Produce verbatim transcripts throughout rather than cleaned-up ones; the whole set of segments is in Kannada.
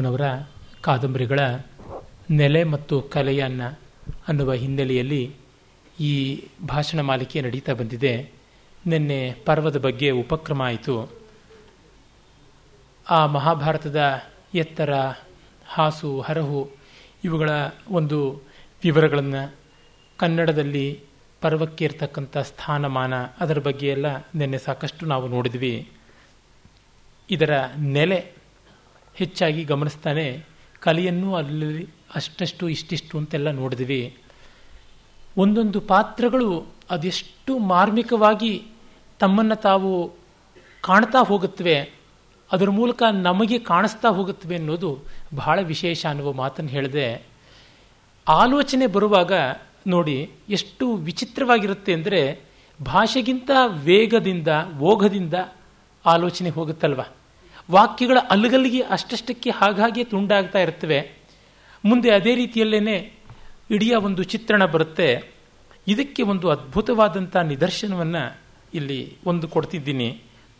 ಭೈರಪ್ಪನವರ ಕಾದಂಬರಿಗಳ ನೆಲೆ ಮತ್ತು ಕಲೆಯನ್ನು ಅನ್ನುವ ಹಿನ್ನೆಲೆಯಲ್ಲಿ ಈ ಭಾಷಣ ಮಾಲಿಕೆ ನಡೀತಾ ಬಂದಿದೆ. ನಿನ್ನೆ ಪರ್ವದ ಬಗ್ಗೆ ಉಪಕ್ರಮ ಆಯಿತು. ಆ ಮಹಾಭಾರತದ ಎತ್ತರ, ಹಾಸು, ಹರಹು ಇವುಗಳ ಒಂದು ವಿವರಗಳನ್ನು, ಕನ್ನಡದಲ್ಲಿ ಪರ್ವಕ್ಕೆ ಇರತಕ್ಕಂಥ ಸ್ಥಾನಮಾನ, ಅದರ ಬಗ್ಗೆ ಎಲ್ಲ ನಿನ್ನೆ ಸಾಕಷ್ಟು ನಾವು ನೋಡಿದ್ವಿ. ಇದರ ನೆಲೆ ಹೆಚ್ಚಾಗಿ ಗಮನಿಸ್ತಾನೆ ಕಲೆಯನ್ನು ಅಲ್ಲಿ ಅಷ್ಟಷ್ಟು ಇಷ್ಟಿಷ್ಟು ಅಂತೆಲ್ಲ ನೋಡಿದ್ವಿ. ಒಂದೊಂದು ಪಾತ್ರಗಳು ಅದೆಷ್ಟು ಮಾರ್ಮಿಕವಾಗಿ ತಮ್ಮನ್ನು ತಾವು ಕಾಣ್ತಾ ಹೋಗುತ್ತವೆ, ಅದರ ಮೂಲಕ ನಮಗೆ ಕಾಣಿಸ್ತಾ ಹೋಗುತ್ತವೆ ಅನ್ನೋದು ಬಹಳ ವಿಶೇಷ ಅನ್ನುವ ಮಾತನ್ನು ಹೇಳಿದೆ. ಆಲೋಚನೆ ಬರುವಾಗ ನೋಡಿ ಎಷ್ಟು ವಿಚಿತ್ರವಾಗಿರುತ್ತೆ ಅಂದರೆ, ಭಾಷೆಗಿಂತ ವೇಗದಿಂದ ಓಘದಿಂದ ಆಲೋಚನೆ ಹೋಗುತ್ತಲ್ವ. ವಾಕ್ಯಗಳ ಅಲ್ಗಲ್ಲಿಗೆ ಅಷ್ಟಷ್ಟಕ್ಕೆ ಹಾಗಾಗಿ ತುಂಡಾಗ್ತಾ ಇರ್ತವೆ. ಮುಂದೆ ಅದೇ ರೀತಿಯಲ್ಲೇ ಇಡೀ ಒಂದು ಚಿತ್ರಣ ಬರುತ್ತೆ. ಇದಕ್ಕೆ ಒಂದು ಅದ್ಭುತವಾದಂಥ ನಿದರ್ಶನವನ್ನು ಇಲ್ಲಿ ಒಂದು ಕೊಡ್ತಿದ್ದೀನಿ.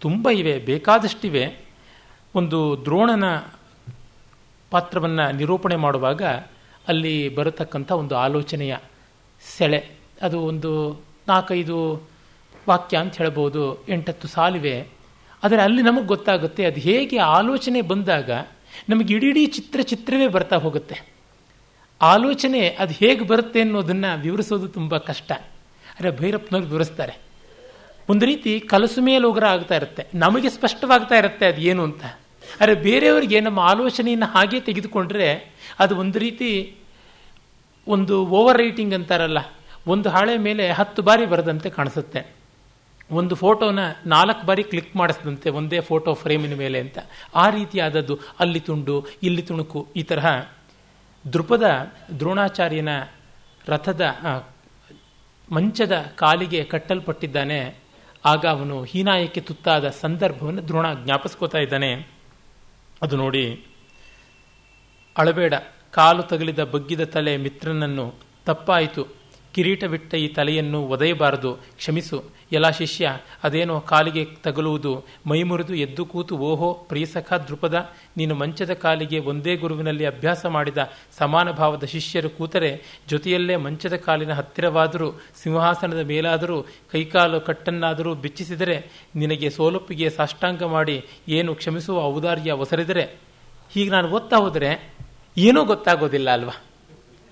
ತುಂಬ ಇವೆ, ಬೇಕಾದಷ್ಟಿವೆ. ಒಂದು ದ್ರೋಣನ ಪಾತ್ರವನ್ನು ನಿರೂಪಣೆ ಮಾಡುವಾಗ ಅಲ್ಲಿ ಬರತಕ್ಕಂಥ ಒಂದು ಆಲೋಚನೆಯ ಸೆಳೆ, ಅದು ಒಂದು ನಾಲ್ಕೈದು ವಾಕ್ಯ ಅಂತ ಹೇಳ್ಬೋದು, ಎಂಟತ್ತು ಸಾಲಿವೆ. ಆದರೆ ಅಲ್ಲಿ ನಮಗೆ ಗೊತ್ತಾಗುತ್ತೆ ಅದು ಹೇಗೆ ಆಲೋಚನೆ ಬಂದಾಗ ನಮಗೆ ಇಡೀ ಚಿತ್ರ ಚಿತ್ರವೇ ಬರ್ತಾ ಹೋಗುತ್ತೆ. ಆಲೋಚನೆ ಅದು ಹೇಗೆ ಬರುತ್ತೆ ಅನ್ನೋದನ್ನು ವಿವರಿಸೋದು ತುಂಬ ಕಷ್ಟ. ಆದರೆ ಭೈರಪ್ಪನವ್ರು ವಿವರಿಸ್ತಾರೆ. ಒಂದು ರೀತಿ ಕಲಸು ಮೇಲೆ ಹೋಗರ ಆಗ್ತಾ ಇರುತ್ತೆ, ನಮಗೆ ಸ್ಪಷ್ಟವಾಗ್ತಾ ಇರುತ್ತೆ ಅದು ಏನು ಅಂತ. ಆದರೆ ಬೇರೆಯವರಿಗೆ ನಮ್ಮ ಆಲೋಚನೆಯನ್ನು ಹಾಗೆ ತೆಗೆದುಕೊಂಡ್ರೆ ಅದು ಒಂದು ರೀತಿ ಒಂದು ಓವರ್ ರೈಟಿಂಗ್ ಅಂತಾರಲ್ಲ, ಒಂದು ಹಾಳೆ ಮೇಲೆ ಹತ್ತು ಬಾರಿ ಬರೆದಂತೆ ಕಾಣಿಸುತ್ತೆ, ಒಂದು ಫೋಟೋನ ನಾಲ್ಕು ಬಾರಿ ಕ್ಲಿಕ್ ಮಾಡಿಸಿದಂತೆ ಒಂದೇ ಫೋಟೋ ಫ್ರೇಮಿನ ಮೇಲೆ ಅಂತ. ಆ ರೀತಿಯಾದದ್ದು ಅಲ್ಲಿ ತುಂಡು ಇಲ್ಲಿ ತುಣುಕು. ಈ ತರಹ ದೃಪದ ದ್ರೋಣಾಚಾರ್ಯನ ರಥದ ಮಂಚದ ಕಾಲಿಗೆ ಕಟ್ಟಲ್ಪಟ್ಟಿದ್ದಾನೆ. ಆಗ ಅವನು ಹೀನಾಯಕ್ಕೆ ತುತ್ತಾದ ಸಂದರ್ಭವನ್ನು ದ್ರೋಣ ಜ್ಞಾಪಿಸ್ಕೋತಾ ಇದ್ದಾನೆ. ಅದು ನೋಡಿ, ಅಳಬೇಡ, ಕಾಲು ತಗಲಿದ ಬಗ್ಗಿದ ತಲೆ ಮಿತ್ರನನ್ನು, ತಪ್ಪಾಯಿತು, ಕಿರೀಟವಿಟ್ಟ ಈ ತಲೆಯನ್ನು ಒದೆಯಬಾರದು, ಕ್ಷಮಿಸು. ಎಲ್ಲ ಶಿಷ್ಯ ಅದೇನೋ ಕಾಲಿಗೆ ತಗಲುವುದು, ಮೈಮುರಿದು ಎದ್ದು ಕೂತು, ಓಹೋ ಪ್ರಿಯಸಖ ದೃಪದ, ನೀನು ಮಂಚದ ಕಾಲಿಗೆ ಒಂದೇ ಗುರುವಿನಲ್ಲಿ ಅಭ್ಯಾಸ ಮಾಡಿದ ಸಮಾನ ಭಾವದ ಶಿಷ್ಯರು ಕೂತರೆ ಜೊತೆಯಲ್ಲೇ ಮಂಚದ ಕಾಲಿನ ಹತ್ತಿರವಾದರೂ ಸಿಂಹಾಸನದ ಮೇಲಾದರೂ ಕೈಕಾಲು ಕಟ್ಟನ್ನಾದರೂ ಬಿಚ್ಚಿಸಿದರೆ ನಿನಗೆ ಸೋಲೊಪ್ಪಿಗೆ ಸಾಷ್ಟಾಂಗ ಮಾಡಿ ಏನು ಕ್ಷಮಿಸುವ ಔದಾರ್ಯ ಒಸರಿದರೆ. ಹೀಗೆ ನಾನು ಓದ್ತಾ ಹೋದರೆ ಏನೂ ಗೊತ್ತಾಗೋದಿಲ್ಲ ಅಲ್ವಾ,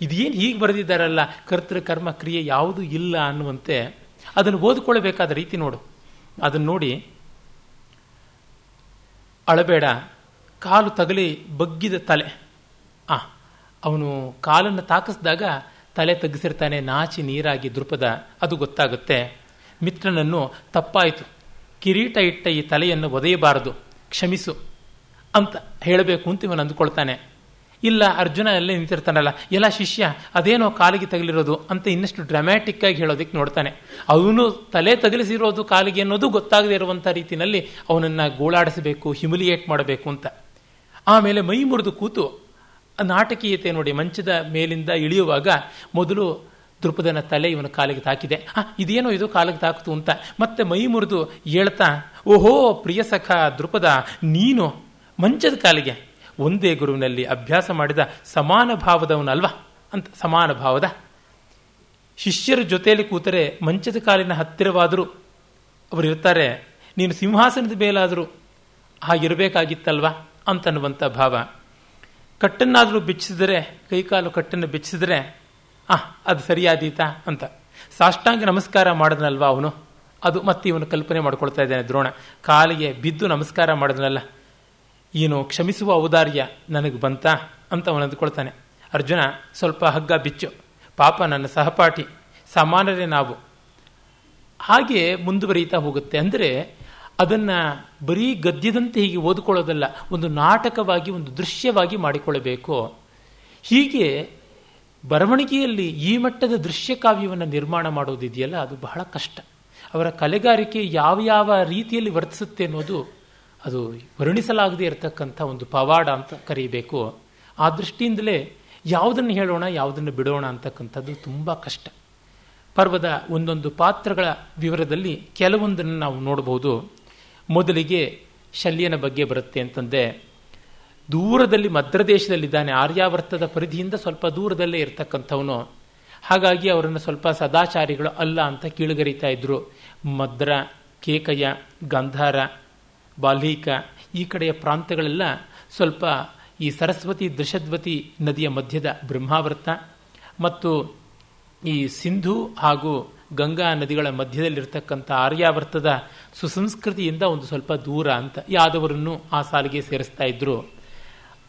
ಇದೇನು ಹೀಗೆ ಬರೆದಿದ್ದಾರಲ್ಲ, ಕರ್ತೃ ಕರ್ಮ ಕ್ರಿಯೆ ಯಾವುದೂ ಇಲ್ಲ ಅನ್ನುವಂತೆ. ಅದನ್ನು ಓದಿಕೊಳ್ಳಬೇಕಾದ ರೀತಿ ನೋಡು. ಅದನ್ನು ನೋಡಿ, ಅಳಬೇಡ, ಕಾಲು ತಗಲಿ ಬಗ್ಗಿದ ತಲೆ. ಆ ಅವನು ಕಾಲನ್ನು ತಾಕಿಸಿದಾಗ ತಲೆ ತಗ್ಗಿಸಿರ್ತಾನೆ, ನಾಚಿ ನೀರಾಗಿ ದೃಪದ, ಅದು ಗೊತ್ತಾಗುತ್ತೆ. ಮಿತ್ರನನ್ನು, ತಪ್ಪಾಯಿತು, ಕಿರೀಟ ಇಟ್ಟ ಈ ತಲೆಯನ್ನು ಒದೆಯಬಾರದು, ಕ್ಷಮಿಸು ಅಂತ ಹೇಳಬೇಕು ಅಂತ ಇವನು ಅಂದುಕೊಳ್ತಾನೆ. ಇಲ್ಲ, ಅರ್ಜುನ ಅಲ್ಲೇ ನಿಂತಿರ್ತಾನಲ್ಲ, ಎಲ್ಲ ಶಿಷ್ಯ ಅದೇನೋ ಕಾಲಿಗೆ ತಗಲಿರೋದು ಅಂತ ಇನ್ನಷ್ಟು ಡ್ರಾಮ್ಯಾಟಿಕ್ ಆಗಿ ಹೇಳೋದಕ್ಕೆ ನೋಡ್ತಾನೆ. ಅವನು ತಲೆ ತಗಲಿಸಿರೋದು ಕಾಲಿಗೆ ಅನ್ನೋದು ಗೊತ್ತಾಗದೇ ಇರುವಂಥ ರೀತಿಯಲ್ಲಿ ಅವನನ್ನು ಗೋಳಾಡಿಸಬೇಕು, ಹ್ಯುಮಿಲಿಯೇಟ್ ಮಾಡಬೇಕು ಅಂತ. ಆಮೇಲೆ ಮೈ ಮುರಿದು ಕೂತು, ನಾಟಕೀಯತೆ ನೋಡಿ, ಮಂಚದ ಮೇಲಿಂದ ಇಳಿಯುವಾಗ ಮೊದಲು ದೃಪದನ ತಲೆ ಇವನ ಕಾಲಿಗೆ ತಾಕಿದೆ, ಆ ಇದೇನೋ ಇದು ಕಾಲಿಗೆ ತಾಕಿತು ಅಂತ ಮತ್ತೆ ಮೈ ಮುರಿದು ಹೇಳ್ತಾ, ಓಹೋ ಪ್ರಿಯಸಖ ದೃಪದ, ನೀನು ಮಂಚದ ಕಾಲಿಗೆ ಒಂದೇ ಗುರುವಿನಲ್ಲಿ ಅಭ್ಯಾಸ ಮಾಡಿದ ಸಮಾನ ಭಾವದವನಲ್ವ ಅಂತ. ಸಮಾನ ಭಾವದ ಶಿಷ್ಯರ ಜೊತೆಯಲ್ಲಿ ಕೂತರೆ ಮಂಚದ ಕಾಲಿನ ಹತ್ತಿರವಾದರೂ ಅವರಿರ್ತಾರೆ, ನೀನು ಸಿಂಹಾಸನದ ಮೇಲಾದರೂ ಹಾಗಿರಬೇಕಾಗಿತ್ತಲ್ವ ಅಂತನ್ನುವಂಥ ಭಾವ. ಕಟ್ಟನ್ನಾದರೂ ಬಿಚ್ಚಿಸಿದರೆ, ಕೈಕಾಲು ಕಟ್ಟನ್ನು ಬಿಚ್ಚಿಸಿದರೆ, ಆ ಅದು ಸರಿಯಾದೀತಾ ಅಂತ. ಸಾಷ್ಟಾಂಗ ನಮಸ್ಕಾರ ಮಾಡಿದ್ನಲ್ವ ಅವನು, ಅದು ಮತ್ತೆ ಇವನು ಕಲ್ಪನೆ ಮಾಡ್ಕೊಳ್ತಾ ಇದ್ದಾನೆ ದ್ರೋಣ. ಕಾಲಿಗೆ ಬಿದ್ದು ನಮಸ್ಕಾರ ಮಾಡಿದ್ನಲ್ಲ, ಏನು ಕ್ಷಮಿಸುವ ಔದಾರ್ಯ ನನಗೆ ಬಂತಾ ಅಂತ ಅವನು ಅಂದುಕೊಳ್ತಾನೆ. ಅರ್ಜುನ, ಸ್ವಲ್ಪ ಹಗ್ಗ ಬಿಚ್ಚು, ಪಾಪ ನನ್ನ ಸಹಪಾಠಿ, ಸಮಾನರೇ ನಾವು. ಹಾಗೆ ಮುಂದುವರಿತಾ ಹೋಗುತ್ತೆ. ಅಂದರೆ ಅದನ್ನು ಬರೀ ಗದ್ಯದಂತೆ ಹೀಗೆ ಓದಿಕೊಳ್ಳೋದಲ್ಲ, ಒಂದು ನಾಟಕವಾಗಿ ಒಂದು ದೃಶ್ಯವಾಗಿ ಮಾಡಿಕೊಳ್ಳಬೇಕು. ಹೀಗೆ ಬರವಣಿಗೆಯಲ್ಲಿ ಈ ಮಟ್ಟದ ದೃಶ್ಯ ಕಾವ್ಯವನ್ನು ನಿರ್ಮಾಣ ಮಾಡೋದಿದೆಯಲ್ಲ, ಅದು ಬಹಳ ಕಷ್ಟ. ಅವರ ಕಲೆಗಾರಿಕೆ ಯಾವ ಯಾವ ರೀತಿಯಲ್ಲಿ ವರ್ತಿಸುತ್ತೆ ಅನ್ನೋದು ಅದು ವರ್ಣಿಸಲಾಗದೇ ಇರತಕ್ಕಂಥ ಒಂದು ಪವಾಡ ಅಂತ ಕರೀಬೇಕು. ಆ ದೃಷ್ಟಿಯಿಂದಲೇ ಯಾವುದನ್ನು ಹೇಳೋಣ ಯಾವುದನ್ನು ಬಿಡೋಣ ಅಂತಕ್ಕಂಥದ್ದು ತುಂಬ ಕಷ್ಟ. ಪರ್ವದ ಒಂದೊಂದು ಪಾತ್ರಗಳ ವಿವರದಲ್ಲಿ ಕೆಲವೊಂದನ್ನು ನಾವು ನೋಡಬಹುದು. ಮೊದಲಿಗೆ ಶಲ್ಯನ ಬಗ್ಗೆ ಬರುತ್ತೆ ಅಂತಂದೆ. ದೂರದಲ್ಲಿ ಮದ್ರದೇಶದಲ್ಲಿದ್ದಾನೆ, ಆರ್ಯಾವರ್ತದ ಪರಿಧಿಯಿಂದ ಸ್ವಲ್ಪ ದೂರದಲ್ಲೇ ಇರ್ತಕ್ಕಂಥವನು. ಹಾಗಾಗಿ ಅವರನ್ನು ಸ್ವಲ್ಪ ಸದಾಚಾರಿಗಳು ಅಲ್ಲ ಅಂತ ಕೀಳುಗರಿತಾ ಇದ್ದರು. ಮದ್ರ, ಕೇಕಯ, ಗಂಧಾರ, ಬಾಲ್ಹಿಕ ಈ ಕಡೆಯ ಪ್ರಾಂತಗಳೆಲ್ಲ ಸ್ವಲ್ಪ ಈ ಸರಸ್ವತಿ ದೃಷದ್ವತಿ ನದಿಯ ಮಧ್ಯದ ಬ್ರಹ್ಮಾವರ್ತ ಮತ್ತು ಈ ಸಿಂಧು ಹಾಗೂ ಗಂಗಾ ನದಿಗಳ ಮಧ್ಯದಲ್ಲಿರ್ತಕ್ಕಂಥ ಆರ್ಯಾವರ್ತದ ಸುಸಂಸ್ಕೃತಿಯಿಂದ ಒಂದು ಸ್ವಲ್ಪ ದೂರ ಅಂತ ಯಾದವರನ್ನು ಆ ಸಾಲಿಗೆ ಸೇರಿಸ್ತಾ ಇದ್ರು.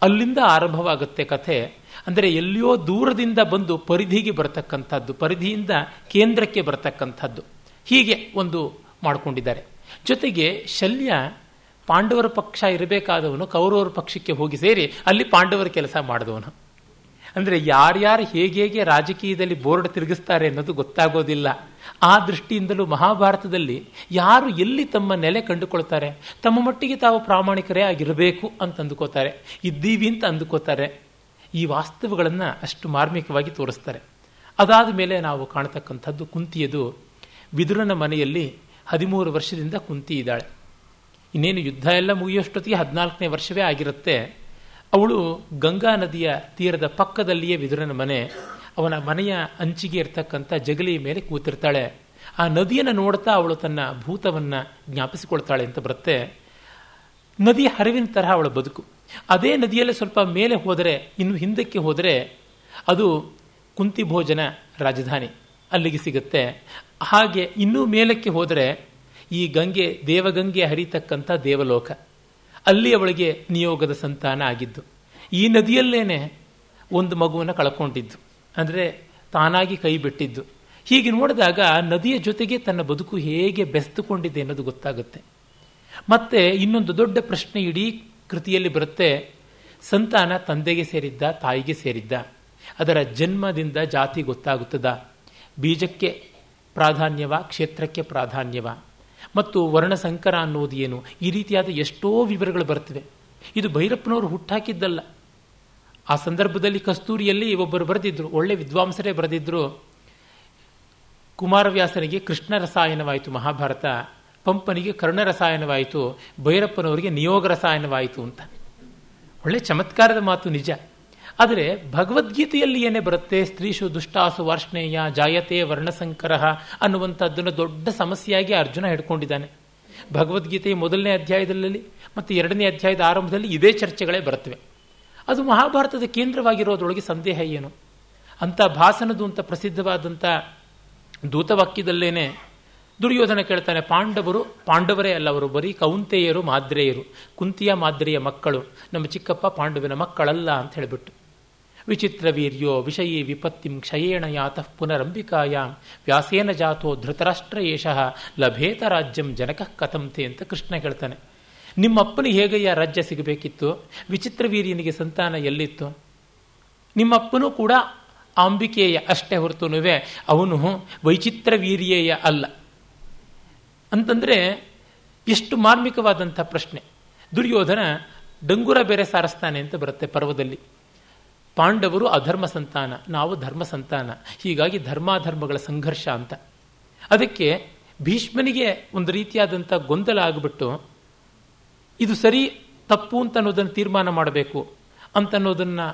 ಅಲ್ಲಿಂದ ಆರಂಭವಾಗುತ್ತೆ ಕಥೆ. ಅಂದರೆ ಎಲ್ಲಿಯೋ ದೂರದಿಂದ ಬಂದು ಪರಿಧಿಗೆ ಬರತಕ್ಕಂಥದ್ದು, ಪರಿಧಿಯಿಂದ ಕೇಂದ್ರಕ್ಕೆ ಬರತಕ್ಕಂಥದ್ದು, ಹೀಗೆ ಒಂದು ಮಾಡಿಕೊಂಡಿದ್ದಾರೆ. ಜೊತೆಗೆ ಶಲ್ಯ ಪಾಂಡವರ ಪಕ್ಷ ಇರಬೇಕಾದವನು ಕೌರವರ ಪಕ್ಷಕ್ಕೆ ಹೋಗಿ ಸೇರಿ ಅಲ್ಲಿ ಪಾಂಡವರ ಕೆಲಸ ಮಾಡಿದವನು. ಅಂದರೆ ಯಾರ್ಯಾರು ಹೇಗೆ ಹೇಗೆ ರಾಜಕೀಯದಲ್ಲಿ ಬೋರ್ಡ್ ತಿರುಗಿಸ್ತಾರೆ ಅನ್ನೋದು ಗೊತ್ತಾಗೋದಿಲ್ಲ. ಆ ದೃಷ್ಟಿಯಿಂದಲೂ ಮಹಾಭಾರತದಲ್ಲಿ ಯಾರು ಎಲ್ಲಿ ತಮ್ಮ ನೆಲೆ ಕಂಡುಕೊಳ್ತಾರೆ, ತಮ್ಮ ಮಟ್ಟಿಗೆ ತಾವು ಪ್ರಾಮಾಣಿಕರೇ ಆಗಿರಬೇಕು ಅಂತ ಅಂದುಕೋತಾರೆ, ಇದ್ದೀವಿ ಅಂತ ಅಂದುಕೋತಾರೆ. ಈ ವಾಸ್ತವಗಳನ್ನು ಅಷ್ಟು ಮಾರ್ಮಿಕವಾಗಿ ತೋರಿಸ್ತಾರೆ. ಅದಾದ ಮೇಲೆ ನಾವು ಕಾಣತಕ್ಕಂಥದ್ದು ಕುಂತಿಯದು. ವಿದುರನ ಮನೆಯಲ್ಲಿ ಹದಿಮೂರು ವರ್ಷದಿಂದ ಕುಂತಿ ಇದ್ದಾಳೆ. ಇನ್ನೇನು ಯುದ್ಧ ಎಲ್ಲ ಮುಗಿಯೋಷ್ಟೊತ್ತಿಗೆ ಹದಿನಾಲ್ಕನೇ ವರ್ಷವೇ ಆಗಿರುತ್ತೆ. ಅವಳು ಗಂಗಾ ನದಿಯ ತೀರದ ಪಕ್ಕದಲ್ಲಿಯೇ ವಿದುರನ ಮನೆ. ಅವನ ಮನೆಯ ಅಂಚಿಗೆ ಇರತಕ್ಕಂಥ ಜಗಲಿಯ ಮೇಲೆ ಕೂತಿರ್ತಾಳೆ. ಆ ನದಿಯನ್ನು ನೋಡ್ತಾ ಅವಳು ತನ್ನ ಭೂತವನ್ನು ಜ್ಞಾಪಿಸಿಕೊಳ್ತಾಳೆ ಅಂತ ಬರುತ್ತೆ. ನದಿ ಹರಿವಿನ ತರಹ ಅವಳ ಬದುಕು. ಅದೇ ನದಿಯಲ್ಲೇ ಸ್ವಲ್ಪ ಮೇಲೆ ಹೋದರೆ, ಇನ್ನು ಹಿಂದಕ್ಕೆ ಹೋದರೆ ಅದು ಕುಂತಿ ಭೋಜನ ರಾಜಧಾನಿ, ಅಲ್ಲಿಗೆ ಸಿಗುತ್ತೆ. ಹಾಗೆ ಇನ್ನೂ ಮೇಲಕ್ಕೆ ಹೋದರೆ ಈ ಗಂಗೆ ದೇವಗಂಗೆ ಹರಿತಕ್ಕಂಥ ದೇವಲೋಕ, ಅಲ್ಲಿ ಅವಳಿಗೆ ನಿಯೋಗದ ಸಂತಾನ ಆಗಿದ್ದು. ಈ ನದಿಯಲ್ಲೇನೆ ಒಂದು ಮಗುವನ್ನು ಕಳ್ಕೊಂಡಿದ್ದು, ಅಂದರೆ ತಾನಾಗಿ ಕೈ ಬಿಟ್ಟಿದ್ದು. ಹೀಗೆ ನೋಡಿದಾಗ ನದಿಯ ಜೊತೆಗೆ ತನ್ನ ಬದುಕು ಹೇಗೆ ಬೆಸ್ತುಕೊಂಡಿದೆ ಅನ್ನೋದು ಗೊತ್ತಾಗುತ್ತೆ. ಮತ್ತೆ ಇನ್ನೊಂದು ದೊಡ್ಡ ಪ್ರಶ್ನೆ ಇಡೀ ಕೃತಿಯಲ್ಲಿ ಬರುತ್ತೆ. ಸಂತಾನ ತಂದೆಗೆ ಸೇರಿದ್ದ, ತಾಯಿಗೆ ಸೇರಿದ್ದ? ಅದರ ಜನ್ಮದಿಂದ ಜಾತಿ ಗೊತ್ತಾಗುತ್ತದ? ಬೀಜಕ್ಕೆ ಪ್ರಾಧಾನ್ಯವ, ಕ್ಷೇತ್ರಕ್ಕೆ ಪ್ರಾಧಾನ್ಯವ? ಮತ್ತು ವರ್ಣಸಂಕರ ಅನ್ನೋದು ಏನು? ಈ ರೀತಿಯಾದ ಎಷ್ಟೋ ವಿವರಗಳು ಬರ್ತವೆ. ಇದು ಭೈರಪ್ಪನವರು ಹುಟ್ಟಾಕಿದ್ದಲ್ಲ. ಆ ಸಂದರ್ಭದಲ್ಲಿ ಕಸ್ತೂರಿಯಲ್ಲಿ ಒಬ್ಬರು ಬರೆದಿದ್ರು, ಒಳ್ಳೆ ವಿದ್ವಾಂಸರೇ ಬರೆದಿದ್ರು. ಕುಮಾರವ್ಯಾಸನಿಗೆ ಕೃಷ್ಣ ರಸಾಯನವಾಯಿತು ಮಹಾಭಾರತ, ಪಂಪನಿಗೆ ಕರ್ಣ ರಸಾಯನವಾಯಿತು, ಭೈರಪ್ಪನವರಿಗೆ ನಿಯೋಗ ರಸಾಯನವಾಯಿತು ಅಂತ. ಒಳ್ಳೆ ಚಮತ್ಕಾರದ ಮಾತು ನಿಜ. ಆದರೆ ಭಗವದ್ಗೀತೆಯಲ್ಲಿ ಏನೇ ಬರುತ್ತೆ, ಸ್ತ್ರೀಷು ದುಷ್ಟಾಸು ವಾರ್ಷ್ಣೇಯ ಜಾಯತೆ ವರ್ಣಸಂಕರ ಅನ್ನುವಂಥದ್ದನ್ನು ದೊಡ್ಡ ಸಮಸ್ಯೆಯಾಗಿ ಅರ್ಜುನ ಹಿಡ್ಕೊಂಡಿದ್ದಾನೆ. ಭಗವದ್ಗೀತೆಯ ಮೊದಲನೇ ಅಧ್ಯಾಯದಲ್ಲಿ ಮತ್ತು ಎರಡನೇ ಅಧ್ಯಾಯದ ಆರಂಭದಲ್ಲಿ ಇದೇ ಚರ್ಚೆಗಳೇ ಬರುತ್ತವೆ. ಅದು ಮಹಾಭಾರತದ ಕೇಂದ್ರವಾಗಿರೋದ್ರೊಳಗೆ ಸಂದೇಹ ಏನು? ಅಂಥ ಭಾಸನದು ಅಂತ ಪ್ರಸಿದ್ಧವಾದಂಥ ದೂತವಾಕ್ಯದಲ್ಲೇನೆ ದುರ್ಯೋಧನ ಕೇಳ್ತಾನೆ, ಪಾಂಡವರು ಪಾಂಡವರೇ ಅಲ್ಲ, ಅವರು ಬರೀ ಕೌಂತೆಯರು, ಮಾದ್ರೆಯರು, ಕುಂತಿಯ ಮಾದ್ರೆಯ ಮಕ್ಕಳು, ನಮ್ಮ ಚಿಕ್ಕಪ್ಪ ಪಾಂಡವನ ಮಕ್ಕಳಲ್ಲ ಅಂತ ಹೇಳಿಬಿಟ್ಟು, ವಿಚಿತ್ರ ವೀರ್ಯೋ ವಿಷಯೇ ವಿಪತ್ತಿಂ ಕ್ಷಯೇಣ ಯಾತಃ ಪುನರಂಬಿಕಾಯಾಂ ವ್ಯಾಸೇನ ಜಾತೋ ಧೃತರಾಷ್ಟ್ರ ಏಷಃ ಲಭೇತ ರಾಜ್ಯಂ ಜನಕಃ ಕಥಂತೆ ಅಂತ ಕೃಷ್ಣ ಹೇಳ್ತಾನೆ. ನಿಮ್ಮಪ್ಪನಿಗೆ ಹೇಗಯ್ಯ ರಾಜ್ಯ ಸಿಗಬೇಕಿತ್ತು? ವಿಚಿತ್ರ ವೀರ್ಯನಿಗೆ ಸಂತಾನ ಎಲ್ಲಿತ್ತು? ನಿಮ್ಮಪ್ಪನೂ ಕೂಡ ಅಂಬಿಕೆಯ ಅಷ್ಟೇ ಹೊರತುನುವೆ, ಅವನು ವೈಚಿತ್ರ ವೀರ್ಯೇಯ ಅಲ್ಲ ಅಂತಂದರೆ ಎಷ್ಟು ಮಾರ್ಮಿಕವಾದಂಥ ಪ್ರಶ್ನೆ. ದುರ್ಯೋಧನ ಡಂಗುರ ಬೇರೆ ಸಾರಿಸ್ತಾನೆ ಅಂತ ಬರುತ್ತೆ ಪರ್ವದಲ್ಲಿ. ಪಾಂಡವರು ಅಧರ್ಮ ಸಂತಾನ, ನಾವು ಧರ್ಮ ಸಂತಾನ, ಹೀಗಾಗಿ ಧರ್ಮಾಧರ್ಮಗಳ ಸಂಘರ್ಷ ಅಂತ. ಅದಕ್ಕೆ ಭೀಷ್ಮನಿಗೆ ಒಂದು ರೀತಿಯಾದಂಥ ಗೊಂದಲ ಆಗಿಬಿಟ್ಟು ಇದು ಸರಿ ತಪ್ಪು ಅಂತ ಅನ್ನೋದನ್ನು ತೀರ್ಮಾನ ಮಾಡಬೇಕು ಅಂತನ್ನೋದನ್ನು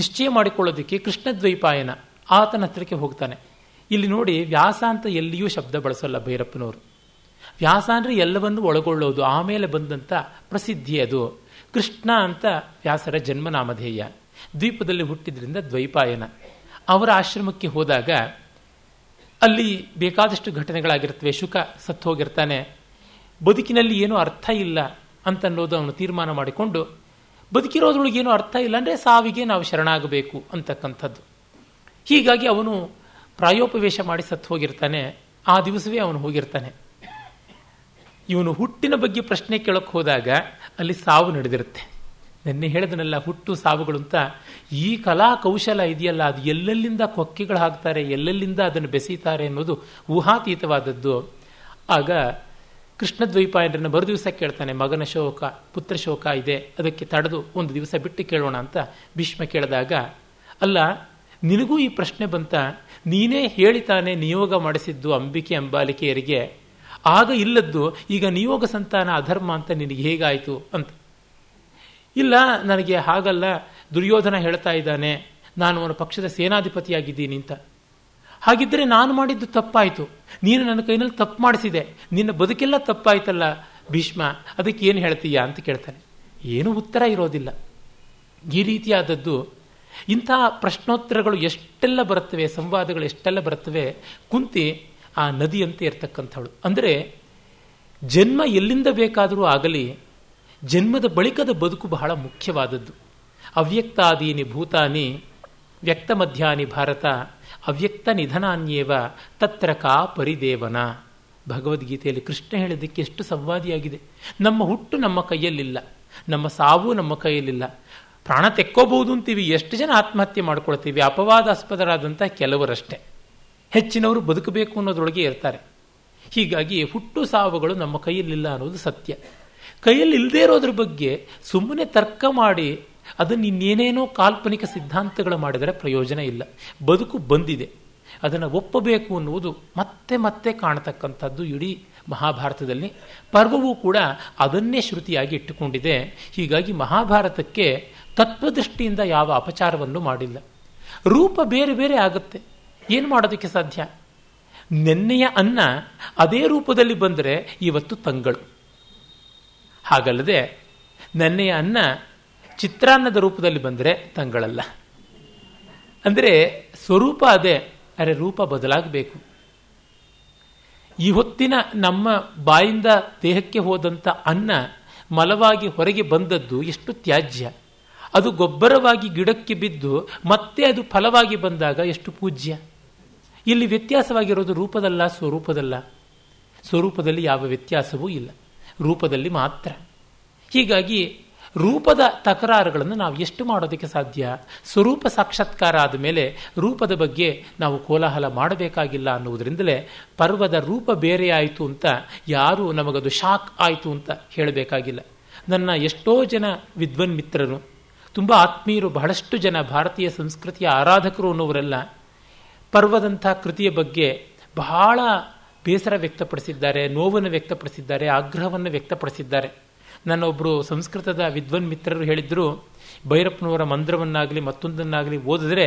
ನಿಶ್ಚಯ ಮಾಡಿಕೊಳ್ಳೋದಕ್ಕೆ ಕೃಷ್ಣದ್ವೈಪಾಯನ ಆತನ ಹತ್ತಿರಕ್ಕೆ ಹೋಗ್ತಾನೆ. ಇಲ್ಲಿ ನೋಡಿ, ವ್ಯಾಸ ಅಂತ ಎಲ್ಲಿಯೂ ಶಬ್ದ ಬಳಸೋಲ್ಲ ಭೈರಪ್ಪನವರು. ವ್ಯಾಸ ಅಂದರೆ ಎಲ್ಲವನ್ನೂ ಒಳಗೊಳ್ಳೋದು, ಆಮೇಲೆ ಬಂದಂಥ ಪ್ರಸಿದ್ಧಿ ಅದು. ಕೃಷ್ಣ ಅಂತ ವ್ಯಾಸರ ಜನ್ಮನಾಮಧೇಯ. ದ್ವೀಪದಲ್ಲಿ ಹುಟ್ಟಿದ್ರಿಂದ ದ್ವೈಪಾಯನ. ಅವರ ಆಶ್ರಮಕ್ಕೆ ಹೋದಾಗ ಅಲ್ಲಿ ಬೇಕಾದಷ್ಟು ಘಟನೆಗಳಾಗಿರ್ತವೆ. ಶುಕ ಸತ್ತು ಹೋಗಿರ್ತಾನೆ, ಬದುಕಿನಲ್ಲಿ ಏನೂ ಅರ್ಥ ಇಲ್ಲ ಅಂತನ್ನೋದು ಅವನು ತೀರ್ಮಾನ ಮಾಡಿಕೊಂಡು, ಬದುಕಿರೋದ್ರೊಳಗೇನೂ ಅರ್ಥ ಇಲ್ಲ ಅಂದರೆ ಸಾವಿಗೆ ನಾವು ಶರಣಾಗಬೇಕು ಅಂತಕ್ಕಂಥದ್ದು. ಹೀಗಾಗಿ ಅವನು ಪ್ರಾಯೋಪವೇಶ ಮಾಡಿ ಸತ್ತು ಹೋಗಿರ್ತಾನೆ. ಆ ದಿವಸವೇ ಅವನು ಹೋಗಿರ್ತಾನೆ. ಇವನು ಹುಟ್ಟಿನ ಬಗ್ಗೆ ಪ್ರಶ್ನೆ ಕೇಳಕ್ಕೆ ಹೋದಾಗ ಅಲ್ಲಿ ಸಾವು ನಡೆದಿರುತ್ತೆ. ನೆನ್ನೆ ಹೇಳಿದನೆಲ್ಲ ಹುಟ್ಟು ಸಾವುಗಳು ಅಂತ. ಈ ಕಲಾ ಕೌಶಲ ಇದೆಯಲ್ಲ, ಅದು ಎಲ್ಲೆಲ್ಲಿಂದ ಕೊಕ್ಕೆಗಳು ಹಾಕ್ತಾರೆ, ಎಲ್ಲೆಲ್ಲಿಂದ ಅದನ್ನು ಬೆಸೀತಾರೆ ಅನ್ನೋದು ಊಹಾತೀತವಾದದ್ದು. ಆಗ ಕೃಷ್ಣದ್ವೈಪಾಯನರನ್ನು ಮರುದಿವಸ ಕೇಳ್ತಾನೆ, ಮಗನ ಶೋಕ ಪುತ್ರ ಶೋಕ ಇದೆ, ಅದಕ್ಕೆ ತಡೆದು ಒಂದು ದಿವಸ ಬಿಟ್ಟು ಕೇಳೋಣ ಅಂತ ಭೀಷ್ಮ ಕೇಳಿದಾಗ, ಅಲ್ಲ ನಿನಗೂ ಈ ಪ್ರಶ್ನೆ ಬಂತ, ನೀನೇ ಹೇಳಿತಾನೆ ನಿಯೋಗ ಮಾಡಿಸಿದ್ದು ಅಂಬಿಕೆ ಅಂಬಾಲಿಕೆಯರಿಗೆ, ಆಗ ಇಲ್ಲದ್ದು ಈಗ ನಿಯೋಗ ಸಂತಾನ ಅಧರ್ಮ ಅಂತ ನಿನಗೆ ಹೇಗಾಯಿತು ಅಂತ. ಇಲ್ಲ ನನಗೆ ಹಾಗಲ್ಲ, ದುರ್ಯೋಧನ ಹೇಳ್ತಾ ಇದ್ದಾನೆ ನಾನು ಅವನ ಪಕ್ಷದ ಸೇನಾಧಿಪತಿಯಾಗಿದ್ದೀನಿ ಅಂತ. ಹಾಗಿದ್ದರೆ ನಾನು ಮಾಡಿದ್ದು ತಪ್ಪಾಯಿತು, ನೀನು ನನ್ನ ಕೈನಲ್ಲಿ ತಪ್ಪು ಮಾಡಿಸಿದೆ, ನಿನ್ನ ಬದುಕೆಲ್ಲ ತಪ್ಪಾಯ್ತಲ್ಲ ಭೀಷ್ಮ, ಅದಕ್ಕೆ ಏನು ಹೇಳ್ತೀಯಾ ಅಂತ ಕೇಳ್ತಾನೆ. ಏನೂ ಉತ್ತರ ಇರೋದಿಲ್ಲ. ಈ ರೀತಿಯಾದದ್ದು, ಇಂಥ ಪ್ರಶ್ನೋತ್ತರಗಳು ಎಷ್ಟೆಲ್ಲ ಬರುತ್ತವೆ, ಸಂವಾದಗಳು ಎಷ್ಟೆಲ್ಲ ಬರುತ್ತವೆ. ಕುಂತಿ ಆ ನದಿಯಂತೆ ಇರ್ತಕ್ಕಂಥವಳು. ಅಂದರೆ ಜನ್ಮ ಎಲ್ಲಿಂದ ಬೇಕಾದರೂ ಆಗಲಿ, ಜನ್ಮದ ಬಳಿಕದ ಬದುಕು ಬಹಳ ಮುಖ್ಯವಾದದ್ದು. ಅವ್ಯಕ್ತಾದೀನಿ ಭೂತಾನಿ ವ್ಯಕ್ತ ಮಧ್ಯಾನಿ ಭಾರತ ಅವ್ಯಕ್ತ ನಿಧನಾನ್ಯೇವ ತತ್ರ ಕಾ ಪರಿದೇವನ. ಭಗವದ್ಗೀತೆಯಲ್ಲಿ ಕೃಷ್ಣ ಹೇಳಿದ್ದಕ್ಕೆ ಎಷ್ಟು ಸಂವಾದಿಯಾಗಿದೆ. ನಮ್ಮ ಹುಟ್ಟು ನಮ್ಮ ಕೈಯಲ್ಲಿಲ್ಲ, ನಮ್ಮ ಸಾವು ನಮ್ಮ ಕೈಯಲ್ಲಿಲ್ಲ. ಪ್ರಾಣ ತೆಕ್ಕೋಬಹುದು ಅಂತೀವಿ, ಎಷ್ಟು ಜನ ಆತ್ಮಹತ್ಯೆ ಮಾಡ್ಕೊಳ್ತೀವಿ, ಅಪವಾದಾಸ್ಪದರಾದಂಥ ಕೆಲವರಷ್ಟೇ, ಹೆಚ್ಚಿನವರು ಬದುಕಬೇಕು ಅನ್ನೋದ್ರೊಳಗೆ ಇರ್ತಾರೆ. ಹೀಗಾಗಿ ಹುಟ್ಟು ಸಾವುಗಳು ನಮ್ಮ ಕೈಯಲ್ಲಿಲ್ಲ ಅನ್ನೋದು ಸತ್ಯ. ಕೈಯಲ್ಲಿ ಇಲ್ಲದೇ ಇರೋದ್ರ ಬಗ್ಗೆ ಸುಮ್ಮನೆ ತರ್ಕ ಮಾಡಿ ಅದನ್ನು ಇನ್ನೇನೇನೋ ಕಾಲ್ಪನಿಕ ಸಿದ್ಧಾಂತಗಳು ಮಾಡಿದರೆ ಪ್ರಯೋಜನ ಇಲ್ಲ. ಬದುಕು ಬಂದಿದೆ, ಅದನ್ನು ಒಪ್ಪಬೇಕು ಅನ್ನುವುದು ಮತ್ತೆ ಮತ್ತೆ ಕಾಣತಕ್ಕಂಥದ್ದು ಇಡೀ ಮಹಾಭಾರತದಲ್ಲಿ. ಪರ್ವವೂ ಕೂಡ ಅದನ್ನೇ ಶ್ರುತಿಯಾಗಿ ಇಟ್ಟುಕೊಂಡಿದೆ. ಹೀಗಾಗಿ ಮಹಾಭಾರತಕ್ಕೆ ತತ್ವದೃಷ್ಟಿಯಿಂದ ಯಾವ ಅಪಚಾರವನ್ನು ಮಾಡಿಲ್ಲ. ರೂಪ ಬೇರೆ ಬೇರೆ ಆಗುತ್ತೆ, ಏನು ಮಾಡೋದಕ್ಕೆ ಸಾಧ್ಯ? ನೆನ್ನೆಯ ಅನ್ನ ಅದೇ ರೂಪದಲ್ಲಿ ಬಂದರೆ ಇವತ್ತು ತಂಗಳು. ಹಾಗಲ್ಲದೆ ನೆನ್ನೆಯ ಅನ್ನ ಚಿತ್ರಾನ್ನದ ರೂಪದಲ್ಲಿ ಬಂದರೆ ತಂಗಳಲ್ಲ. ಅಂದರೆ ಸ್ವರೂಪ ಅದೇ, ಅರೆ ರೂಪ ಬದಲಾಗಬೇಕು. ಈ ಹೊತ್ತಿನ ನಮ್ಮ ಬಾಯಿಂದ ದೇಹಕ್ಕೆ ಹೋದಂಥ ಅನ್ನ ಮಲವಾಗಿ ಹೊರಗೆ ಬಂದದ್ದು ಎಷ್ಟು ತ್ಯಾಜ್ಯ, ಅದು ಗೊಬ್ಬರವಾಗಿ ಗಿಡಕ್ಕೆ ಬಿದ್ದು ಮತ್ತೆ ಅದು ಫಲವಾಗಿ ಬಂದಾಗ ಎಷ್ಟು ಪೂಜ್ಯ. ಇಲ್ಲಿ ವ್ಯತ್ಯಾಸವಾಗಿರೋದು ರೂಪದಲ್ಲ, ಸ್ವರೂಪದಲ್ಲ. ಸ್ವರೂಪದಲ್ಲಿ ಯಾವ ವ್ಯತ್ಯಾಸವೂ ಇಲ್ಲ, ರೂಪದಲ್ಲಿ ಮಾತ್ರ. ಹೀಗಾಗಿ ರೂಪದ ತಕರಾರುಗಳನ್ನು ನಾವು ಎಷ್ಟು ಮಾಡೋದಕ್ಕೆ ಸಾಧ್ಯ? ಸ್ವರೂಪ ಸಾಕ್ಷಾತ್ಕಾರ ಆದ ಮೇಲೆ ರೂಪದ ಬಗ್ಗೆ ನಾವು ಕೋಲಾಹಲ ಮಾಡಬೇಕಾಗಿಲ್ಲ ಅನ್ನುವುದರಿಂದಲೇ ಪರ್ವದ ರೂಪ ಬೇರೆ ಆಯಿತು ಅಂತ ಯಾರೂ ನಮಗದು ಶಾಕ್ ಆಯಿತು ಅಂತ ಹೇಳಬೇಕಾಗಿಲ್ಲ. ನನ್ನ ಎಷ್ಟೋ ಜನ ವಿದ್ವನ್ ಮಿತ್ರರು, ತುಂಬ ಆತ್ಮೀಯರು, ಬಹಳಷ್ಟು ಜನ ಭಾರತೀಯ ಸಂಸ್ಕೃತಿಯ ಆರಾಧಕರು ಅನ್ನೋವರೆಲ್ಲ ಪರ್ವದಂಥ ಕೃತಿಯ ಬಗ್ಗೆ ಬಹಳ ಬೇಸರ ವ್ಯಕ್ತಪಡಿಸಿದ್ದಾರೆ, ನೋವನ್ನು ವ್ಯಕ್ತಪಡಿಸಿದ್ದಾರೆ, ಆಗ್ರಹವನ್ನು ವ್ಯಕ್ತಪಡಿಸಿದ್ದಾರೆ. ನನ್ನೊಬ್ಬರು ಸಂಸ್ಕೃತದ ವಿದ್ವನ್ ಮಿತ್ರರು ಹೇಳಿದ್ರು, ಭೈರಪ್ಪನವರ ಮಂತ್ರವನ್ನಾಗಲಿ ಮತ್ತೊಂದನ್ನಾಗಲಿ ಓದಿದ್ರೆ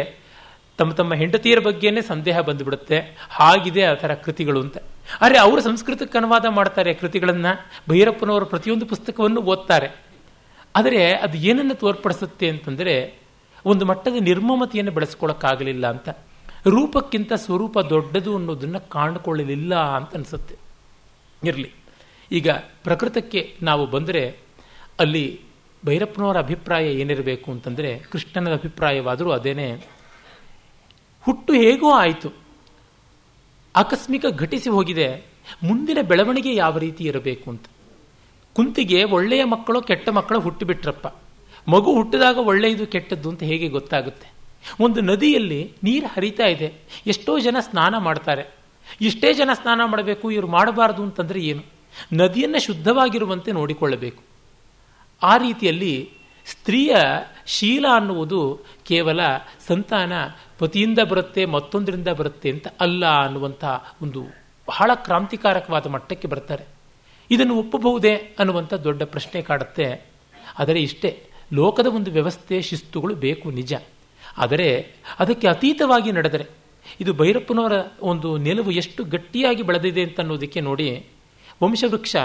ತಮ್ಮ ತಮ್ಮ ಹೆಂಡತಿಯರ ಬಗ್ಗೆನೇ ಸಂದೇಹ ಬಂದುಬಿಡುತ್ತೆ, ಹಾಗಿದೆ ಆ ಥರ ಕೃತಿಗಳು ಅಂತ. ಆದರೆ ಅವರು ಸಂಸ್ಕೃತಕ್ಕೆ ಅನುವಾದ ಮಾಡ್ತಾರೆ ಕೃತಿಗಳನ್ನು, ಭೈರಪ್ಪನವರ ಪ್ರತಿಯೊಂದು ಪುಸ್ತಕವನ್ನು ಓದ್ತಾರೆ. ಆದರೆ ಅದು ಏನನ್ನು ತೋರ್ಪಡಿಸುತ್ತೆ ಅಂತಂದರೆ ಒಂದು ಮಟ್ಟದ ನಿರ್ಮಮತೆಯನ್ನು ಬೆಳೆಸ್ಕೊಳ್ಳೋಕ್ಕಾಗಲಿಲ್ಲ ಅಂತ, ರೂಪಕ್ಕಿಂತ ಸ್ವರೂಪ ದೊಡ್ಡದು ಅನ್ನೋದನ್ನು ಕಾಣ್ಕೊಳ್ಳಲಿಲ್ಲ ಅಂತ ಅನಿಸುತ್ತೆ. ಇರಲಿ, ಈಗ ಪ್ರಕೃತಕ್ಕೆ ನಾವು ಬಂದರೆ ಅಲ್ಲಿ ಭೈರಪ್ಪನವರ ಅಭಿಪ್ರಾಯ ಏನಿರಬೇಕು ಅಂತಂದರೆ, ಕೃಷ್ಣನ ಅಭಿಪ್ರಾಯವಾದರೂ ಅದೇನೇ. ಹುಟ್ಟು ಹೇಗೋ ಆಯಿತು, ಆಕಸ್ಮಿಕ ಘಟಿಸಿ ಹೋಗಿದೆ, ಮುಂದಿನ ಬೆಳವಣಿಗೆ ಯಾವ ರೀತಿ ಇರಬೇಕು ಅಂತ. ಕುಂತಿಗೆ ಒಳ್ಳೆಯ ಮಕ್ಕಳು ಕೆಟ್ಟ ಮಕ್ಕಳು ಹುಟ್ಟುಬಿಟ್ರಪ್ಪ, ಮಗು ಹುಟ್ಟಿದಾಗ ಒಳ್ಳೆಯದು ಕೆಟ್ಟದ್ದು ಅಂತ ಹೇಗೆ ಗೊತ್ತಾಗುತ್ತೆ? ಒಂದು ನದಿಯಲ್ಲಿ ನೀರು ಹರಿತಾ ಇದೆ, ಎಷ್ಟೋ ಜನ ಸ್ನಾನ ಮಾಡ್ತಾರೆ, ಇಷ್ಟೇ ಜನ ಸ್ನಾನ ಮಾಡಬೇಕು, ಇವರು ಮಾಡಬಾರ್ದು ಅಂತಂದರೆ ಏನು? ನದಿಯನ್ನು ಶುದ್ಧವಾಗಿರುವಂತೆ ನೋಡಿಕೊಳ್ಳಬೇಕು. ಆ ರೀತಿಯಲ್ಲಿ ಸ್ತ್ರೀಯ ಶೀಲ ಅನ್ನುವುದು ಕೇವಲ ಸಂತಾನ ಪತಿಯಿಂದ ಬರುತ್ತೆ ಮತ್ತೊಂದರಿಂದ ಬರುತ್ತೆ ಅಂತ ಅಲ್ಲ ಅನ್ನುವಂಥ ಒಂದು ಬಹಳ ಕ್ರಾಂತಿಕಾರಕವಾದ ಮಟ್ಟಕ್ಕೆ ಬರ್ತಾರೆ. ಇದನ್ನು ಒಪ್ಪಬಹುದೇ ಅನ್ನುವಂಥ ದೊಡ್ಡ ಪ್ರಶ್ನೆ ಕಾಡುತ್ತೆ. ಆದರೆ ಇಷ್ಟೇ, ಲೋಕದ ಒಂದು ವ್ಯವಸ್ಥೆ ಶಿಸ್ತುಗಳು ಬೇಕು ನಿಜ, ಆದರೆ ಅದಕ್ಕೆ ಅತೀತವಾಗಿ ನಡೆದರೆ, ಇದು ಭೈರಪ್ಪನವರ ಒಂದು ನಿಲುವು ಎಷ್ಟು ಗಟ್ಟಿಯಾಗಿ ಬೆಳೆದಿದೆ ಅಂತ ಅನ್ನೋದಕ್ಕೆ ನೋಡಿ. ವಂಶವೃಕ್ಷ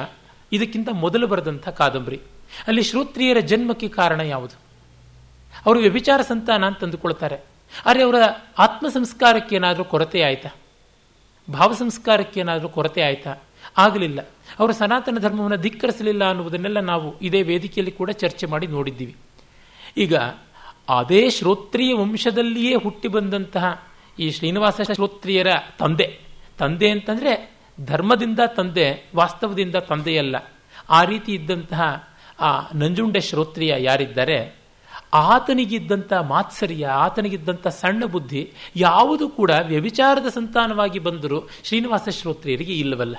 ಇದಕ್ಕಿಂತ ಮೊದಲು ಬರೆದಂಥ ಕಾದಂಬರಿ. ಅಲ್ಲಿ ಶ್ರೋತ್ರಿಯರ ಜನ್ಮಕ್ಕೆ ಕಾರಣ ಯಾವುದು? ಅವರು ವ್ಯಭಿಚಾರ ಸಂತಾನ ಅಂತಂದುಕೊಳ್ತಾರೆ. ಆದರೆ ಅವರ ಆತ್ಮ ಸಂಸ್ಕಾರಕ್ಕೇನಾದರೂ ಕೊರತೆ ಆಯಿತಾ? ಭಾವ ಸಂಸ್ಕಾರಕ್ಕೇನಾದರೂ ಕೊರತೆ ಆಯಿತಾ? ಆಗಲಿಲ್ಲ. ಅವರು ಸನಾತನ ಧರ್ಮವನ್ನು ಧಿಕ್ಕರಿಸಲಿಲ್ಲ ಅನ್ನುವುದನ್ನೆಲ್ಲ ನಾವು ಇದೇ ವೇದಿಕೆಯಲ್ಲಿ ಕೂಡ ಚರ್ಚೆ ಮಾಡಿ ನೋಡಿದ್ದೀವಿ. ಈಗ ಅದೇ ಶ್ರೋತ್ರಿಯ ವಂಶದಲ್ಲಿಯೇ ಹುಟ್ಟಿ ಬಂದಂತಹ ಈ ಶ್ರೀನಿವಾಸ ಶ್ರೋತ್ರಿಯರ ತಂದೆ, ತಂದೆ ಅಂತಂದರೆ ಧರ್ಮದಿಂದ ತಂದೆ, ವಾಸ್ತವದಿಂದ ತಂದೆಯಲ್ಲ, ಆ ರೀತಿ ಇದ್ದಂತಹ ಆ ನಂಜುಂಡ ಶ್ರೋತ್ರಿಯ ಯಾರಿದ್ದಾರೆ, ಆತನಿಗಿದ್ದಂಥ ಮಾತ್ಸರ್ಯ, ಆತನಿಗಿದ್ದಂಥ ಸಣ್ಣ ಬುದ್ಧಿ ಯಾವುದೂ ಕೂಡ ವ್ಯಭಿಚಾರದ ಸಂತಾನವಾಗಿ ಬಂದರೂ ಶ್ರೀನಿವಾಸ ಶ್ರೋತ್ರಿಯರಿಗೆ ಇಲ್ಲವಲ್ಲ.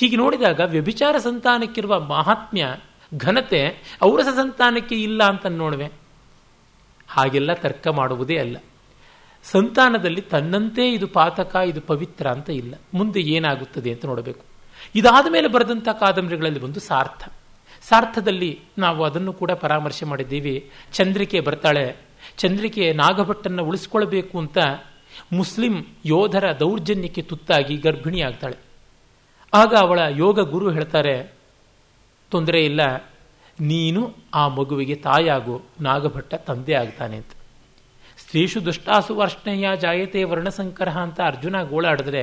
ಹೀಗೆ ನೋಡಿದಾಗ ವ್ಯಭಿಚಾರ ಸಂತಾನಕ್ಕಿರುವ ಮಹಾತ್ಮ್ಯ, ಘನತೆ ಅವರ ಸಂತಾನಕ್ಕೆ ಇಲ್ಲ ಅಂತ ನೋಡುವೆ. ಹಾಗೆಲ್ಲ ತರ್ಕ ಮಾಡುವುದೇ ಅಲ್ಲ. ಸಂತಾನದಲ್ಲಿ ತನ್ನಂತೆ ಇದು ಪಾತಕ, ಇದು ಪವಿತ್ರ ಅಂತ ಇಲ್ಲ, ಮುಂದೆ ಏನಾಗುತ್ತದೆ ಅಂತ ನೋಡಬೇಕು. ಇದಾದ ಮೇಲೆ ಬರೆದಂಥ ಕಾದಂಬರಿಗಳಲ್ಲಿ ಒಂದು ಸಾರ್ಥ. ಸಾರ್ಥದಲ್ಲಿ ನಾವು ಅದನ್ನು ಕೂಡ ಪರಾಮರ್ಶೆ ಮಾಡಿದ್ದೀವಿ. ಚಂದ್ರಿಕೆ ಬರ್ತಾಳೆ, ಚಂದ್ರಿಕೆ ನಾಗಭಟ್ಟನ್ನು ಉಳಿಸ್ಕೊಳ್ಬೇಕು ಅಂತ ಮುಸ್ಲಿಂ ಯೋಧರ ದೌರ್ಜನ್ಯಕ್ಕೆ ತುತ್ತಾಗಿ ಗರ್ಭಿಣಿಯಾಗ್ತಾಳೆ. ಆಗ ಅವಳ ಯೋಗ ಗುರು ಹೇಳ್ತಾರೆ, ತೊಂದರೆ ಇಲ್ಲ, ನೀನು ಆ ಮಗುವಿಗೆ ತಾಯಾಗು, ನಾಗಭಟ್ಟ ತಂದೆ ಆಗ್ತಾನೆ ಅಂತ. ಸ್ತ್ರೀಷು ದುಷ್ಟಾಸು ವರ್ಷ್ಣೇಯ ಜಾಯತೆ ವರ್ಣಸಂಕರ ಅಂತ ಅರ್ಜುನ ಗೋಳಾಡಿದ್ರೆ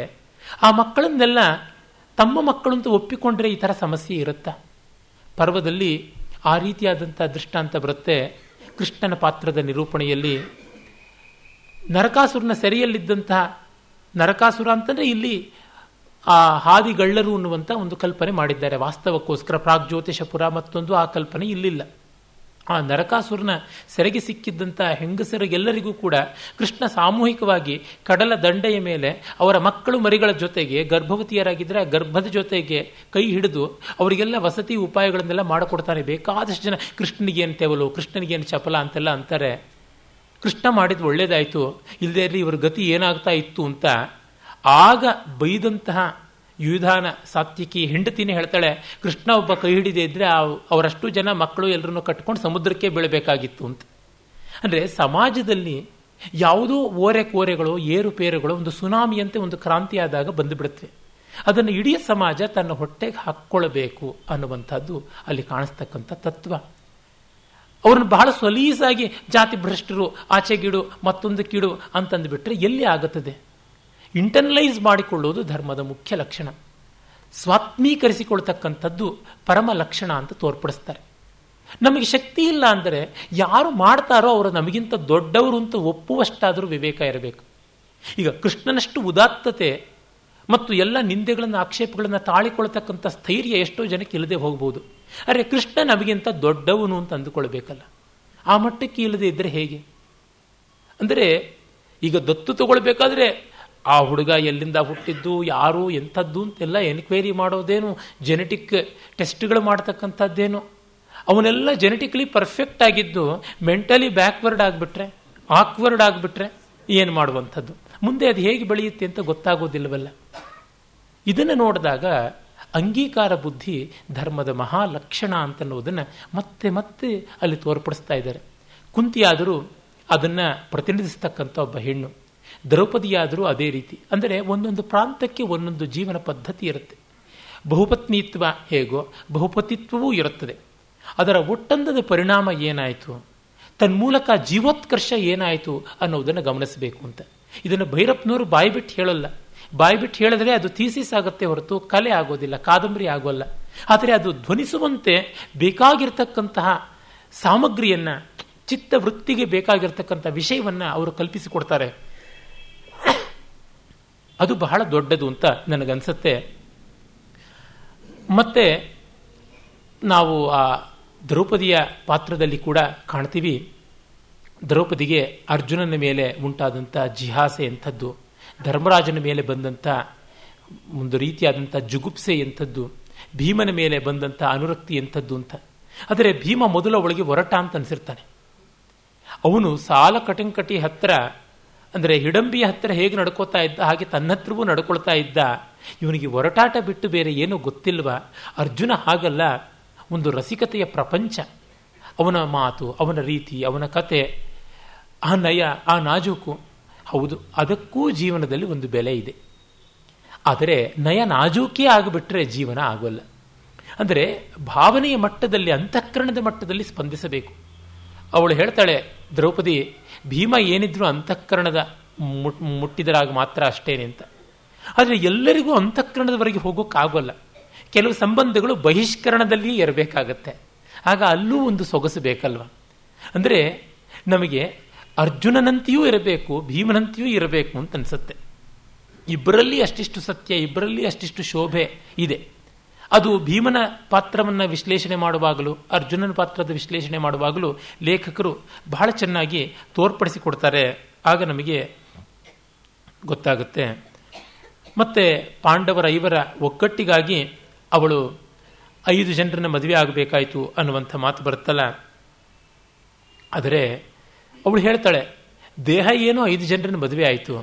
ಆ ಮಕ್ಕಳನ್ನೆಲ್ಲ ತಮ್ಮ ಮಕ್ಕಳಂತೂ ಒಪ್ಪಿಕೊಂಡ್ರೆ ಈ ಥರ ಸಮಸ್ಯೆ ಇರುತ್ತಾ? ಪರ್ವದಲ್ಲಿ ಆ ರೀತಿಯಾದಂಥ ದೃಷ್ಟಾಂತ ಬರುತ್ತೆ. ಕೃಷ್ಣನ ಪಾತ್ರದ ನಿರೂಪಣೆಯಲ್ಲಿ ನರಕಾಸುರನ ಸೆರೆಯಲ್ಲಿದ್ದಂತಹ, ನರಕಾಸುರ ಅಂತಂದರೆ ಇಲ್ಲಿ ಆ ಹಾದಿಗಳ್ಳರು ಅನ್ನುವಂಥ ಒಂದು ಕಲ್ಪನೆ ಮಾಡಿದ್ದಾರೆ ವಾಸ್ತವಕ್ಕೋಸ್ಕರ. ಪ್ರಾಗ್ಜ್ಯೋತಿಷಪುರ ಮತ್ತೊಂದು ಆ ಕಲ್ಪನೆ ಇಲ್ಲಿಲ್ಲ. ಆ ನರಕಾಸುರನ ಸೆರೆಗೆ ಸಿಕ್ಕಿದ್ದಂಥ ಹೆಂಗಸರಿಗೆಲ್ಲರಿಗೂ ಕೂಡ ಕೃಷ್ಣ ಸಾಮೂಹಿಕವಾಗಿ ಕಡಲ ದಂಡೆಯ ಮೇಲೆ ಅವರ ಮಕ್ಕಳು ಮರಿಗಳ ಜೊತೆಗೆ, ಗರ್ಭವತಿಯರಾಗಿದ್ದರೆ ಆ ಗರ್ಭದ ಜೊತೆಗೆ ಕೈ ಹಿಡಿದು ಅವರಿಗೆಲ್ಲ ವಸತಿ ಉಪಾಯಗಳನ್ನೆಲ್ಲ ಮಾಡಿಕೊಡ್ತಾನೆ. ಬೇಕಾದಷ್ಟು ಜನ ಕೃಷ್ಣನಿಗೇನು ತೆವಲು, ಕೃಷ್ಣನಿಗೇನು ಚಪಲ ಅಂತೆಲ್ಲ ಅಂತಾರೆ. ಕೃಷ್ಣ ಮಾಡಿದ್ದು ಒಳ್ಳೇದಾಯಿತು, ಇಲ್ಲದೇ ಇರಲಿ ಇವರ ಗತಿ ಏನಾಗ್ತಾ ಇತ್ತು ಅಂತ ಆಗ ಬೈದಂತಹ ಯುಧಾನ ಸಾತ್ಯಕಿ ಹೆಂಡತಿನೇ ಹೇಳ್ತಾಳೆ, ಕೃಷ್ಣ ಒಬ್ಬ ಕೈ ಹಿಡಿದೇ ಇದ್ದರೆ ಅವರಷ್ಟು ಜನ ಮಕ್ಕಳು ಎಲ್ಲರನ್ನು ಕಟ್ಕೊಂಡು ಸಮುದ್ರಕ್ಕೆ ಬೀಳಬೇಕಾಗಿತ್ತು ಅಂತ. ಅಂದರೆ ಸಮಾಜದಲ್ಲಿ ಯಾವುದೋ ಓರೆ ಕೋರೆಗಳು, ಏರುಪೇರುಗಳು ಒಂದು ಸುನಾಮಿಯಂತೆ ಒಂದು ಕ್ರಾಂತಿಯಾದಾಗ ಬಂದುಬಿಡುತ್ತವೆ. ಅದನ್ನು ಇಡೀ ಸಮಾಜ ತನ್ನ ಹೊಟ್ಟೆಗೆ ಹಾಕ್ಕೊಳ್ಬೇಕು ಅನ್ನುವಂಥದ್ದು ಅಲ್ಲಿ ಕಾಣಿಸ್ತಕ್ಕಂಥ ತತ್ವ. ಅವ್ರನ್ನ ಬಹಳ ಸೊಲೀಸಾಗಿ ಜಾತಿ ಭ್ರಷ್ಟರು, ಆಚೆಗಿಡು, ಮತ್ತೊಂದು ಕಿಡು ಅಂತಂದುಬಿಟ್ರೆ ಎಲ್ಲಿ ಆಗುತ್ತದೆ? ಇಂಟರ್ನಲೈಸ್ ಮಾಡಿಕೊಳ್ಳೋದು ಧರ್ಮದ ಮುಖ್ಯ ಲಕ್ಷಣ. ಸ್ವಾತ್ಮೀಕರಿಸಿಕೊಳ್ತಕ್ಕಂಥದ್ದು ಪರಮ ಲಕ್ಷಣ ಅಂತ ತೋರ್ಪಡಿಸ್ತಾರೆ. ನಮಗೆ ಶಕ್ತಿ ಇಲ್ಲ ಅಂದರೆ ಯಾರು ಮಾಡ್ತಾರೋ ಅವರು ನಮಗಿಂತ ದೊಡ್ಡವರು ಅಂತ ಒಪ್ಪುವಷ್ಟಾದರೂ ವಿವೇಕ ಇರಬೇಕು. ಈಗ ಕೃಷ್ಣನಷ್ಟು ಉದಾತ್ತತೆ ಮತ್ತು ಎಲ್ಲ ನಿಂದೆಗಳನ್ನು, ಆಕ್ಷೇಪಗಳನ್ನು ತಾಳಿಕೊಳ್ತಕ್ಕಂಥ ಸ್ಥೈರ್ಯ ಎಷ್ಟೋ ಜನಕ್ಕೆ ಇಲ್ಲದೆ ಹೋಗ್ಬೋದು. ಆದರೆ ಕೃಷ್ಣ ನಮಗಿಂತ ದೊಡ್ಡವನು ಅಂತ ಅಂದುಕೊಳ್ಬೇಕಲ್ಲ, ಆ ಮಟ್ಟಕ್ಕೆ ಇಲ್ಲದೆ ಇದ್ದರೆ ಹೇಗೆ? ಅಂದರೆ ಈಗ ದತ್ತು ತಗೊಳ್ಬೇಕಾದ್ರೆ ಆ ಹುಡುಗ ಎಲ್ಲಿಂದ ಹುಟ್ಟಿದ್ದು, ಯಾರು, ಎಂಥದ್ದು ಅಂತೆಲ್ಲ ಎನ್ಕ್ವೈರಿ ಮಾಡೋದೇನು, ಜೆನೆಟಿಕ್ ಟೆಸ್ಟ್ಗಳು ಮಾಡ್ತಕ್ಕಂಥದ್ದೇನು, ಅವನೆಲ್ಲ ಜೆನೆಟಿಕ್ಲಿ ಪರ್ಫೆಕ್ಟ್ ಆಗಿದ್ದು ಮೆಂಟಲಿ ಬ್ಯಾಕ್ವರ್ಡ್ ಆಗಿಬಿಟ್ರೆ, ಆಕ್ವರ್ಡ್ ಆಗಿಬಿಟ್ರೆ ಏನು ಮಾಡುವಂಥದ್ದು? ಮುಂದೆ ಅದು ಹೇಗೆ ಬೆಳೆಯುತ್ತೆ ಅಂತ ಗೊತ್ತಾಗೋದಿಲ್ಲವಲ್ಲ. ಇದನ್ನು ನೋಡಿದಾಗ ಅಂಗೀಕಾರ ಬುದ್ಧಿ ಧರ್ಮದ ಮಹಾಲಕ್ಷಣ ಅಂತನ್ನುವುದನ್ನು ಮತ್ತೆ ಮತ್ತೆ ಅಲ್ಲಿ ತೋರ್ಪಡಿಸ್ತಾ ಇದ್ದಾರೆ. ಕುಂತಿಯಾದರೂ ಅದನ್ನು ಪ್ರತಿನಿಧಿಸ್ತಕ್ಕಂಥ ಒಬ್ಬ ಹೆಣ್ಣು, ದ್ರೌಪದಿಯಾದರೂ ಅದೇ ರೀತಿ. ಅಂದರೆ ಒಂದೊಂದು ಪ್ರಾಂತಕ್ಕೆ ಒಂದೊಂದು ಜೀವನ ಪದ್ಧತಿ ಇರುತ್ತೆ. ಬಹುಪತ್ನಿತ್ವ ಹೇಗೋ ಬಹುಪತಿತ್ವವೂ ಇರುತ್ತದೆ. ಅದರ ಒಟ್ಟಂದದ ಪರಿಣಾಮ ಏನಾಯಿತು, ತನ್ಮೂಲಕ ಜೀವೋತ್ಕರ್ಷ ಏನಾಯಿತು ಅನ್ನೋದನ್ನು ಗಮನಿಸಬೇಕು ಅಂತ. ಇದನ್ನು ಭೈರಪ್ಪನವರು ಬಾಯಿ ಬಿಟ್ಟು ಹೇಳೋಲ್ಲ. ಬಾಯಿ ಬಿಟ್ಟು ಹೇಳಿದ್ರೆ ಅದು ಥೀಸಿಸ್ ಆಗುತ್ತೆ ಹೊರತು ಕಲೆ ಆಗೋದಿಲ್ಲ, ಕಾದಂಬರಿ ಆಗೋಲ್ಲ. ಆದರೆ ಅದು ಧ್ವನಿಸುವಂತೆ ಬೇಕಾಗಿರ್ತಕ್ಕಂತಹ ಸಾಮಗ್ರಿಯನ್ನು, ಚಿತ್ತವೃತ್ತಿಗೆ ಬೇಕಾಗಿರ್ತಕ್ಕಂಥ ವಿಷಯವನ್ನು ಅವರು ಕಲ್ಪಿಸಿಕೊಡ್ತಾರೆ. ಅದು ಬಹಳ ದೊಡ್ಡದು ಅಂತ ನನಗನ್ಸುತ್ತೆ. ಮತ್ತೆ ನಾವು ಆ ದ್ರೌಪದಿಯ ಪಾತ್ರದಲ್ಲಿ ಕೂಡ ಕಾಣ್ತೀವಿ. ದ್ರೌಪದಿಗೆ ಅರ್ಜುನನ ಮೇಲೆ ಉಂಟಾದಂಥ ಜಿಹಾಸೆ ಎಂಥದ್ದು, ಧರ್ಮರಾಜನ ಮೇಲೆ ಬಂದಂಥ ಒಂದು ರೀತಿಯಾದಂಥ ಜುಗುಪ್ಸೆ ಎಂಥದ್ದು, ಭೀಮನ ಮೇಲೆ ಬಂದಂಥ ಅನುರಕ್ತಿ ಎಂಥದ್ದು ಅಂತ. ಆದರೆ ಭೀಮ ಮೊದಲ ಒಳಗೆ ಹೊರಟ ಅಂತ ಅನಿಸಿರ್ತಾನೆ. ಅವನು ಸಾಲ ಕಟಂಕಟಿ ಹತ್ತಿರ, ಅಂದರೆ ಹಿಡಂಬಿಯ ಹತ್ತಿರ ಹೇಗೆ ನಡ್ಕೋತಾ ಇದ್ದ ಹಾಗೆ ತನ್ನ ಹತ್ರವೂ ನಡ್ಕೊಳ್ತಾ ಇದ್ದ. ಇವನಿಗೆ ಒರಟಾಟ ಬಿಟ್ಟು ಬೇರೆ ಏನೂ ಗೊತ್ತಿಲ್ವಾ? ಅರ್ಜುನ ಹಾಗಲ್ಲ, ಒಂದು ರಸಿಕತೆಯ ಪ್ರಪಂಚ. ಅವನ ಮಾತು, ಅವನ ರೀತಿ, ಅವನ ಕತೆ, ಆ ನಯ, ಆ ನಾಜೂಕು. ಹೌದು, ಅದಕ್ಕೂ ಜೀವನದಲ್ಲಿ ಒಂದು ಬೆಲೆ ಇದೆ. ಆದರೆ ನಯ ನಾಜೂಕೇ ಆಗಿಬಿಟ್ರೆ ಜೀವನ ಆಗೋಲ್ಲ. ಅಂದರೆ ಭಾವನೆಯ ಮಟ್ಟದಲ್ಲಿ, ಅಂತಃಕರಣದ ಮಟ್ಟದಲ್ಲಿ ಸ್ಪಂದಿಸಬೇಕು. ಅವಳು ಹೇಳ್ತಾಳೆ ದ್ರೌಪದಿ, ಭೀಮ ಏನಿದ್ರು ಅಂತಃಕರಣದ ಮುಟ್ ಮುಟ್ಟಿದರಾಗ ಮಾತ್ರ ಅಷ್ಟೇನೆ ಅಂತ. ಆದರೆ ಎಲ್ಲರಿಗೂ ಅಂತಃಕರಣದವರೆಗೆ ಹೋಗೋಕ್ಕಾಗೋಲ್ಲ. ಕೆಲವು ಸಂಬಂಧಗಳು ಬಹಿಷ್ಕರಣದಲ್ಲಿಯೇ ಇರಬೇಕಾಗತ್ತೆ. ಆಗ ಅಲ್ಲೂ ಒಂದು ಸೊಗಸು ಬೇಕಲ್ವ? ಅಂದರೆ ನಮಗೆ ಅರ್ಜುನನಂತೆಯೂ ಇರಬೇಕು, ಭೀಮನಂತೆಯೂ ಇರಬೇಕು ಅಂತ ಅನಿಸುತ್ತೆ. ಇಬ್ಬರಲ್ಲಿ ಅಷ್ಟಿಷ್ಟು ಸತ್ಯ, ಇಬ್ಬರಲ್ಲಿ ಅಷ್ಟಿಷ್ಟು ಶೋಭೆ ಇದೆ. ಅದು ಭೀಮನ ಪಾತ್ರವನ್ನು ವಿಶ್ಲೇಷಣೆ ಮಾಡುವಾಗಲೂ ಅರ್ಜುನನ ಪಾತ್ರದ ವಿಶ್ಲೇಷಣೆ ಮಾಡುವಾಗಲೂ ಲೇಖಕರು ಬಹಳ ಚೆನ್ನಾಗಿ ತೋರ್ಪಡಿಸಿಕೊಡ್ತಾರೆ. ಆಗ ನಮಗೆ ಗೊತ್ತಾಗುತ್ತೆ. ಮತ್ತು ಪಾಂಡವರ ಐವರ ಒಗ್ಗಟ್ಟಿಗಾಗಿ ಅವಳು ಐದು ಜನರನ್ನ ಮದುವೆ ಆಗಬೇಕಾಯಿತು ಅನ್ನುವಂಥ ಮಾತು ಬರುತ್ತಲ್ಲ. ಆದರೆ ಅವಳು ಹೇಳ್ತಾಳೆ, ದೇಹ ಏನೋ ಐದು ಜನರನ್ನ ಮದುವೆ ಆಯಿತು,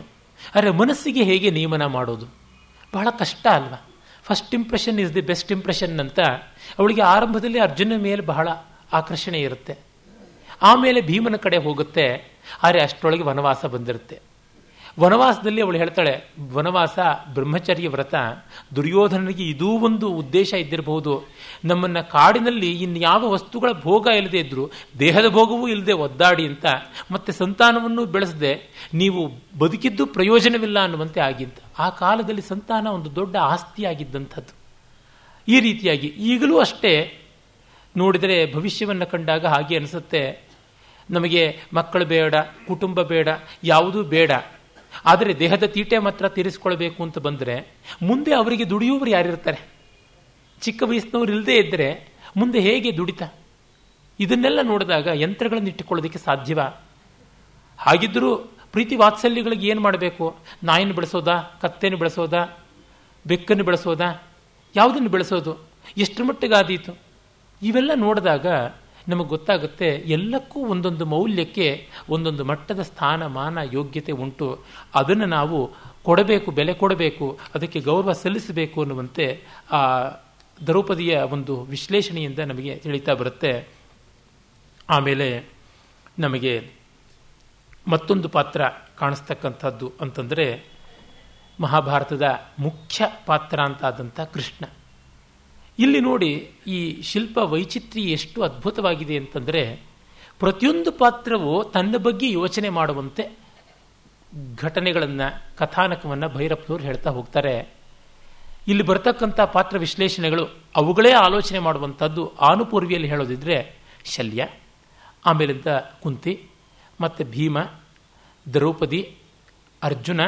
ಆದರೆ ಮನಸ್ಸಿಗೆ ಹೇಗೆ ನಿಯಮನ ಮಾಡೋದು? ಬಹಳ ಕಷ್ಟ ಅಲ್ವಾ? First impression is the best impression ಅಂತ ಅವಳಿಗೆ ಆರಂಭದಲ್ಲಿ ಅರ್ಜುನ ಮೇಲೆ ಬಹಳ ಆಕರ್ಷಣೆ ಇರುತ್ತೆ. ಆಮೇಲೆ ಭೀಮನ ಕಡೆ ಹೋಗುತ್ತೆ, ಆದರೆ ಅಷ್ಟರೊಳಗೆ ವನವಾಸ ಬಂದಿರುತ್ತೆ. ವನವಾಸದಲ್ಲಿ ಅವಳು ಹೇಳ್ತಾಳೆ, ವನವಾಸ ಬ್ರಹ್ಮಚರ್ಯ ವ್ರತ ದುರ್ಯೋಧನನಿಗೆ ಇದೂ ಒಂದು ಉದ್ದೇಶ ಇದ್ದಿರಬಹುದು, ನಮ್ಮನ್ನು ಕಾಡಿನಲ್ಲಿ ಇನ್ಯಾವ ವಸ್ತುಗಳ ಭೋಗ ಇಲ್ಲದೆ ಇದ್ದರೂ, ದೇಹದ ಭೋಗವೂ ಇಲ್ಲದೆ ಒದ್ದಾಡಿ ಅಂತ, ಮತ್ತೆ ಸಂತಾನವನ್ನು ಬೆಳೆಸದೆ ನೀವು ಬದುಕಿದ್ದು ಪ್ರಯೋಜನವಿಲ್ಲ ಅನ್ನುವಂತೆ ಆಗಿದ್ದ. ಆ ಕಾಲದಲ್ಲಿ ಸಂತಾನ ಒಂದು ದೊಡ್ಡ ಆಸ್ತಿಯಾಗಿದ್ದಂಥದ್ದು. ಈ ರೀತಿಯಾಗಿ ಈಗಲೂ ಅಷ್ಟೇ ನೋಡಿದರೆ ಭವಿಷ್ಯವನ್ನು ಕಂಡಾಗ ಹಾಗೆ ಅನಿಸುತ್ತೆ, ನಮಗೆ ಮಕ್ಕಳು ಬೇಡ, ಕುಟುಂಬ ಬೇಡ, ಯಾವುದೂ ಬೇಡ, ಆದರೆ ದೇಹದ ತೀಟೆ ಮಾತ್ರ ತೀರಿಸ್ಕೊಳ್ಬೇಕು ಅಂತ ಬಂದರೆ ಮುಂದೆ ಅವರಿಗೆ ದುಡಿಯುವವರು ಯಾರಿರ್ತಾರೆ? ಚಿಕ್ಕ ವಯಸ್ಸಿನವ್ರು ಇಲ್ಲದೇ ಇದ್ದರೆ ಮುಂದೆ ಹೇಗೆ ದುಡಿತ? ಇದನ್ನೆಲ್ಲ ನೋಡಿದಾಗ ಯಂತ್ರಗಳನ್ನು ಇಟ್ಟುಕೊಳ್ಳೋದಕ್ಕೆ ಸಾಧ್ಯವಾ? ಹಾಗಿದ್ದರೂ ಪ್ರೀತಿ ವಾತ್ಸಲ್ಯಗಳಿಗೆ ಏನು ಮಾಡಬೇಕು? ನಾಯಿನ ಬೆಳೆಸೋದಾ, ಕತ್ತೆನ ಬೆಳೆಸೋದಾ, ಬೆಕ್ಕನ್ನು ಬೆಳೆಸೋದಾ, ಯಾವುದನ್ನು ಬೆಳೆಸೋದು? ಎಷ್ಟು ಮಟ್ಟಿಗಾದೀತು? ಇವೆಲ್ಲ ನೋಡಿದಾಗ ನಮಗೆ ಗೊತ್ತಾಗುತ್ತೆ, ಎಲ್ಲಕ್ಕೂ ಒಂದೊಂದು ಮೌಲ್ಯಕ್ಕೆ ಒಂದೊಂದು ಮಟ್ಟದ ಸ್ಥಾನಮಾನ ಯೋಗ್ಯತೆ ಉಂಟು. ಅದನ್ನು ನಾವು ಕೊಡಬೇಕು, ಬೆಲೆ ಕೊಡಬೇಕು, ಅದಕ್ಕೆ ಗೌರವ ಸಲ್ಲಿಸಬೇಕು ಅನ್ನುವಂತೆ ಆ ದ್ರೌಪದಿಯ ಒಂದು ವಿಶ್ಲೇಷಣೆಯಿಂದ ನಮಗೆ ತಿಳಿತಾ ಬರುತ್ತೆ. ಆಮೇಲೆ ನಮಗೆ ಮತ್ತೊಂದು ಪಾತ್ರ ಕಾಣಿಸ್ತಕ್ಕಂಥದ್ದು ಅಂತಂದರೆ ಮಹಾಭಾರತದ ಮುಖ್ಯ ಪಾತ್ರ ಅಂತಾದಂಥ ಕೃಷ್ಣ. ಇಲ್ಲಿ ನೋಡಿ, ಈ ಶಿಲ್ಪ ವೈಚಿತ್ರ್ಯ ಎಷ್ಟು ಅದ್ಭುತವಾಗಿದೆ ಅಂತಂದರೆ ಪ್ರತಿಯೊಂದು ಪಾತ್ರವೂ ತನ್ನ ಬಗ್ಗೆ ಯೋಚನೆ ಮಾಡುವಂತೆ ಘಟನೆಗಳನ್ನು, ಕಥಾನಕವನ್ನು ಭೈರಪ್ಪನವರು ಹೇಳ್ತಾ ಹೋಗ್ತಾರೆ. ಇಲ್ಲಿ ಬರ್ತಕ್ಕಂಥ ಪಾತ್ರ ವಿಶ್ಲೇಷಣೆಗಳು ಅವುಗಳೇ ಆಲೋಚನೆ ಮಾಡುವಂಥದ್ದು. ಆನುಪೂರ್ವಿಯಲ್ಲಿ ಹೇಳೋದಿದ್ದರೆ ಶಲ್ಯ, ಆಮೇಲಿಂದ ಕುಂತಿ, ಮತ್ತು ಭೀಮ, ದ್ರೌಪದಿ, ಅರ್ಜುನ,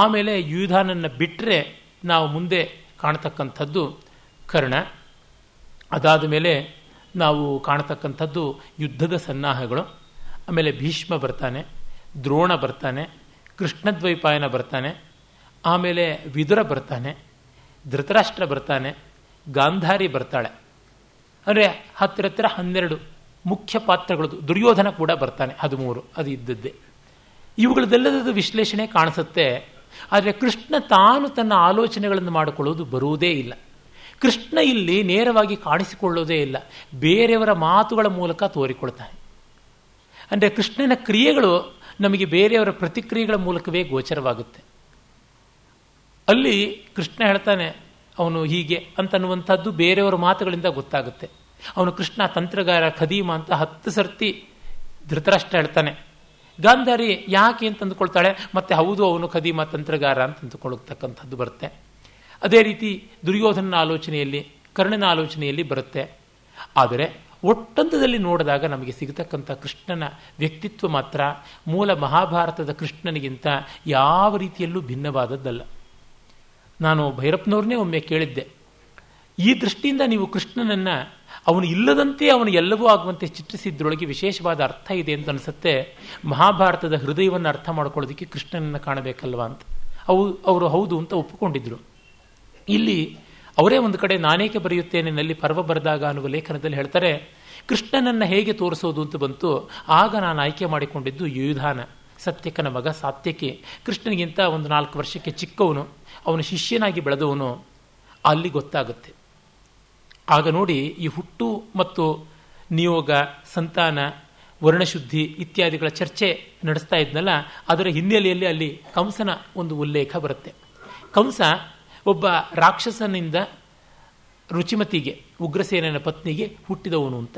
ಆಮೇಲೆ ಯುಧಾನನ್ನು ಬಿಟ್ಟರೆ ನಾವು ಮುಂದೆ ಕಾಣತಕ್ಕಂಥದ್ದು ಕರ್ಣ. ಅದಾದ ಮೇಲೆ ನಾವು ಕಾಣತಕ್ಕಂಥದ್ದು ಯುದ್ಧದ ಸನ್ನಾಹಗಳು. ಆಮೇಲೆ ಭೀಷ್ಮ ಬರ್ತಾನೆ, ದ್ರೋಣ ಬರ್ತಾನೆ, ಕೃಷ್ಣದ್ವೈಪಾಯನ ಬರ್ತಾನೆ, ಆಮೇಲೆ ವಿದುರ ಬರ್ತಾನೆ, ಧೃತರಾಷ್ಟ್ರ ಬರ್ತಾನೆ, ಗಾಂಧಾರಿ ಬರ್ತಾಳೆ. ಅಂದರೆ ಹತ್ತಿರ ಹತ್ತಿರ ಹನ್ನೆರಡು ಮುಖ್ಯ ಪಾತ್ರಗಳದ್ದು. ದುರ್ಯೋಧನ ಕೂಡ ಬರ್ತಾನೆ, ಹದಿಮೂರು, ಅದು ಇದ್ದದ್ದೇ. ಇವುಗಳದ್ದೆಲ್ಲದದ್ದು ವಿಶ್ಲೇಷಣೆ ಕಾಣಿಸುತ್ತೆ. ಆದರೆ ಕೃಷ್ಣ ತಾನು ತನ್ನ ಆಲೋಚನೆಗಳನ್ನು ಮಾಡಿಕೊಳ್ಳೋದು ಬರುವುದೇ ಇಲ್ಲ. ಕೃಷ್ಣ ಇಲ್ಲಿ ನೇರವಾಗಿ ಕಾಣಿಸಿಕೊಳ್ಳೋದೇ ಇಲ್ಲ, ಬೇರೆಯವರ ಮಾತುಗಳ ಮೂಲಕ ತೋರಿಕೊಳ್ತಾನೆ. ಅಂದರೆ ಕೃಷ್ಣನ ಕ್ರಿಯೆಗಳು ನಮಗೆ ಬೇರೆಯವರ ಪ್ರತಿಕ್ರಿಯೆಗಳ ಮೂಲಕವೇ ಗೋಚರವಾಗುತ್ತೆ. ಅಲ್ಲಿ ಕೃಷ್ಣ ಹೇಳ್ತಾನೆ ಅವನು ಹೀಗೆ ಅಂತನ್ನುವಂಥದ್ದು ಬೇರೆಯವರ ಮಾತುಗಳಿಂದ ಗೊತ್ತಾಗುತ್ತೆ. ಅವನು ಕೃಷ್ಣ ತಂತ್ರಗಾರ, ಖದೀಮ ಅಂತ ಹತ್ತು ಸರ್ತಿ ಧೃತರಾಷ್ಟ್ರ ಹೇಳ್ತಾನೆ. ಗಾಂಧಾರಿ ಯಾಕೆ ಅಂತ ಅಂದುಕೊಳ್ತಾಳೆ, ಮತ್ತೆ ಹೌದು ಅವನು ಖದೀಮ ತಂತ್ರಗಾರ ಅಂತ ಅಂದುಕೊಳ್ಳತಕ್ಕಂಥದ್ದು ಬರುತ್ತೆ. ಅದೇ ರೀತಿ ದುರ್ಯೋಧನನ ಆಲೋಚನೆಯಲ್ಲಿ, ಕರ್ಣನ ಆಲೋಚನೆಯಲ್ಲಿ ಬರುತ್ತೆ. ಆದರೆ ಒಟ್ಟಂತದಲ್ಲಿ ನೋಡಿದಾಗ ನಮಗೆ ಸಿಗತಕ್ಕಂಥ ಕೃಷ್ಣನ ವ್ಯಕ್ತಿತ್ವ ಮಾತ್ರ ಮೂಲ ಮಹಾಭಾರತದ ಕೃಷ್ಣನಿಗಿಂತ ಯಾವ ರೀತಿಯಲ್ಲೂ ಭಿನ್ನವಾದದ್ದಲ್ಲ. ನಾನು ಭೈರಪ್ಪನವ್ರನ್ನೇ ಒಮ್ಮೆ ಕೇಳಿದ್ದೆ, ಈ ದೃಷ್ಟಿಯಿಂದ ನೀವು ಕೃಷ್ಣನನ್ನು ಅವನು ಇಲ್ಲದಂತೆ ಅವನು ಎಲ್ಲವೂ ಆಗುವಂತೆ ಚಿತ್ರಿಸಿದ್ರೊಳಗೆ ವಿಶೇಷವಾದ ಅರ್ಥ ಇದೆ ಅಂತ ಅನಿಸುತ್ತೆ. ಮಹಾಭಾರತದ ಹೃದಯವನ್ನು ಅರ್ಥ ಮಾಡ್ಕೊಳ್ಳೋದಕ್ಕೆ ಕೃಷ್ಣನನ್ನು ಕಾಣಬೇಕಲ್ವ ಅಂತ ಅವು ಅವರು ಹೌದು ಅಂತ ಒಪ್ಪಿಕೊಂಡಿದ್ರು. ಇಲ್ಲಿ ಅವರೇ ಒಂದು ಕಡೆ ನಾನೇಕೆ ಬರೆಯುತ್ತೇನೆ ನಲ್ಲಿ ಪರ್ವ ಬರೆದಾಗ ಅನ್ನುವ ಲೇಖನದಲ್ಲಿ ಹೇಳ್ತಾರೆ, ಕೃಷ್ಣನನ್ನು ಹೇಗೆ ತೋರಿಸೋದು ಅಂತ ಬಂತು, ಆಗ ನಾನು ಆಯ್ಕೆ ಮಾಡಿಕೊಂಡಿದ್ದು ಯುಧಾನ, ಸತ್ಯಕನ ಮಗ ಸಾತ್ಯಕಿ. ಕೃಷ್ಣನಿಗಿಂತ ಒಂದು ನಾಲ್ಕು ವರ್ಷಕ್ಕೆ ಚಿಕ್ಕವನು, ಅವನ ಶಿಷ್ಯನಾಗಿ ಬೆಳೆದವನು. ಅಲ್ಲಿ ಗೊತ್ತಾಗುತ್ತೆ. ಆಗ ನೋಡಿ, ಈ ಹುಟ್ಟು ಮತ್ತು ನಿಯೋಗ, ಸಂತಾನ, ವರ್ಣಶುದ್ಧಿ ಇತ್ಯಾದಿಗಳ ಚರ್ಚೆ ನಡೆಸ್ತಾ ಇದ್ನಲ್ಲ, ಅದರ ಹಿನ್ನೆಲೆಯಲ್ಲಿ ಅಲ್ಲಿ ಕಂಸನ ಒಂದು ಉಲ್ಲೇಖ ಬರುತ್ತೆ. ಕಂಸ ಒಬ್ಬ ರಾಕ್ಷಸನಿಂದ ರುಚಿಮತಿಗೆ, ಉಗ್ರಸೇನನ ಪತ್ನಿಗೆ ಹುಟ್ಟಿದವನು ಅಂತ.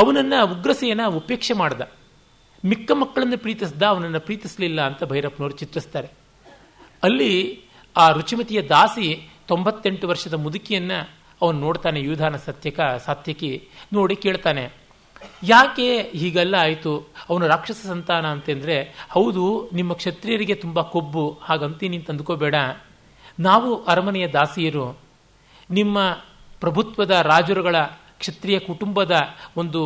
ಅವನನ್ನು ಉಗ್ರಸೇನ ಉಪೇಕ್ಷೆ ಮಾಡ್ದ, ಮಿಕ್ಕ ಮಕ್ಕಳನ್ನು ಪ್ರೀತಿಸ್ದ, ಅವನನ್ನು ಪ್ರೀತಿಸಲಿಲ್ಲ ಅಂತ ಭೈರಪ್ಪನವರು ಚಿತ್ರಿಸ್ತಾರೆ. ಅಲ್ಲಿ ಆ ರುಚಿಮತಿಯ ದಾಸಿ ತೊಂಬತ್ತೆಂಟು ವರ್ಷದ ಮುದುಕಿಯನ್ನು ಅವನು ನೋಡ್ತಾನೆ, ಯುಧಾನ ಸತ್ಯಕ ಸಾತ್ಯಕಿ ನೋಡಿ ಕೇಳ್ತಾನೆ, ಯಾಕೆ ಹೀಗೆಲ್ಲ ಆಯಿತು, ಅವನು ರಾಕ್ಷಸ ಸಂತಾನ ಅಂತಂದರೆ, ಹೌದು ನಿಮ್ಮ ಕ್ಷತ್ರಿಯರಿಗೆ ತುಂಬ ಕೊಬ್ಬು, ಹಾಗಂತೀನಿ ನೀನು ತಂದುಕೋಬೇಡ, ನಾವು ಅರಮನೆಯ ದಾಸಿಯರು, ನಿಮ್ಮ ಪ್ರಭುತ್ವದ ರಾಜರುಗಳ ಕ್ಷತ್ರಿಯ ಕುಟುಂಬದ ಒಂದು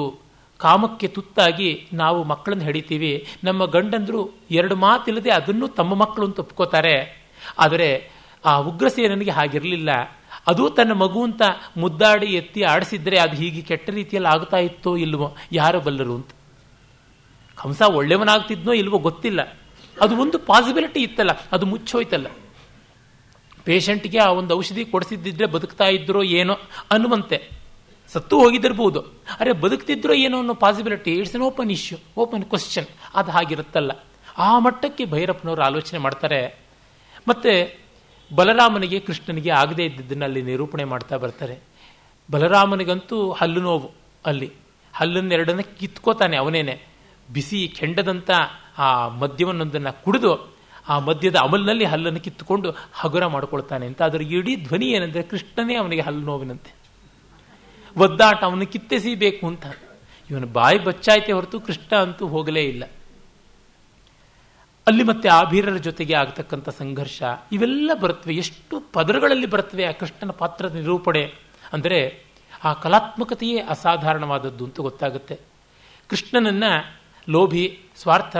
ಕಾಮಕ್ಕೆ ತುತ್ತಾಗಿ ನಾವು ಮಕ್ಕಳನ್ನು ಹಿಡಿತೀವಿ. ನಮ್ಮ ಗಂಡಂದರು ಎರಡು ಮಾತಿಲ್ಲದೆ ಅದನ್ನು ತಮ್ಮ ಮಕ್ಕಳು ಅಂತ ಒಪ್ಕೋತಾರೆ. ಆದರೆ ಆ ಉಗ್ರಸೇನನಿಗೆ ಹಾಗಿರಲಿಲ್ಲ, ಅದು ತನ್ನ ಮಗು ಅಂತ ಮುದ್ದಾಡಿ ಎತ್ತಿ ಆಡಿಸಿದ್ರೆ ಅದು ಹೀಗೆ ಕೆಟ್ಟ ರೀತಿಯಲ್ಲಿ ಆಗ್ತಾ ಇತ್ತೋ ಇಲ್ವೋ ಯಾರೋ ಬಲ್ಲರು ಅಂತ. ಕಂಸ ಒಳ್ಳೆಯವನಾಗ್ತಿದ್ನೋ ಇಲ್ವೋ ಗೊತ್ತಿಲ್ಲ, ಅದು ಒಂದು ಪಾಸಿಬಿಲಿಟಿ ಇತ್ತಲ್ಲ, ಅದು ಮುಚ್ಚೋಯ್ತಲ್ಲ. ಪೇಷಂಟ್ಗೆ ಆ ಒಂದು ಔಷಧಿ ಕೊಡಿಸಿದ್ದಿದ್ರೆ ಬದುಕ್ತಾ ಇದ್ರೋ ಏನೋ ಅನ್ನುವಂತೆ. ಸತ್ತು ಹೋಗಿದ್ದಿರ್ಬೋದು, ಅರೆ ಬದುಕ್ತಿದ್ರೋ ಏನೋ ಅನ್ನೋ possibility. It's an open issue, open question. ಅದು ಹಾಗಿರುತ್ತಲ್ಲ, ಆ ಮಟ್ಟಕ್ಕೆ ಭೈರಪ್ಪನವರು ಆಲೋಚನೆ ಮಾಡ್ತಾರೆ. ಮತ್ತು ಬಲರಾಮನಿಗೆ ಕೃಷ್ಣನಿಗೆ ಆಗದೇ ಇದ್ದದ್ದನ್ನು ಅಲ್ಲಿ ನಿರೂಪಣೆ ಮಾಡ್ತಾ ಬರ್ತಾರೆ. ಬಲರಾಮನಿಗಂತೂ ಹಲ್ಲು ನೋವು, ಅಲ್ಲಿ ಹಲ್ಲನ್ನೆರಡನ್ನು ಕಿತ್ಕೋತಾನೆ ಅವನೇನೆ. ಬಿಸಿ ಕೆಂಡದಂಥ ಆ ಮದ್ಯವನ್ನೊಂದನ್ನು ಕುಡಿದು ಆ ಮದ್ಯದ ಅಮಲಿನಲ್ಲಿ ಹಲ್ಲನ್ನು ಕಿತ್ತುಕೊಂಡು ಹಗುರ ಮಾಡ್ಕೊಳ್ತಾನೆ ಅಂತ. ಅದರ ಇಡೀ ಧ್ವನಿ ಏನಂದರೆ ಕೃಷ್ಣನೇ ಅವನಿಗೆ ಹಲ್ಲು ನೋವಿನಂತೆ, ಒದ್ದಾಟ, ಅವನು ಕಿತ್ತೆಸಿಬೇಕು ಅಂತ. ಇವನು ಬಾಯಿ ಬಚ್ಚಾಯಿತೆ ಹೊರತು ಕೃಷ್ಣ ಅಂತೂ ಹೋಗಲೇ ಇಲ್ಲ. ಅಲ್ಲಿ ಮತ್ತೆ ಆ ಭೀರರ ಜೊತೆಗೆ ಆಗ್ತಕ್ಕಂಥ ಸಂಘರ್ಷ, ಇವೆಲ್ಲ ಬರುತ್ತವೆ. ಎಷ್ಟು ಪದರಗಳಲ್ಲಿ ಬರುತ್ತವೆ ಆ ಕೃಷ್ಣನ ಪಾತ್ರದ ನಿರೂಪಣೆ ಅಂದರೆ ಆ ಕಲಾತ್ಮಕತೆಯೇ ಅಸಾಧಾರಣವಾದದ್ದು ಅಂತೂ ಗೊತ್ತಾಗುತ್ತೆ. ಕೃಷ್ಣನನ್ನು ಲೋಭಿ, ಸ್ವಾರ್ಥ,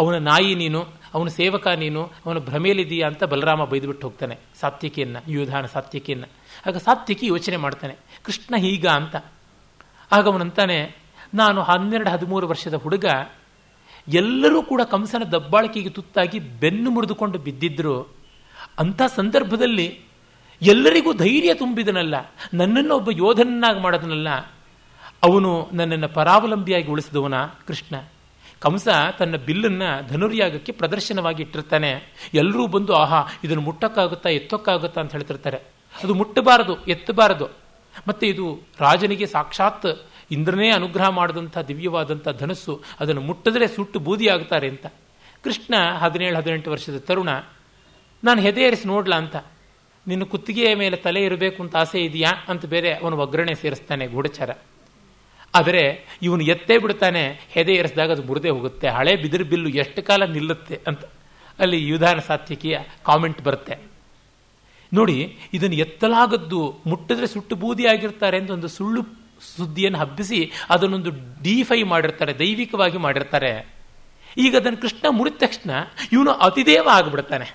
ಅವನ ನಾಯಿ ನೀನು, ಅವನ ಸೇವಕ ನೀನು, ಅವನ ಭ್ರಮೇಲಿದೆಯಾ ಅಂತ ಬಲರಾಮ ಬೈದುಬಿಟ್ಟು ಹೋಗ್ತಾನೆ ಸಾತ್ಯಕಿಯನ್ನು, ಯುಧಾನ ಸಾತ್ಯಕಿಯನ್ನು. ಆಗ ಸಾತ್ಯಕಿ ಯೋಚನೆ ಮಾಡ್ತಾನೆ, ಕೃಷ್ಣ ಹೀಗ ಅಂತ. ಆಗ ಅವನಂತಾನೆ, ನಾನು ಹನ್ನೆರಡು ಹದಿಮೂರು ವರ್ಷದ ಹುಡುಗ, ಎಲ್ಲರೂ ಕೂಡ ಕಂಸನ ದಬ್ಬಾಳಿಕೆಗೆ ತುತ್ತಾಗಿ ಬೆನ್ನು ಮುರಿದುಕೊಂಡು ಬಿದ್ದಿದ್ರು. ಅಂಥ ಸಂದರ್ಭದಲ್ಲಿ ಎಲ್ಲರಿಗೂ ಧೈರ್ಯ ತುಂಬಿದನಲ್ಲ, ನನ್ನನ್ನು ಒಬ್ಬ ಯೋಧನನ್ನಾಗಿ ಮಾಡೋದನಲ್ಲ, ಅವನು ನನ್ನನ್ನು ಪರಾವಲಂಬಿಯಾಗಿ ಉಳಿಸಿದವನ ಕೃಷ್ಣ. ಕಂಸ ತನ್ನ ಬಿಲ್ಲನ್ನು ಧನುರ್ಯಾಗಕ್ಕೆ ಪ್ರದರ್ಶನವಾಗಿ ಇಟ್ಟಿರ್ತಾನೆ. ಎಲ್ಲರೂ ಬಂದು ಆಹಾ ಇದನ್ನು ಮುಟ್ಟಕ್ಕಾಗುತ್ತಾ ಎತ್ತೋಕ್ಕಾಗುತ್ತಾ ಅಂತ ಹೇಳ್ತಿರ್ತಾರೆ. ಅದು ಮುಟ್ಟಬಾರದು, ಎತ್ತಬಾರದು. ಮತ್ತು ಇದು ರಾಜನಿಗೆ ಸಾಕ್ಷಾತ್ ಇಂದ್ರನೇ ಅನುಗ್ರಹ ಮಾಡಿದಂಥ ದಿವ್ಯವಾದಂಥ ಧನಸ್ಸು, ಅದನ್ನು ಮುಟ್ಟದರೆ ಸುಟ್ಟು ಬೂದಿ ಆಗ್ತಾರೆ ಅಂತ. ಕೃಷ್ಣ ಹದಿನೇಳು ಹದಿನೆಂಟು ವರ್ಷದ ತರುಣ, ನಾನು ಹೆದೆಯೇರಿಸಿ ನೋಡ್ಲಾ ಅಂತ. ನಿನ್ನ ಕುತ್ತಿಗೆಯ ಮೇಲೆ ತಲೆ ಇರಬೇಕು ಅಂತ ಆಸೆ ಇದೆಯಾ ಅಂತ ಬೇರೆ ಅವನು ಒಗ್ಗರಣೆ ಸೇರಿಸ್ತಾನೆ, ಗೂಢಚಾರ. ಆದರೆ ಇವನು ಎತ್ತೇ ಬಿಡ್ತಾನೆ, ಹೆದೆ ಏರಿಸಿದಾಗ ಅದು ಮುರಿದೇ ಹೋಗುತ್ತೆ, ಹಳೆ ಬಿದಿರು ಬಿಲ್ಲು ಎಷ್ಟು ಕಾಲ ನಿಲ್ಲುತ್ತೆ ಅಂತ ಅಲ್ಲಿ ಯುಧಾನ ಸಾತ್ಯಕಿಯ ಕಾಮೆಂಟ್ ಬರುತ್ತೆ ನೋಡಿ. ಇದನ್ನು ಎತ್ತಲಾಗದ್ದು, ಮುಟ್ಟಿದ್ರೆ ಸುಟ್ಟು ಬೂದಿ ಆಗಿರ್ತಾರೆ ಅಂತ ಒಂದು ಸುಳ್ಳು ಸುದ್ದಿಯನ್ನು ಹಬ್ಬಿಸಿ ಅದನ್ನೊಂದು ಡಿಫೈ ಮಾಡಿರ್ತಾರೆ, ದೈವಿಕವಾಗಿ ಮಾಡಿರ್ತಾರೆ. ಈಗ ಅದನ್ನು ಕೃಷ್ಣ ಮುರಿದ ತಕ್ಷಣ ಇವನು ಅತಿದೇವ ಆಗಿಬಿಡ್ತಾನೆ.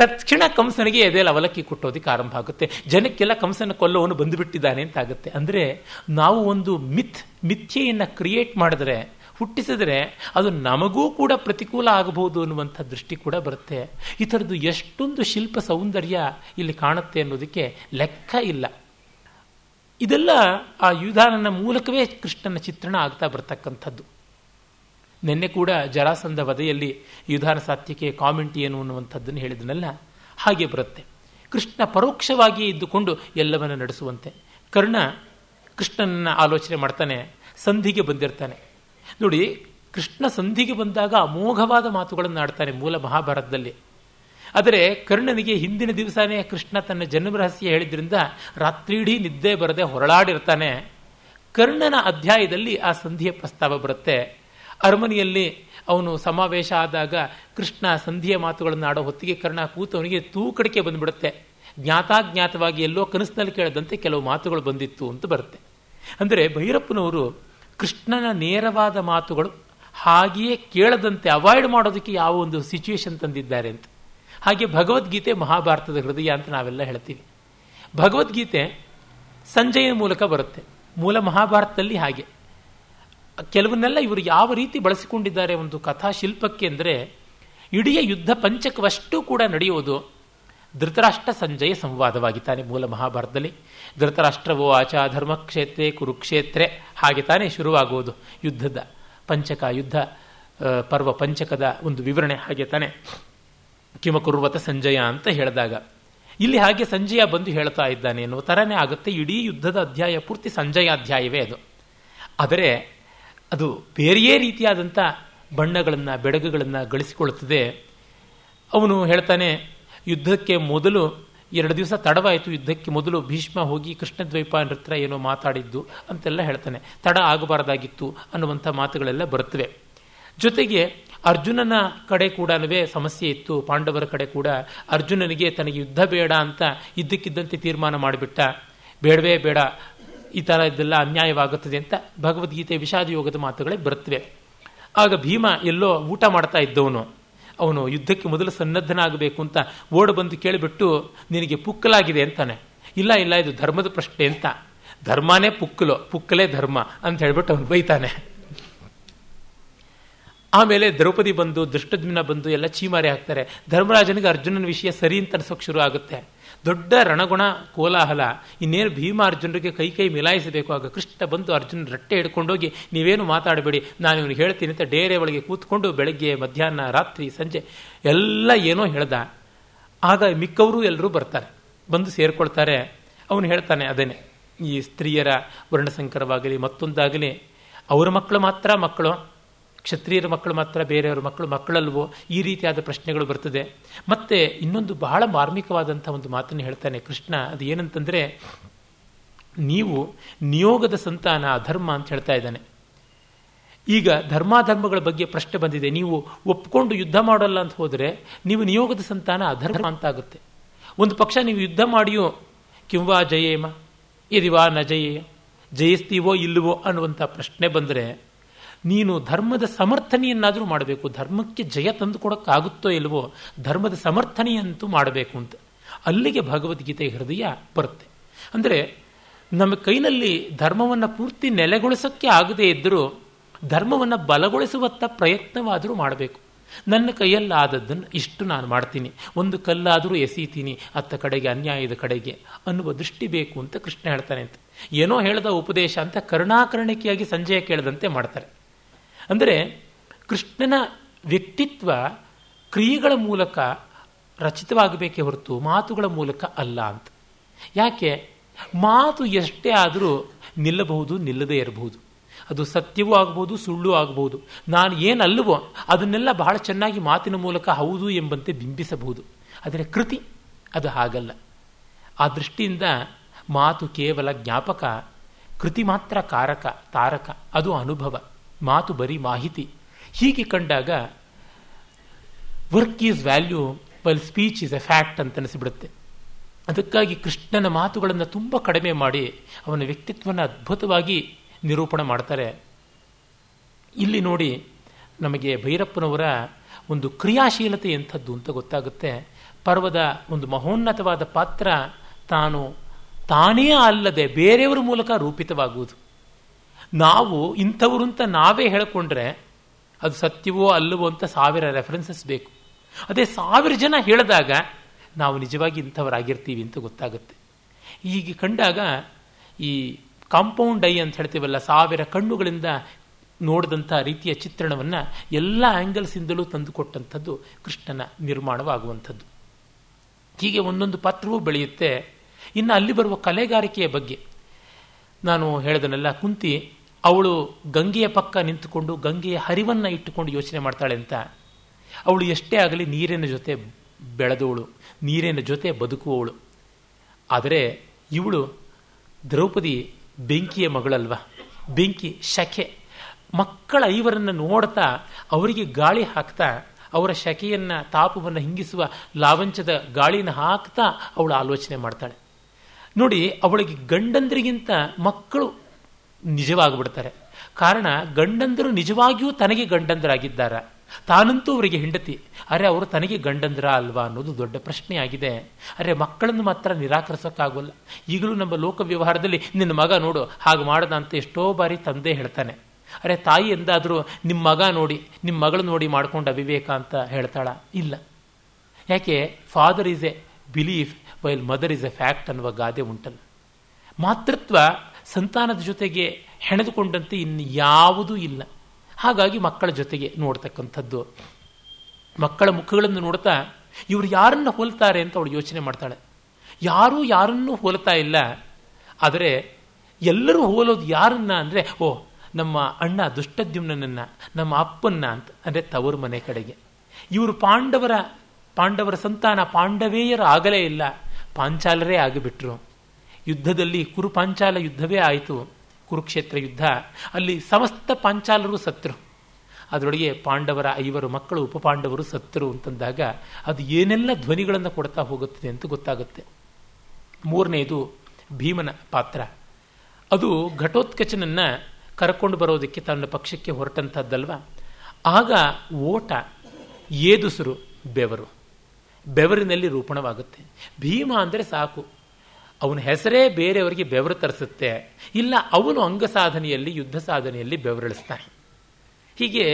ತಕ್ಷಣ ಕಂಸನಿಗೆ ಎದೆಯಲ್ಲಿ ಅವಲಕ್ಕಿ ಕೊಟ್ಟೋದಕ್ಕೆ ಆರಂಭ ಆಗುತ್ತೆ. ಜನಕ್ಕೆಲ್ಲ ಕಂಸನ ಕೊಲ್ಲವನು ಬಂದುಬಿಟ್ಟಿದ್ದಾನೆ ಅಂತ ಆಗುತ್ತೆ. ಅಂದರೆ ನಾವು ಒಂದು ಮಿಥ್ ಮಿಥ್ಯೆಯನ್ನು ಕ್ರಿಯೇಟ್ ಮಾಡಿದ್ರೆ, ಹುಟ್ಟಿಸಿದ್ರೆ ಅದು ನಮಗೂ ಕೂಡ ಪ್ರತಿಕೂಲ ಆಗಬಹುದು ಅನ್ನುವಂಥ ದೃಷ್ಟಿ ಕೂಡ ಬರುತ್ತೆ. ಈ ಥರದ್ದು ಎಷ್ಟೊಂದು ಶಿಲ್ಪ ಸೌಂದರ್ಯ ಇಲ್ಲಿ ಕಾಣುತ್ತೆ ಅನ್ನೋದಕ್ಕೆ ಲೆಕ್ಕ ಇಲ್ಲ. ಇದೆಲ್ಲ ಆ ಯುಧಾನನ ಮೂಲಕವೇ ಕೃಷ್ಣನ ಚಿತ್ರಣ ಆಗ್ತಾ ಬರ್ತಕ್ಕಂಥದ್ದು. ನಿನ್ನೆ ಕೂಡ ಜರಾಸಂಧ ವಧೆಯಲ್ಲಿ ಯುಧಾನ ಸಾತ್ಯಕ್ಕೆ ಕಾಮೆಂಟ್ ಏನು ಅನ್ನುವಂಥದ್ದನ್ನು ಹೇಳಿದನಲ್ಲ, ಹಾಗೆ ಬರುತ್ತೆ. ಕೃಷ್ಣ ಪರೋಕ್ಷವಾಗಿಯೇ ಇದ್ದುಕೊಂಡು ಎಲ್ಲವನ್ನು ನಡೆಸುವಂತೆ. ಕರ್ಣ ಕೃಷ್ಣನನ್ನ ಆಲೋಚನೆ ಮಾಡ್ತಾನೆ, ಸಂಧಿಗೆ ಬಂದಿರ್ತಾನೆ ನೋಡಿ. ಕೃಷ್ಣ ಸಂಧಿಗೆ ಬಂದಾಗ ಅಮೋಘವಾದ ಮಾತುಗಳನ್ನು ಆಡ್ತಾನೆ ಮೂಲ ಮಹಾಭಾರತದಲ್ಲಿ. ಆದರೆ ಕರ್ಣನಿಗೆ ಹಿಂದಿನ ದಿವಸನೇ ಕೃಷ್ಣ ತನ್ನ ಜನ್ಮ ರಹಸ್ಯ ಹೇಳಿದ್ರಿಂದ ರಾತ್ರಿಡೀ ನಿದ್ದೆ ಬರದೆ ಹೊರಳಾಡಿರ್ತಾನೆ. ಕರ್ಣನ ಅಧ್ಯಾಯದಲ್ಲಿ ಆ ಸಂಧಿಯ ಪ್ರಸ್ತಾವ ಬರುತ್ತೆ. ಅರಮನೆಯಲ್ಲಿ ಅವನು ಸಮಾವೇಶ ಆದಾಗ ಕೃಷ್ಣ ಸಂಧಿಯ ಮಾತುಗಳನ್ನು ಆಡೋ ಹೊತ್ತಿಗೆ ಕರ್ಣ ಕೂತು ಅವನಿಗೆ ತೂಕಡಿಕೆ ಬಂದುಬಿಡುತ್ತೆ. ಜ್ಞಾತಾಜ್ಞಾತವಾಗಿ ಎಲ್ಲೋ ಕನಸಿನಲ್ಲಿ ಕೇಳದಂತೆ ಕೆಲವು ಮಾತುಗಳು ಬಂದಿತ್ತು ಅಂತ ಬರುತ್ತೆ. ಅಂದರೆ ಭೈರಪ್ಪನವರು ಕೃಷ್ಣನ ನೇರವಾದ ಮಾತುಗಳು ಹಾಗೆಯೇ ಕೇಳದಂತೆ ಅವಾಯ್ಡ್ ಮಾಡೋದಕ್ಕೆ ಯಾವ ಒಂದು ಸಿಚುವೇಶನ್ ತಂದಿದ್ದಾರೆ ಅಂತ. ಹಾಗೆ ಭಗವದ್ಗೀತೆ ಮಹಾಭಾರತದ ಹೃದಯ ಅಂತ ನಾವೆಲ್ಲ ಹೇಳ್ತೀವಿ. ಭಗವದ್ಗೀತೆ ಸಂಜಯನ ಮೂಲಕ ಬರುತ್ತೆ, ಮೂಲ ಮಹಾಭಾರತದಲ್ಲಿ. ಹಾಗೆ ಕೆಲವನ್ನೆಲ್ಲ ಇವರು ಯಾವ ರೀತಿ ಬಳಸಿಕೊಂಡಿದ್ದಾರೆ ಒಂದು ಕಥಾಶಿಲ್ಪಕ್ಕೆ ಅಂದರೆ, ಇಡೀ ಯುದ್ಧ ಪಂಚಕವಷ್ಟು ಕೂಡ ನಡೆಯೋದು ಧೃತರಾಷ್ಟ್ರ ಸಂಜಯ ಸಂವಾದವಾಗಿ ತಾನೆ ಮೂಲ ಮಹಾಭಾರತದಲ್ಲಿ. ಧೃತರಾಷ್ಟ್ರವೋ ಆಚ ಧರ್ಮಕ್ಷೇತ್ರೇ ಕುರುಕ್ಷೇತ್ರೇ ಹಾಗೆ ತಾನೇ ಶುರುವಾಗುವುದು ಯುದ್ಧದ ಪಂಚಕ, ಯುದ್ಧ ಪರ್ವ ಪಂಚಕದ ಒಂದು ವಿವರಣೆ ಹಾಗೆ ತಾನೆ. ಕಿಮ ಕುರ್ವತ ಸಂಜಯ ಅಂತ ಹೇಳಿದಾಗ ಇಲ್ಲಿ ಹಾಗೆ ಸಂಜಯ ಬಂದು ಹೇಳ್ತಾ ಇದ್ದಾನೆ ಎನ್ನುವ ಥರನೇ ಆಗುತ್ತೆ. ಇಡೀ ಯುದ್ಧದ ಅಧ್ಯಾಯ ಪೂರ್ತಿ ಸಂಜಯ ಅಧ್ಯಾಯವೇ ಅದು. ಆದರೆ ಅದು ಬೇರೆಯೇ ರೀತಿಯಾದಂಥ ಬಣ್ಣಗಳನ್ನು ಬೆಡಗುಗಳನ್ನು ಗಳಿಸಿಕೊಳ್ಳುತ್ತದೆ. ಅವನು ಹೇಳ್ತಾನೆ, ಯುದ್ಧಕ್ಕೆ ಮೊದಲು ಎರಡು ದಿವಸ ತಡವಾಯಿತು, ಯುದ್ಧಕ್ಕೆ ಮೊದಲು ಭೀಷ್ಮ ಹೋಗಿ ಕೃಷ್ಣದ್ವೈಪಾಯನ ಹತ್ರ ಏನೋ ಮಾತಾಡಿದ್ದು ಅಂತೆಲ್ಲ ಹೇಳ್ತಾನೆ, ತಡ ಆಗಬಾರ್ದಾಗಿತ್ತು ಅನ್ನುವಂಥ ಮಾತುಗಳೆಲ್ಲ ಬರುತ್ತವೆ. ಜೊತೆಗೆ ಅರ್ಜುನನ ಕಡೆ ಕೂಡ ಸಮಸ್ಯೆ ಇತ್ತು, ಪಾಂಡವರ ಕಡೆ ಕೂಡ. ಅರ್ಜುನನಿಗೆ ತನಗೆ ಯುದ್ಧ ಬೇಡ ಅಂತ ಇದ್ದಕ್ಕಿದ್ದಂತೆ ತೀರ್ಮಾನ ಮಾಡಿಬಿಟ್ಟ, ಬೇಡವೇ ಬೇಡ, ಈ ಥರ ಇದೆಲ್ಲ ಅನ್ಯಾಯವಾಗುತ್ತದೆ ಅಂತ ಭಗವದ್ಗೀತೆ ವಿಷಾದಯೋಗದ ಮಾತುಗಳೇ ಬರುತ್ತವೆ. ಆಗ ಭೀಮ ಎಲ್ಲೋ ಊಟ ಮಾಡ್ತಾ ಇದ್ದವನು, ಅವನು ಯುದ್ಧಕ್ಕೆ ಮೊದಲು ಸನ್ನದ್ಧನಾಗಬೇಕು ಅಂತ ಓಡು ಬಂದು ಕೇಳಿಬಿಟ್ಟು, ನಿನಗೆ ಪುಕ್ಕಲಾಗಿದೆ ಅಂತಾನೆ. ಇಲ್ಲ ಇಲ್ಲ, ಇದು ಧರ್ಮದ ಪ್ರಶ್ನೆ ಅಂತ. ಧರ್ಮನೇ ಪುಕ್ಕಲು, ಪುಕ್ಕಲೇ ಧರ್ಮ ಅಂತ ಹೇಳ್ಬಿಟ್ಟು ಅವನು ಬೈತಾನೆ. ಆಮೇಲೆ ದ್ರೌಪದಿ ಬಂದು ದುಷ್ಟದ್ಮ್ನ ಬಂದು ಎಲ್ಲ ಚೀಮಾರಿ ಹಾಕ್ತಾರೆ. ಧರ್ಮರಾಜನಿಗೆ ಅರ್ಜುನನ ವಿಷಯ ಸರಿ ಅಂತ ಅನ್ಸೋಕೆ ಶುರು ಆಗುತ್ತೆ. ದೊಡ್ಡ ರಣಗುಣ ಕೋಲಾಹಲ. ಇನ್ನೇನು ಭೀಮ ಅರ್ಜುನರಿಗೆ ಕೈ ಕೈ ಮಿಲಾಯಿಸಬೇಕು. ಆಗ ಕೃಷ್ಣ ಬಂದು ಅರ್ಜುನ ರಟ್ಟೆ ಹಿಡ್ಕೊಂಡೋಗಿ, ನೀವೇನು ಮಾತಾಡಬೇಡಿ, ನಾನು ಇವನು ಹೇಳ್ತೀನಿ ಅಂತ ಡೇರೆ ಒಳಗೆ ಕೂತ್ಕೊಂಡು ಬೆಳಗ್ಗೆ, ಮಧ್ಯಾಹ್ನ, ರಾತ್ರಿ, ಸಂಜೆ ಎಲ್ಲ ಏನೋ ಹೇಳ್ದ. ಆಗ ಮಿಕ್ಕವರು ಎಲ್ಲರೂ ಬರ್ತಾರೆ, ಬಂದು ಸೇರ್ಕೊಳ್ತಾರೆ. ಅವನು ಹೇಳ್ತಾನೆ ಅದನ್ನೇ, ಈ ಸ್ತ್ರೀಯರ ವರ್ಣಸಂಕರವಾಗಲಿ ಮತ್ತೊಂದಾಗಲಿ, ಅವರ ಮಕ್ಕಳು ಮಾತ್ರ ಮಕ್ಕಳು, ಕ್ಷತ್ರಿಯರ ಮಕ್ಕಳು ಮಾತ್ರ ಬೇರೆಯವ್ರ ಮಕ್ಕಳು ಮಕ್ಕಳಲ್ವೋ, ಈ ರೀತಿಯಾದ ಪ್ರಶ್ನೆಗಳು ಬರ್ತದೆ. ಮತ್ತು ಇನ್ನೊಂದು ಬಹಳ ಮಾರ್ಮಿಕವಾದಂಥ ಒಂದು ಮಾತನ್ನು ಹೇಳ್ತಾನೆ ಕೃಷ್ಣ. ಅದು ಏನಂತಂದರೆ, ನೀವು ನಿಯೋಗದ ಸಂತಾನ ಅಧರ್ಮ ಅಂತ ಹೇಳ್ತಾ ಇದ್ದಾನೆ. ಈಗ ಧರ್ಮಾಧರ್ಮಗಳ ಬಗ್ಗೆ ಪ್ರಶ್ನೆ ಬಂದಿದೆ. ನೀವು ಒಪ್ಕೊಂಡು ಯುದ್ಧ ಮಾಡೋಲ್ಲ ಅಂತ ಹೋದರೆ ನೀವು ನಿಯೋಗದ ಸಂತಾನ ಅಧರ್ಮ ಅಂತ ಆಗುತ್ತೆ. ಒಂದು ಪಕ್ಷ ನೀವು ಯುದ್ಧ ಮಾಡಿಯೋ, ಕಿಂವಾ ಜಯೇಮ ಯದಿವಾ ನ ಜಯೇಯ, ಜಯಿಸ್ತೀವೋ ಇಲ್ಲವೋ ಅನ್ನುವಂಥ ಪ್ರಶ್ನೆ ಬಂದರೆ ನೀನು ಧರ್ಮದ ಸಮರ್ಥನೆಯನ್ನಾದರೂ ಮಾಡಬೇಕು. ಧರ್ಮಕ್ಕೆ ಜಯ ತಂದುಕೊಡೋಕ್ಕಾಗುತ್ತೋ ಇಲ್ವೋ ಧರ್ಮದ ಸಮರ್ಥನೆಯಂತೂ ಮಾಡಬೇಕು ಅಂತ ಅಲ್ಲಿಗೆ ಭಗವದ್ಗೀತೆ ಹೃದಯ ಬರುತ್ತೆ. ಅಂದರೆ ನಮ್ಮ ಕೈನಲ್ಲಿ ಧರ್ಮವನ್ನು ಪೂರ್ತಿ ನೆಲೆಗೊಳಿಸೋಕ್ಕೆ ಆಗದೇ ಇದ್ದರೂ ಧರ್ಮವನ್ನು ಬಲಗೊಳಿಸುವತ್ತ ಪ್ರಯತ್ನವಾದರೂ ಮಾಡಬೇಕು. ನನ್ನ ಕೈಯಲ್ಲಾದದ್ದನ್ನು ಇಷ್ಟು ನಾನು ಮಾಡ್ತೀನಿ, ಒಂದು ಕಲ್ಲಾದರೂ ಎಸೀತೀನಿ ಅತ್ತ ಕಡೆಗೆ, ಅನ್ಯಾಯದ ಕಡೆಗೆ ಅನ್ನುವ ದೃಷ್ಟಿ ಬೇಕು ಅಂತ ಕೃಷ್ಣ ಹೇಳ್ತಾನೆ ಅಂತ. ಏನೋ ಹೇಳಿದ ಉಪದೇಶ ಅಂತ ಕರ್ಣಾಕರ್ಣಿಕೆಯಾಗಿ ಸಂಜಯ ಕೇಳದಂತೆ ಮಾಡ್ತಾರೆ. ಅಂದರೆ ಕೃಷ್ಣನ ವ್ಯಕ್ತಿತ್ವ ಕ್ರಿಯೆಗಳ ಮೂಲಕ ರಚಿತವಾಗಬೇಕೇ ಹೊರತು ಮಾತುಗಳ ಮೂಲಕ ಅಲ್ಲ ಅಂತ. ಯಾಕೆ? ಮಾತು ಎಷ್ಟೇ ಆದರೂ ನಿಲ್ಲಬಹುದು, ನಿಲ್ಲದೇ ಇರಬಹುದು. ಅದು ಸತ್ಯವೂ ಆಗ್ಬೋದು, ಸುಳ್ಳು ಆಗ್ಬೋದು. ನಾನು ಏನಲ್ಲವೋ ಅದನ್ನೆಲ್ಲ ಬಹಳ ಚೆನ್ನಾಗಿ ಮಾತಿನ ಮೂಲಕ ಹೌದು ಎಂಬಂತೆ ಬಿಂಬಿಸಬಹುದು. ಆದರೆ ಕೃತಿ ಅದು ಹಾಗಲ್ಲ. ಆ ದೃಷ್ಟಿಯಿಂದ ಮಾತು ಕೇವಲ ಜ್ಞಾಪಕ, ಕೃತಿ ಮಾತ್ರ ಕಾರಕ ತಾರಕ, ಅದು ಅನುಭವ. ಮಾತು ಬರೀ ಮಾಹಿತಿ. ಹೀಗೆ ಕಂಡಾಗ work is value while speech is a fact ಅಂತ ಅನಿಸಿಬಿಡುತ್ತೆ. ಅದಕ್ಕಾಗಿ ಕೃಷ್ಣನ ಮಾತುಗಳನ್ನು ತುಂಬ ಕಡಿಮೆ ಮಾಡಿ ಅವನ ವ್ಯಕ್ತಿತ್ವನ ಅದ್ಭುತವಾಗಿ ನಿರೂಪಣೆ ಮಾಡ್ತಾರೆ. ಇಲ್ಲಿ ನೋಡಿ ನಮಗೆ ಭೈರಪ್ಪನವರ ಒಂದು ಕ್ರಿಯಾಶೀಲತೆ ಎಂಥದ್ದು ಅಂತ ಗೊತ್ತಾಗುತ್ತೆ. ಪರ್ವದ ಒಂದು ಮಹೋನ್ನತವಾದ ಪಾತ್ರ ತಾನು ತಾನೇ ಅಲ್ಲದೆ ಬೇರೆಯವರ ಮೂಲಕ ರೂಪಿತವಾಗುವುದು. ನಾವು ಇಂಥವರು ಅಂತ ನಾವೇ ಹೇಳಿಕೊಂಡ್ರೆ ಅದು ಸತ್ಯವೋ ಅಲ್ಲವೋ ಅಂತ ಸಾವಿರ ರೆಫರೆನ್ಸಸ್ ಬೇಕು. ಅದೇ ಸಾವಿರ ಜನ ಹೇಳಿದಾಗ ನಾವು ನಿಜವಾಗಿ ಇಂಥವರಾಗಿರ್ತೀವಿ ಅಂತ ಗೊತ್ತಾಗುತ್ತೆ. ಹೀಗೆ ಕಂಡಾಗ ಈ ಕಾಂಪೌಂಡ್ ಐ ಅಂತ ಹೇಳ್ತೀವಲ್ಲ, ಸಾವಿರ ಕಣ್ಣುಗಳಿಂದ ನೋಡಿದಂಥ ರೀತಿಯ ಚಿತ್ರಣವನ್ನು ಎಲ್ಲ ಆ್ಯಂಗಲ್ಸಿಂದಲೂ ತಂದುಕೊಟ್ಟಂಥದ್ದು ಕೃಷ್ಣನ ನಿರ್ಮಾಣವಾಗುವಂಥದ್ದು. ಹೀಗೆ ಒಂದೊಂದು ಪಾತ್ರವೂ ಬೆಳೆಯುತ್ತೆ. ಇನ್ನು ಅಲ್ಲಿ ಬರುವ ಕಲೆಗಾರಿಕೆಯ ಬಗ್ಗೆ ನಾನು ಹೇಳಿದನೆಲ್ಲ. ಕುಂತಿ ಅವಳು ಗಂಗೆಯ ಪಕ್ಕ ನಿಂತುಕೊಂಡು ಗಂಗೆಯ ಹರಿವನ್ನು ಇಟ್ಟುಕೊಂಡು ಯೋಚನೆ ಮಾಡ್ತಾಳೆ ಅಂತ. ಅವಳು ಎಷ್ಟೇ ಆಗಲಿ ನೀರಿನ ಜೊತೆ ಬೆಳೆದವಳು, ನೀರಿನ ಜೊತೆ ಬದುಕುವವಳು. ಆದರೆ ಇವಳು ದ್ರೌಪದಿ ಬೆಂಕಿಯ ಮಗಳಲ್ವ, ಬೆಂಕಿ ಶಕೆ. ಮಕ್ಕಳ ಐವರನ್ನು ನೋಡ್ತಾ ಅವರಿಗೆ ಗಾಳಿ ಹಾಕ್ತಾ, ಅವರ ಶಕೆಯನ್ನು ತಾಪವನ್ನು ಹಿಂಗಿಸುವ ಲಾವಂಚದ ಗಾಳಿನ ಹಾಕ್ತಾ ಅವಳು ಆಲೋಚನೆ ಮಾಡ್ತಾಳೆ. ನೋಡಿ, ಅವಳಿಗೆ ಗಂಡಂದ್ರಿಗಿಂತ ಮಕ್ಕಳು ನಿಜವಾಗಿಬಿಡ್ತಾರೆ. ಕಾರಣ, ಗಂಡಂದರು ನಿಜವಾಗಿಯೂ ತನಗೆ ಗಂಡಂದರಾಗಿದ್ದಾರೆ, ತಾನಂತೂ ಅವರಿಗೆ ಹೆಂಡತಿ, ಅರೆ ಅವರು ತನಗೆ ಗಂಡಂದ್ರ ಅಲ್ವಾ ಅನ್ನೋದು ದೊಡ್ಡ ಪ್ರಶ್ನೆಯಾಗಿದೆ. ಅರೆ ಮಕ್ಕಳನ್ನು ಮಾತ್ರ ನಿರಾಕರಿಸೋಕ್ಕಾಗೋಲ್ಲ. ಈಗಲೂ ನಮ್ಮ ಲೋಕ ವ್ಯವಹಾರದಲ್ಲಿ ನಿನ್ನ ಮಗ ನೋಡು ಹಾಗೆ ಮಾಡದ ಅಂತ ಎಷ್ಟೋ ಬಾರಿ ತಂದೆ ಹೇಳ್ತಾನೆ. ಅರೆ ತಾಯಿ ಎಂದಾದರೂ ನಿಮ್ಮ ಮಗ ನೋಡಿ, ನಿಮ್ಮ ಮಗಳು ನೋಡಿ ಮಾಡ್ಕೊಂಡು ಅವಿವೇಕ ಅಂತ ಹೇಳ್ತಾಳ? ಇಲ್ಲ. ಯಾಕೆ? Father is a belief while mother is a fact ಅನ್ನುವ ಗಾದೆ ಉಂಟಲ್ಲ. ಮಾತೃತ್ವ ಸಂತಾನದ ಜೊತೆಗೆ ಹೆಣೆದುಕೊಂಡಂತೆ ಇನ್ನು ಯಾವುದೂ ಇಲ್ಲ. ಹಾಗಾಗಿ ಮಕ್ಕಳ ಜೊತೆಗೆ ನೋಡ್ತಕ್ಕಂಥದ್ದು, ಮಕ್ಕಳ ಮುಖಗಳನ್ನು ನೋಡ್ತಾ ಇವರು ಯಾರನ್ನು ಹೋಲ್ತಾರೆ ಅಂತ ಅವಳು ಯೋಚನೆ ಮಾಡ್ತಾಳೆ. ಯಾರೂ ಯಾರನ್ನೂ ಹೋಲ್ತಾ ಇಲ್ಲ. ಆದರೆ ಎಲ್ಲರೂ ಹೋಲೋದು ಯಾರನ್ನ ಅಂದರೆ, ಓ ನಮ್ಮ ಅಣ್ಣ ದುಷ್ಟದ್ಯುಮ್ನನ್ನು, ನಮ್ಮ ಅಪ್ಪನ್ನ ಅಂತ, ಅಂದರೆ ತವರು ಮನೆ ಕಡೆಗೆ. ಇವರು ಪಾಂಡವರ ಪಾಂಡವರ ಸಂತಾನ, ಪಾಂಡವೇಯರು ಆಗಲೇ ಇಲ್ಲ, ಪಾಂಚಾಲರೇ ಆಗಿಬಿಟ್ರು. ಯುದ್ಧದಲ್ಲಿ ಕುರುಪಾಂಚಾಲ ಯುದ್ಧವೇ ಆಯಿತು, ಕುರುಕ್ಷೇತ್ರ ಯುದ್ಧ. ಅಲ್ಲಿ ಸಮಸ್ತ ಪಾಂಚಾಲರು ಸತ್ರು, ಅದರೊಳಗೆ ಪಾಂಡವರ ಐವರು ಮಕ್ಕಳು ಉಪಪಾಂಡವರು ಸತ್ರು ಅಂತಂದಾಗ ಅದು ಏನೆಲ್ಲ ಧ್ವನಿಗಳನ್ನು ಕೊಡ್ತಾ ಹೋಗುತ್ತದೆ ಅಂತ ಗೊತ್ತಾಗುತ್ತೆ. ಮೂರನೆಯದು ಭೀಮನ ಪಾತ್ರ. ಅದು ಘಟೋತ್ಕಚನನ್ನು ಕರ್ಕೊಂಡು ಬರೋದಕ್ಕೆ ತನ್ನ ಪಕ್ಷಕ್ಕೆ ಹೊರಟಂಥದ್ದಲ್ವ. ಆಗ ಓಟ, ಏದುಸುರು, ಬೆವರು, ಬೆವರಿನಲ್ಲಿ ರೂಪಣವಾಗುತ್ತೆ. ಭೀಮ ಅಂದರೆ ಸಾಕು, ಅವನ ಹೆಸರೇ ಬೇರೆಯವರಿಗೆ ಬೆವರು ತರಿಸುತ್ತೆ. ಇಲ್ಲ, ಅವನು ಅಂಗ ಸಾಧನೆಯಲ್ಲಿ, ಯುದ್ಧ ಸಾಧನೆಯಲ್ಲಿ ಬೆವರಿಳಿಸ್ತಾನೆ. ಹೀಗೆ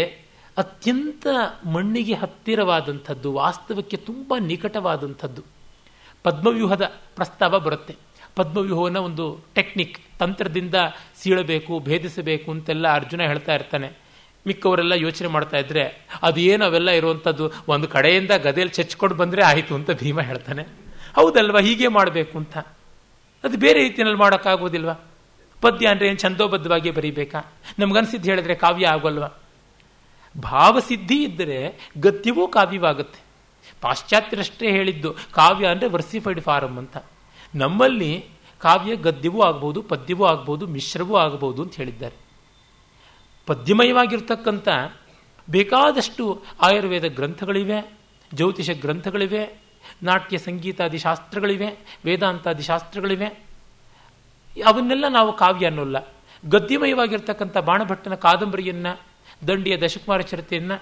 ಅತ್ಯಂತ ಮಣ್ಣಿಗೆ ಹತ್ತಿರವಾದಂಥದ್ದು, ವಾಸ್ತವಕ್ಕೆ ತುಂಬ ನಿಕಟವಾದಂಥದ್ದು. ಪದ್ಮವ್ಯೂಹದ ಪ್ರಸ್ತಾವ ಬರುತ್ತೆ. ಪದ್ಮವ್ಯೂಹವನ್ನು ಒಂದು ಟೆಕ್ನಿಕ್, ತಂತ್ರದಿಂದ ಸೀಳಬೇಕು, ಭೇದಿಸಬೇಕು ಅಂತೆಲ್ಲ ಅರ್ಜುನ ಹೇಳ್ತಾ ಇರ್ತಾನೆ. ಮಿಕ್ಕವರೆಲ್ಲ ಯೋಚನೆ ಮಾಡ್ತಾ ಇದ್ರೆ ಅದೇನು ಅವೆಲ್ಲ ಇರುವಂಥದ್ದು, ಒಂದು ಕಡೆಯಿಂದ ಗದೆಯಲ್ಲಿ ಚಚ್ಕೊಂಡು ಬಂದರೆ ಆಯಿತು ಅಂತ ಭೀಮ ಹೇಳ್ತಾನೆ. ಹೌದಲ್ವಾ, ಹೀಗೆ ಮಾಡಬೇಕು ಅಂತ. ಅದು ಬೇರೆ ರೀತಿಯಲ್ಲಿ ಮಾಡೋಕ್ಕಾಗೋದಿಲ್ವಾ? ಪದ್ಯ ಅಂದರೆ ಏನು ಛಂದೋಬದ್ಧವಾಗಿ ಬರೀಬೇಕಾ? ನಮಗನ್ಸಿದ್ದು ಹೇಳಿದ್ರೆ ಕಾವ್ಯ ಆಗೋಲ್ವಾ? ಭಾವಸಿದ್ಧಿ ಇದ್ದರೆ ಗದ್ಯವೂ ಕಾವ್ಯವಾಗುತ್ತೆ. ಪಾಶ್ಚಾತ್ಯರಷ್ಟೇ ಹೇಳಿದ್ದು ಕಾವ್ಯ ಅಂದರೆ ವರ್ಸಿಫೈಡ್ ಫಾರಮ್ ಅಂತ. ನಮ್ಮಲ್ಲಿ ಕಾವ್ಯ ಗದ್ಯವೂ ಆಗ್ಬೋದು, ಪದ್ಯವೂ ಆಗ್ಬೋದು, ಮಿಶ್ರವೂ ಆಗ್ಬೋದು ಅಂತ ಹೇಳಿದ್ದಾರೆ. ಪದ್ಯಮಯವಾಗಿರ್ತಕ್ಕಂಥ ಬೇಕಾದಷ್ಟು ಆಯುರ್ವೇದ ಗ್ರಂಥಗಳಿವೆ, ಜ್ಯೋತಿಷ ಗ್ರಂಥಗಳಿವೆ, ನಾಟ್ಯ ಸಂಗೀತಾದಿ ಶಾಸ್ತ್ರಗಳಿವೆ, ವೇದಾಂತಾದಿ ಶಾಸ್ತ್ರಗಳಿವೆ. ಅವನ್ನೆಲ್ಲ ನಾವು ಕಾವ್ಯ ಅನ್ನೋಲ್ಲ. ಗದ್ಯಮಯವಾಗಿರ್ತಕ್ಕಂಥ ಬಾಣಭಟ್ಟನ ಕಾದಂಬರಿಯನ್ನು, ದಂಡಿಯ ದಶಕುಮಾರ ಚರಿತೆಯನ್ನು,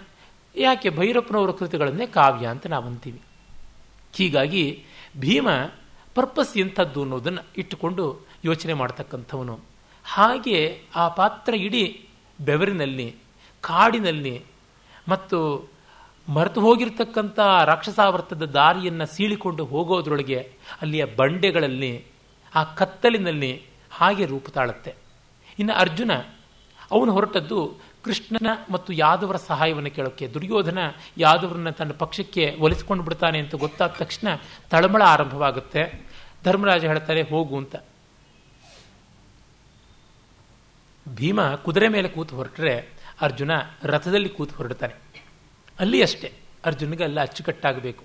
ಯಾಕೆ ಭೈರಪ್ಪನವರ ಕೃತಿಗಳನ್ನೇ ಕಾವ್ಯ ಅಂತ ನಾವಂತೀವಿ. ಹೀಗಾಗಿ ಭೀಮ ಪರ್ಪಸ್ ಎಂಥದ್ದು ಅನ್ನೋದನ್ನು ಇಟ್ಟುಕೊಂಡು ಯೋಚನೆ ಮಾಡ್ತಕ್ಕಂಥವನು. ಹಾಗೆ ಆ ಪಾತ್ರ ಇಡೀ ಬೆವರಿನಲ್ಲಿ, ಕಾಡಿನಲ್ಲಿ ಮತ್ತು ಮರೆತು ಹೋಗಿರ್ತಕ್ಕಂಥ ರಾಕ್ಷಸಾವರ್ತದ ದಾರಿಯನ್ನು ಸೀಳಿಕೊಂಡು ಹೋಗೋದ್ರೊಳಗೆ, ಅಲ್ಲಿಯ ಬಂಡೆಗಳಲ್ಲಿ, ಆ ಕತ್ತಲಿನಲ್ಲಿ ಹಾಗೆ ರೂಪು ತಾಳುತ್ತೆ. ಇನ್ನು ಅರ್ಜುನ ಅವನು ಹೊರಟದ್ದು ಕೃಷ್ಣನ ಮತ್ತು ಯಾದವರ ಸಹಾಯವನ್ನು ಕೇಳೋಕ್ಕೆ. ದುರ್ಯೋಧನ ಯಾದವರನ್ನ ತನ್ನ ಪಕ್ಷಕ್ಕೆ ಒಲಿಸ್ಕೊಂಡು ಬಿಡ್ತಾನೆ ಅಂತ ಗೊತ್ತಾದ ತಕ್ಷಣ ತಳಮಳ ಆರಂಭವಾಗುತ್ತೆ. ಧರ್ಮರಾಜ ಹೇಳ್ತಾರೆ ಹೋಗು ಅಂತ. ಭೀಮ ಕುದುರೆ ಮೇಲೆ ಕೂತು ಹೊರಟ್ರೆ ಅರ್ಜುನ ರಥದಲ್ಲಿ ಕೂತು ಹೊರಡ್ತಾನೆ. ಅಲ್ಲಿ ಅಷ್ಟೇ ಅರ್ಜುನಿಗೆ ಎಲ್ಲ ಅಚ್ಚುಕಟ್ಟಾಗಬೇಕು,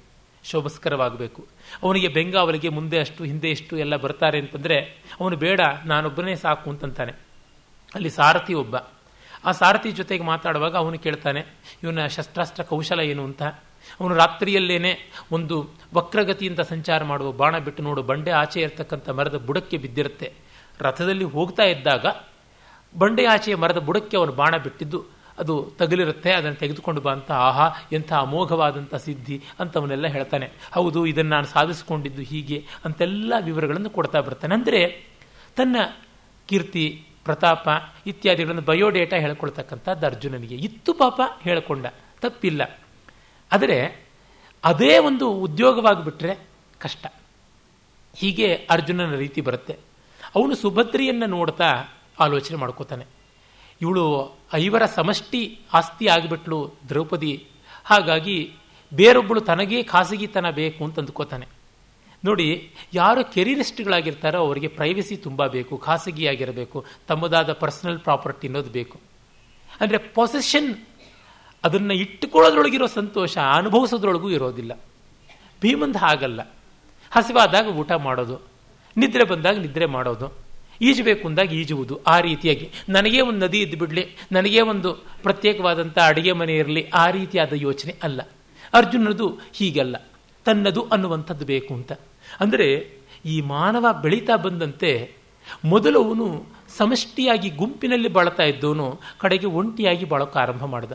ಶೋಭಸ್ಕರವಾಗಬೇಕು. ಅವನಿಗೆ ಬೆಂಗಾವಲಿಗೆ ಮುಂದೆ ಅಷ್ಟು ಹಿಂದೆ ಎಷ್ಟು ಎಲ್ಲ ಬರ್ತಾರೆ ಅಂತಂದರೆ ಅವನು ಬೇಡ, ನಾನೊಬ್ಬನೇ ಸಾಕು ಅಂತಂತಾನೆ. ಅಲ್ಲಿ ಸಾರಥಿ ಒಬ್ಬ, ಆ ಸಾರಥಿ ಜೊತೆಗೆ ಮಾತಾಡುವಾಗ ಅವನು ಕೇಳ್ತಾನೆ ಇವನ ಶಸ್ತ್ರಾಸ್ತ್ರ ಕೌಶಲ ಏನು ಅಂತ. ಅವನು ರಾತ್ರಿಯಲ್ಲೇನೆ ಒಂದು ವಕ್ರಗತಿಯಿಂದ ಸಂಚಾರ ಮಾಡುವ ಬಾಣ ಬಿಟ್ಟು ನೋಡು ಬಂಡೆ ಆಚೆ ಇರತಕ್ಕಂಥ ಮರದ ಬುಡಕ್ಕೆ ಬಿದ್ದಿರುತ್ತೆ. ರಥದಲ್ಲಿ ಹೋಗ್ತಾ ಇದ್ದಾಗ ಬಂಡೆ ಆಚೆಯ ಮರದ ಬುಡಕ್ಕೆ ಅವನು ಬಾಣ ಬಿಟ್ಟಿದ್ದು ಅದು ತಗಲಿರುತ್ತೆ, ಅದನ್ನು ತೆಗೆದುಕೊಂಡು ಬಾ ಅಂತ. ಆಹಾ, ಎಂಥ ಅಮೋಘವಾದಂಥ ಸಿದ್ಧಿ ಅಂತ ಅವನ್ನೆಲ್ಲ ಹೇಳ್ತಾನೆ. ಹೌದು, ಇದನ್ನು ನಾನು ಸಾಧಿಸಿಕೊಂಡಿದ್ದು ಹೀಗೆ ಅಂತೆಲ್ಲ ವಿವರಗಳನ್ನು ಕೊಡ್ತಾ ಬರ್ತಾನೆ. ಅಂದರೆ ತನ್ನ ಕೀರ್ತಿ, ಪ್ರತಾಪ ಇತ್ಯಾದಿಗಳನ್ನು ಬಯೋಡೇಟಾ ಹೇಳ್ಕೊಳ್ತಕ್ಕಂಥದ್ದು ಅರ್ಜುನನಿಗೆ ಇತ್ತು. ಪಾಪ ಹೇಳಿಕೊಂಡ, ತಪ್ಪಿಲ್ಲ. ಆದರೆ ಅದೇ ಒಂದು ಉದ್ಯೋಗವಾಗಿಬಿಟ್ರೆ ಕಷ್ಟ. ಹೀಗೆ ಅರ್ಜುನನ ರೀತಿ ಬರುತ್ತೆ. ಅವನು ಸುಭದ್ರಿಯನ್ನು ನೋಡ್ತಾ ಆಲೋಚನೆ ಮಾಡ್ಕೋತಾನೆ. ಇವಳು ಐವರ ಸಮಷ್ಟಿ ಆಸ್ತಿ ಆಗಿಬಿಟ್ಲು ದ್ರೌಪದಿ, ಹಾಗಾಗಿ ಬೇರೊಬ್ಬಳು ತನಗೇ ಖಾಸಗಿತನ ಬೇಕು ಅಂತ ಅಂದ್ಕೋತಾನೆ. ನೋಡಿ, ಯಾರು ಕೆರಿಯರಿಸ್ಟ್ಗಳಾಗಿರ್ತಾರೋ ಅವರಿಗೆ ಪ್ರೈವಸಿ ತುಂಬ ಬೇಕು, ಖಾಸಗಿಯಾಗಿರಬೇಕು, ತಮ್ಮದಾದ ಪರ್ಸನಲ್ ಪ್ರಾಪರ್ಟಿ ಅನ್ನೋದು ಬೇಕು. ಅಂದರೆ ಪೊಸೆಷನ್ ಅದನ್ನು ಇಟ್ಟುಕೊಳ್ಳೋದ್ರೊಳಗಿರೋ ಸಂತೋಷ ಅನುಭವಿಸೋದ್ರೊಳಗೂ ಇರೋದಿಲ್ಲ. ಭೀಮಂದ ಹಾಗಲ್ಲ. ಹಸಿವಾದಾಗ ಊಟ ಮಾಡೋದು, ನಿದ್ರೆ ಬಂದಾಗ ನಿದ್ರೆ ಮಾಡೋದು, ಈಜಬೇಕು ಅಂದಾಗ ಈಜುವುದು. ಆ ರೀತಿಯಾಗಿ ನನಗೇ ಒಂದು ನದಿ ಇದ್ದು ಬಿಡಲಿ, ನನಗೇ ಒಂದು ಪ್ರತ್ಯೇಕವಾದಂಥ ಅಡುಗೆ ಮನೆ ಇರಲಿ, ಆ ರೀತಿಯಾದ ಯೋಚನೆ ಅಲ್ಲ ಅರ್ಜುನದು. ಹೀಗಲ್ಲ, ತನ್ನದು ಅನ್ನುವಂಥದ್ದು ಬೇಕು ಅಂತ. ಅಂದರೆ ಈ ಮಾನವ ಬೆಳೀತಾ ಬಂದಂತೆ ಮೊದಲು ಅವನು ಸಮಷ್ಟಿಯಾಗಿ ಗುಂಪಿನಲ್ಲಿ ಬಾಳ್ತಾ ಇದ್ದವನು ಕಡೆಗೆ ಒಂಟಿಯಾಗಿ ಬಾಳೋಕೆ ಆರಂಭ ಮಾಡಿದ.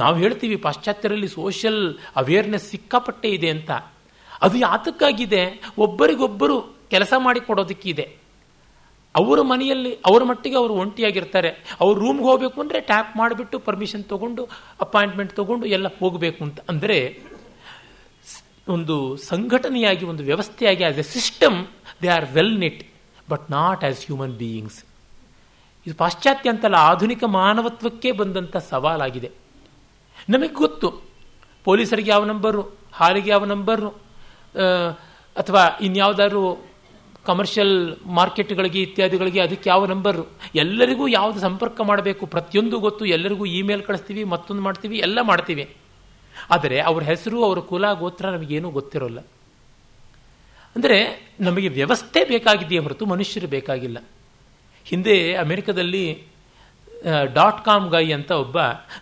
ನಾವು ಹೇಳ್ತೀವಿ ಪಾಶ್ಚಾತ್ಯರಲ್ಲಿ ಸೋಷಿಯಲ್ ಅವೇರ್ನೆಸ್ ಸಿಕ್ಕಾಪಟ್ಟೆ ಇದೆ ಅಂತ. ಅದು ಯಾತಕ್ಕಾಗಿದೆ? ಒಬ್ಬರಿಗೊಬ್ಬರು ಕೆಲಸ ಮಾಡಿಕೊಡೋದಕ್ಕಿದೆ. ಅವರ ಮನೆಯಲ್ಲಿ ಅವರ ಮಟ್ಟಿಗೆ ಅವರು ಒಂಟಿಯಾಗಿರ್ತಾರೆ. ಅವ್ರ ರೂಮ್ಗೆ ಹೋಗಬೇಕು ಅಂದರೆ ಟ್ಯಾಪ್ ಮಾಡಿಬಿಟ್ಟು ಪರ್ಮಿಷನ್ ತೊಗೊಂಡು ಅಪಾಯಿಂಟ್ಮೆಂಟ್ ತೊಗೊಂಡು ಎಲ್ಲ ಹೋಗಬೇಕು ಅಂತ. ಅಂದರೆ ಒಂದು ಸಂಘಟನೆಯಾಗಿ, ಒಂದು ವ್ಯವಸ್ಥೆಯಾಗಿ, as a system they are well knit, but not as human beings. ಇದು ಪಾಶ್ಚಾತ್ಯ ಅಂತಲ್ಲ, ಆಧುನಿಕ ಮಾನವತ್ವಕ್ಕೆ ಬಂದಂಥ ಸವಾಲಾಗಿದೆ. ನಮಗೆ ಗೊತ್ತು, ಪೊಲೀಸರಿಗೆ ಯಾವ ನಂಬರು, ಹಾರಿಗೆ ಯಾವ ನಂಬರು, ಅಥವಾ ಇನ್ಯಾವುದಾದ್ರು ಕಮರ್ಷಿಯಲ್ ಮಾರ್ಕೆಟ್ಗಳಿಗೆ ಇತ್ಯಾದಿಗಳಿಗೆ ಅದಕ್ಕೆ ಯಾವ ನಂಬರು, ಎಲ್ಲರಿಗೂ ಯಾವುದು ಸಂಪರ್ಕ ಮಾಡಬೇಕು ಪ್ರತಿಯೊಂದು ಗೊತ್ತು. ಎಲ್ಲರಿಗೂ ಇಮೇಲ್ ಕಳಿಸ್ತೀವಿ, ಮತ್ತೊಂದು ಮಾಡ್ತೀವಿ, ಎಲ್ಲ ಮಾಡ್ತೀವಿ. ಆದರೆ ಅವ್ರ ಹೆಸರು, ಅವರ ಕುಲ, ಗೋತ್ರ ನಮಗೇನೂ ಗೊತ್ತಿರೋಲ್ಲ. ಅಂದರೆ ನಮಗೆ ವ್ಯವಸ್ಥೆ ಬೇಕಾಗಿದೆಯೇ ಹೊರತು ಮನುಷ್ಯರು ಬೇಕಾಗಿಲ್ಲ. ಹಿಂದೆ ಅಮೆರಿಕದಲ್ಲಿ ಡಾಟ್ ಕಾಮ್ ಗೈ ಅಂತ ಒಬ್ಬ,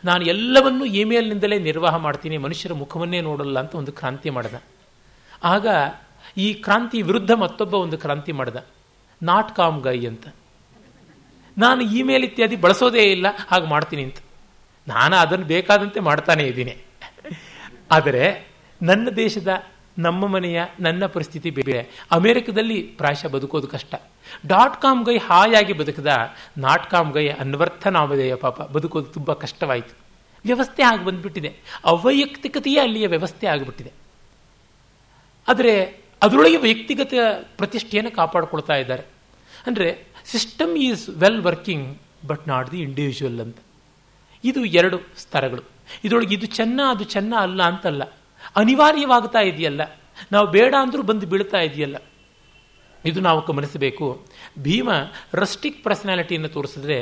ನಾನು ಎಲ್ಲವನ್ನೂ ಇಮೇಲ್ನಿಂದಲೇ ನಿರ್ವಾಹ ಮಾಡ್ತೀನಿ, ಮನುಷ್ಯರ ಮುಖವನ್ನೇ ನೋಡಲ್ಲ ಅಂತ ಒಂದು ಕ್ರಾಂತಿ ಮಾಡಿದ. ಆಗ ಈ ಕ್ರಾಂತಿ ವಿರುದ್ಧ ಮತ್ತೊಬ್ಬ ಒಂದು ಕ್ರಾಂತಿ ಮಾಡಿದ, ನಾಟ್ ಕಾಮ್ ಗೈ ಅಂತ. ನಾನು ಇಮೇಲ್ ಇತ್ಯಾದಿ ಬಳಸೋದೇ ಇಲ್ಲ, ಹಾಗೆ ಮಾಡ್ತೀನಿ ಅಂತ. ನಾನು ಅದನ್ನು ಬೇಕಾದಂತೆ ಮಾಡ್ತಾನೇ ಇದ್ದೀನಿ. ಆದರೆ ನನ್ನ ದೇಶದ, ನಮ್ಮ ಮನೆಯ, ನನ್ನ ಪರಿಸ್ಥಿತಿ ಬೇರೆ. ಅಮೆರಿಕದಲ್ಲಿ ಪ್ರಾಯಶಃ ಬದುಕೋದು ಕಷ್ಟ. ಡಾಟ್ ಕಾಮ್ ಗೈ ಹಾಯಾಗಿ ಬದುಕದ, ನಾಟ್ ಕಾಮ್ ಗೈ ಅನ್ವರ್ಥ ನಾಮಧೇಯ, ಪಾಪ ಬದುಕೋದು ತುಂಬ ಕಷ್ಟವಾಯಿತು. ವ್ಯವಸ್ಥೆ ಆಗಿ ಬಂದುಬಿಟ್ಟಿದೆ. ಅವೈಯಕ್ತಿಕತೆಯೇ ಅಲ್ಲಿಯ ವ್ಯವಸ್ಥೆ ಆಗಿಬಿಟ್ಟಿದೆ. ಆದರೆ ಅದರೊಳಗೆ ವೈಯಕ್ತಿಗತ ಪ್ರತಿಷ್ಠೆಯನ್ನು ಕಾಪಾಡಿಕೊಳ್ತಾ ಇದ್ದಾರೆ. ಅಂದರೆ system is well working but not the individual ಅಂತ. ಇದು ಎರಡು ಸ್ತರಗಳು. ಇದರೊಳಗೆ ಇದು ಚೆನ್ನ ಅದು ಚೆನ್ನ ಅಲ್ಲ ಅಂತಲ್ಲ, ಅನಿವಾರ್ಯವಾಗ್ತಾ ಇದೆಯಲ್ಲ, ನಾವು ಬೇಡ ಅಂದರೂ ಬಂದು ಬೀಳ್ತಾ ಇದೆಯಲ್ಲ, ಇದು ನಾವು ಗಮನಿಸಬೇಕು. ಭೀಮ ರಸ್ಟಿಕ್ ಪರ್ಸನಾಲಿಟಿಯನ್ನು ತೋರಿಸಿದ್ರೆ,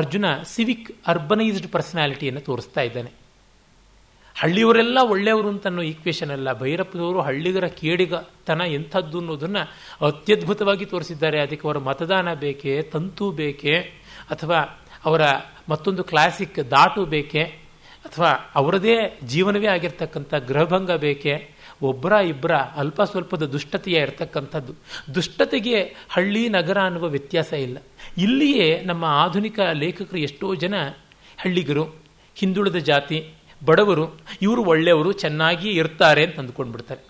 ಅರ್ಜುನ ಸಿವಿಕ್ ಅರ್ಬನೈಸ್ಡ್ ಪರ್ಸನಾಲಿಟಿಯನ್ನು ತೋರಿಸ್ತಾ ಇದ್ದಾನೆ. ಹಳ್ಳಿಯವರೆಲ್ಲ ಒಳ್ಳೆಯವರು ಅಂತನ್ನೋ ಈಕ್ವೇಶನ್ ಅಲ್ಲ, ಭೈರಪ್ಪನವರು ಹಳ್ಳಿಗರ ಕೇಡಿಗತನ ಎಂಥದ್ದು ಅನ್ನೋದನ್ನು ಅತ್ಯದ್ಭುತವಾಗಿ ತೋರಿಸಿದ್ದಾರೆ. ಅದಕ್ಕೆ ಅವರ ಮತದಾನ ಬೇಕೇ, ತಂತು ಬೇಕೇ, ಅಥವಾ ಅವರ ಮತ್ತೊಂದು ಕ್ಲಾಸಿಕ್ ದಾಟು ಬೇಕೇ, ಅಥವಾ ಅವರದೇ ಜೀವನವೇ ಆಗಿರ್ತಕ್ಕಂಥ ಗೃಹಭಂಗ ಬೇಕೇ, ಒಬ್ಬರ ಇಬ್ಬರ ಅಲ್ಪ ಸ್ವಲ್ಪದ ದುಷ್ಟತೆಯ ಇರತಕ್ಕಂಥದ್ದು. ದುಷ್ಟತೆಗೆ ಹಳ್ಳಿ ನಗರ ಅನ್ನುವ ವ್ಯತ್ಯಾಸ ಇಲ್ಲ. ಇಲ್ಲಿಯೇ ನಮ್ಮ ಆಧುನಿಕ ಲೇಖಕರು ಎಷ್ಟೋ ಜನ ಹಳ್ಳಿಗರು, ಹಿಂದುಳಿದ ಜಾತಿ, ಬಡವರು, ಇವರು ಒಳ್ಳೆಯವರು, ಚೆನ್ನಾಗಿ ಇರ್ತಾರೆ ಅಂತ ಅಂದ್ಕೊಂಡ್ಬಿಡ್ತಾರೆ.